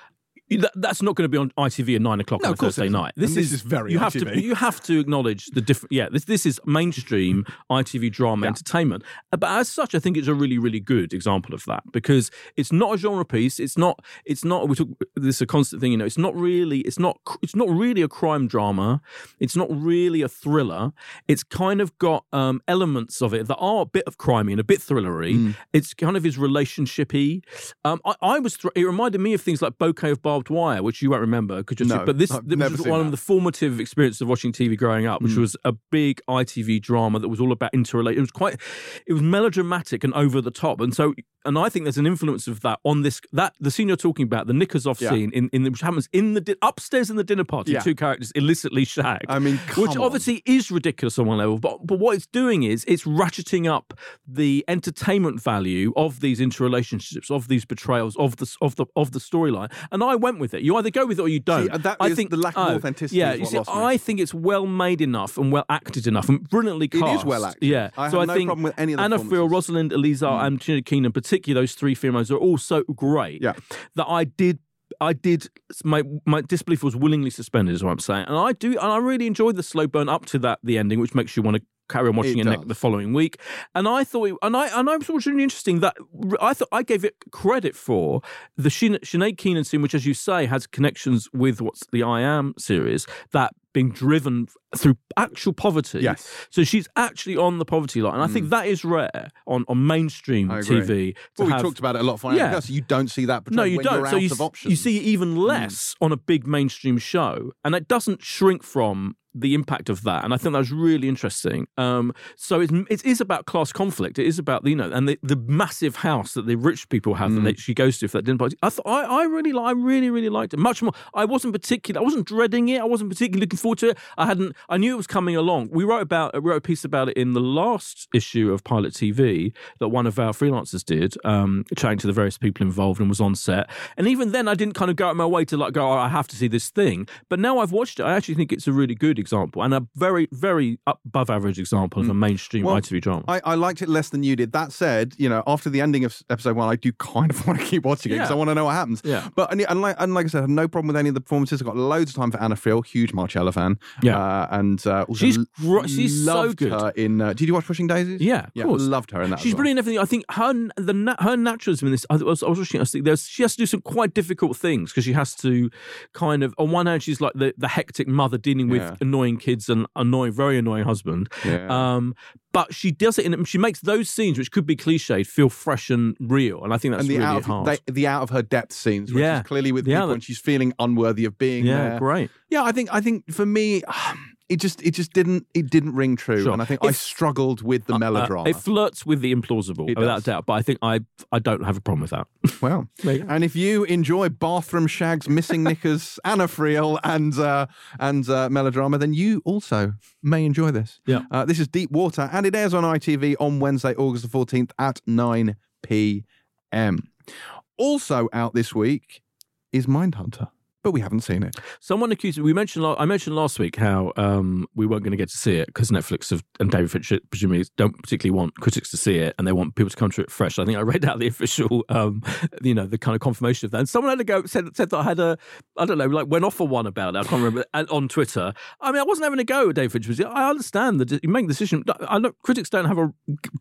That, that's not going to be on I T V at nine o'clock no, on a Thursday night. This, this is, is very you I T V. Have to, you have to acknowledge the different... Yeah, this this is mainstream I T V drama yeah. entertainment. But as such, I think it's a really, really good example of that, because it's not a genre piece. It's not... It's not. We talk, this is a constant thing, you know. It's not really... It's not. It's not really a crime drama. It's not really a thriller. It's kind of got um, elements of it that are a bit of crimey and a bit thrillery. Mm. It's kind of his relationship-y. Um, I, I was... Th- it reminded me of things like Bouquet of Bar Barbed Wire, which you won't remember, cause you're no, see, but this, this was one that. of the formative experiences of watching T V growing up, which mm. was a big I T V drama that was all about interrelation. It was quite, it was melodramatic and over the top, and so, and I think there's an influence of that on this, that the scene you're talking about, the knickers off yeah. scene, in, in which happens in the di- upstairs in the dinner party, yeah. two characters illicitly shag. I mean, come which on. obviously is ridiculous on one level, but but what it's doing is it's ratcheting up the entertainment value of these interrelationships, of these betrayals, of the of the of the storyline, and I. went with it. You either go with it or you don't. See, that I is think the lack of oh, authenticity. Yeah, is what see, lost me. I think it's well made enough and well acted enough and brilliantly cast. It is well acted. Yeah, I so have I no think problem with any of the Anna Friel, Rosalind Eliezer, mm. and Sinead Keenan, in particular, those three females are all so great. Yeah. that I did. I did my my disbelief was willingly suspended, is what I'm saying, and I do, and I really enjoyed the slow burn up to that the ending, which makes you want to carry on watching it, it ne- the following week. And I thought, it, and I and I was really interesting that I thought I gave it credit for the Sinead Shina- Keenan scene, which, as you say, has connections with what's the I Am series, that being driven through actual poverty. Yes. So she's actually on the poverty line. And I think mm. that is rare on, on mainstream T V. Well, we have, talked about it a lot. For yeah. So you don't see that. No, you when don't. You're so out you, of options. You see even less mm. on a big mainstream show. And it doesn't shrink from the impact of that. And I think that was really interesting. Um, so it's, it is about class conflict. It is about, you know, and the, the massive house that the rich people have mm. that they, she goes to for that dinner party. I, th- I, I really I really, really liked it. Much more. I wasn't particular. I wasn't dreading it. I wasn't particularly looking forward to it. I hadn't, I knew it was coming along. We wrote about, wrote a piece about it in the last issue of Pilot T V that one of our freelancers did, um, chatting to the various people involved and was on set. And even then I didn't kind of go out of my way to like go, oh, I have to see this thing. But now I've watched it, I actually think it's a really good example and a very, very above average example of a mainstream well, I T V drama. I, I liked it less than you did. That said, you know, after the ending of episode one, I do kind of want to keep watching it because yeah. I want to know what happens. Yeah. But and like, and like I said, I have no problem with any of the performances. I've got loads of time for Anna Friel, huge Marcella fan. Yeah. Uh, and uh, also she's, gr- she's loved so good. Her in, uh, did you watch Pushing Daisies? Yeah, of yeah, course. Loved her in that. She's well. brilliant in everything. I think her the na- her naturalism in this, I was, I was watching, I was thinking, she has to do some quite difficult things because she has to kind of, on one hand, she's like the, the hectic mother dealing with yeah. annoying kids and annoying, very annoying husband. Yeah. Um, but she does it, and she makes those scenes, which could be cliched, feel fresh and real. And I think that's and the really out of, hard. They, the out of her depth scenes, which yeah. is clearly with yeah, people, that, and she's feeling unworthy of being yeah, there. Yeah, great. Yeah, I think. I think for me. It just, it just didn't, it didn't ring true, sure. and I think it's, I struggled with the uh, melodrama. Uh, it flirts with the implausible, it without does. doubt. But I think I, I don't have a problem with that. Well, and if you enjoy bathroom shags, missing knickers, Anna Friel, and uh, and uh, melodrama, then you also may enjoy this. Yeah, uh, this is Deep Water, and it airs on I T V on Wednesday, August the fourteenth at nine p m. Also out this week is Mindhunter. But we haven't seen it. Someone accused me, we mentioned, I mentioned last week how um, we weren't going to get to see it because Netflix have, and David Fincher presumably don't particularly want critics to see it and they want people to come to it fresh. I think I read out the official, um, you know, the kind of confirmation of that. And someone had to go, said, said that I had a, I don't know, like went off on one about it. I can't remember, and on Twitter. I mean, I wasn't having a go at David Fincher. I understand that you make the decision. I know critics don't have a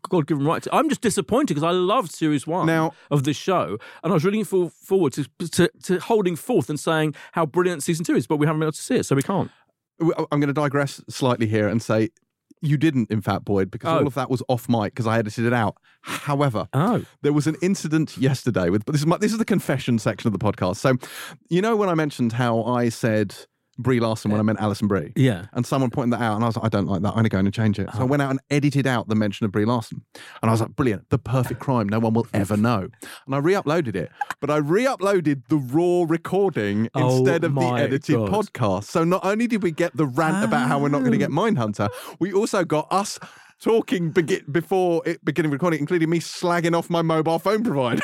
God-given right to. I'm just disappointed because I loved series one now, of this show. And I was really looking forward to, to, to holding forth and saying, how brilliant season two is, but we haven't been able to see it, so we can't. I'm going to digress slightly here and say you didn't, in fact, Boyd, because oh. all of that was off mic because I edited it out. However, oh. there was an incident yesterday with. But this is my, this is the confession section of the podcast. So, you know, when I mentioned how I said Brie Larson when I meant Alison Brie, yeah, and someone pointed that out, and I was like, I don't like that. I'm going to go in and change it. So oh. I went out and edited out the mention of Brie Larson, and I was like, brilliant, the perfect crime, no one will ever know. And I re-uploaded it, but I re-uploaded the raw recording oh, instead of the edited God. podcast. So not only did we get the rant oh. about how we're not going to get Mindhunter, we also got us talking be- before it beginning recording, including me slagging off my mobile phone provider,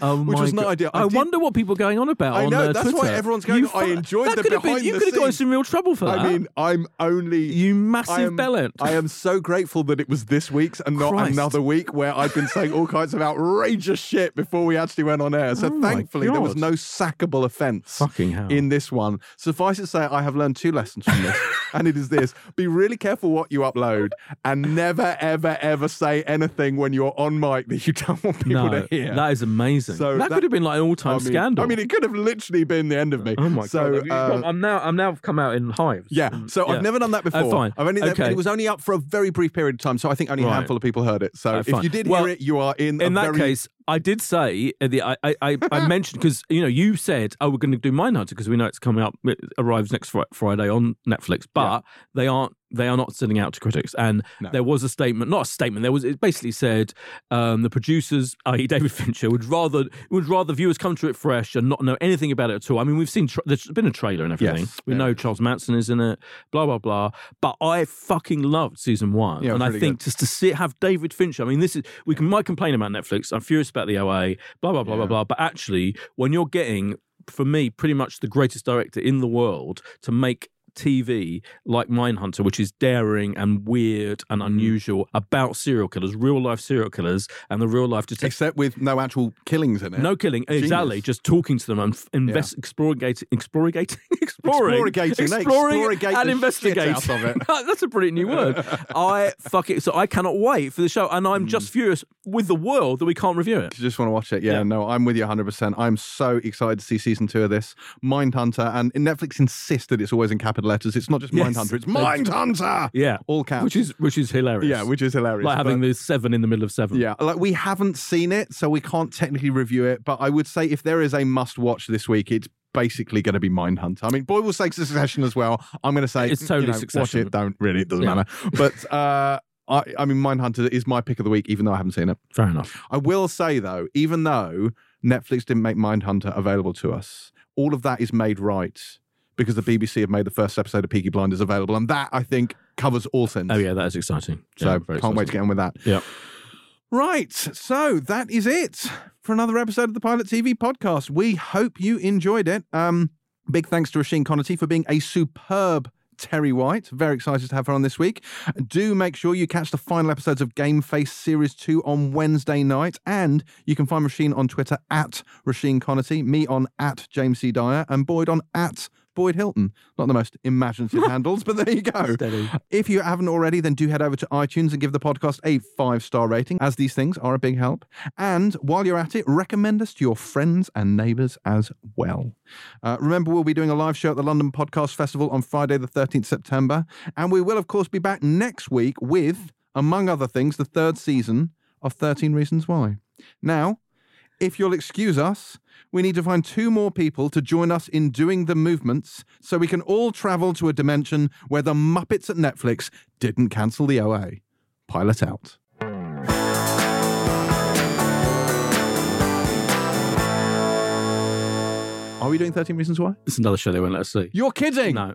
oh which was no idea. I, I did... wonder what people are going on about. I know on, uh, that's Twitter. Why everyone's going. You I enjoyed that the behind been, the You could have got in some real trouble for that. I mean, I'm only you massive bellend. I am so grateful that it was this week's and not Christ. another week where I've been saying all kinds of outrageous shit before we actually went on air. So oh thankfully there was no sackable offence in this one. Suffice it to say, I have learned two lessons from this, and it is this: be really careful what you upload, and never. Never, ever, ever say anything when you're on mic that you don't want people no, to hear. That is amazing. So that, that could have been like an all-time I mean, scandal. I mean, it could have literally been the end of me. Oh my so, God! Uh, I'm now, I'm now come out in hives. Yeah. So yeah. I've never done that before. Oh, fine. I've only, okay. It was only up for a very brief period of time, so I think only right. a handful of people heard it. So oh, if fine. you did well, hear it, you are in. In a that very... case, I did say the I I, I mentioned because you know you said oh we're going to do Mindhunter because we know it's coming up. It arrives next fr- Friday on Netflix, but yeah. they aren't. They are not sending out to critics. And no. there was a statement, not a statement, there was it basically said um, the producers, that is. David Fincher, would rather would rather viewers come to it fresh and not know anything about it at all. I mean, we've seen, tra- there's been a trailer and everything. Yes. We yeah. know Charles Manson is in it, blah, blah, blah. But I fucking loved season one. Yeah, and I think good. just to see, have David Fincher, I mean, this is, we can, might complain about Netflix, I'm furious about the O A, blah, blah, blah, yeah. blah, blah. But actually, when you're getting, for me, pretty much the greatest director in the world to make T V like Mindhunter, which is daring and weird and unusual, about serial killers, real life serial killers, and the real life detectives. Except with no actual killings in it. No killing, Genius. Exactly. Just talking to them and invest, yeah. explorating, explorating, exploring, explorating, exploring, and investigating. Out of it. That's a brilliant new word. I fuck it. So I cannot wait for the show, and I'm mm. just furious with the world that we can't review it. You just want to watch it. Yeah, yeah. No, I'm with you one hundred percent. I'm so excited to see season two of this. Mindhunter, and Netflix insists that it's always in capital letters. It's not just yes. Mindhunter, it's Mindhunter! Yeah. All caps. Which is which is hilarious. Yeah, which is hilarious. Like having the seven in the middle of seven. Yeah, like we haven't seen it, so we can't technically review it, but I would say if there is a must-watch this week, it's basically going to be Mindhunter. I mean, boy will say Succession as well. I'm going to say, it's totally you know, Succession. Watch it, don't really, it doesn't yeah. matter. But, uh... I, I mean, Mindhunter is my pick of the week, even though I haven't seen it. Fair enough. I will say, though, even though Netflix didn't make Mindhunter available to us, all of that is made right because the B B C have made the first episode of Peaky Blinders available. And that, I think, covers all sins. Oh, yeah, that is exciting. So yeah, can't exciting. wait to get on with that. Yeah. Right, so that is it for another episode of the Pilot T V podcast. We hope you enjoyed it. Um, big thanks to Roisin Conaty for being a superb Terry White. Very excited to have her on this week. Do make sure you catch the final episodes of Game Face Series two on Wednesday night, and you can find Roisin on Twitter at Roisin Conaty, me on at James C. Dyer, and Boyd on at Boyd Hilton. Not the most imaginative handles, but there you go. Steady. If you haven't already, then do head over to iTunes and give the podcast a five-star rating, as these things are a big help. And while you're at it, recommend us to your friends and neighbours as well. Uh, remember, we'll be doing a live show at the London Podcast Festival on Friday the thirteenth of September. And we will, of course, be back next week with, among other things, the third season of thirteen Reasons Why. Now, if you'll excuse us, we need to find two more people to join us in doing the movements so we can all travel to a dimension where the Muppets at Netflix didn't cancel the O A. Pilot out. Are we doing thirteen Reasons Why? It's another show they won't let us see. You're kidding! No.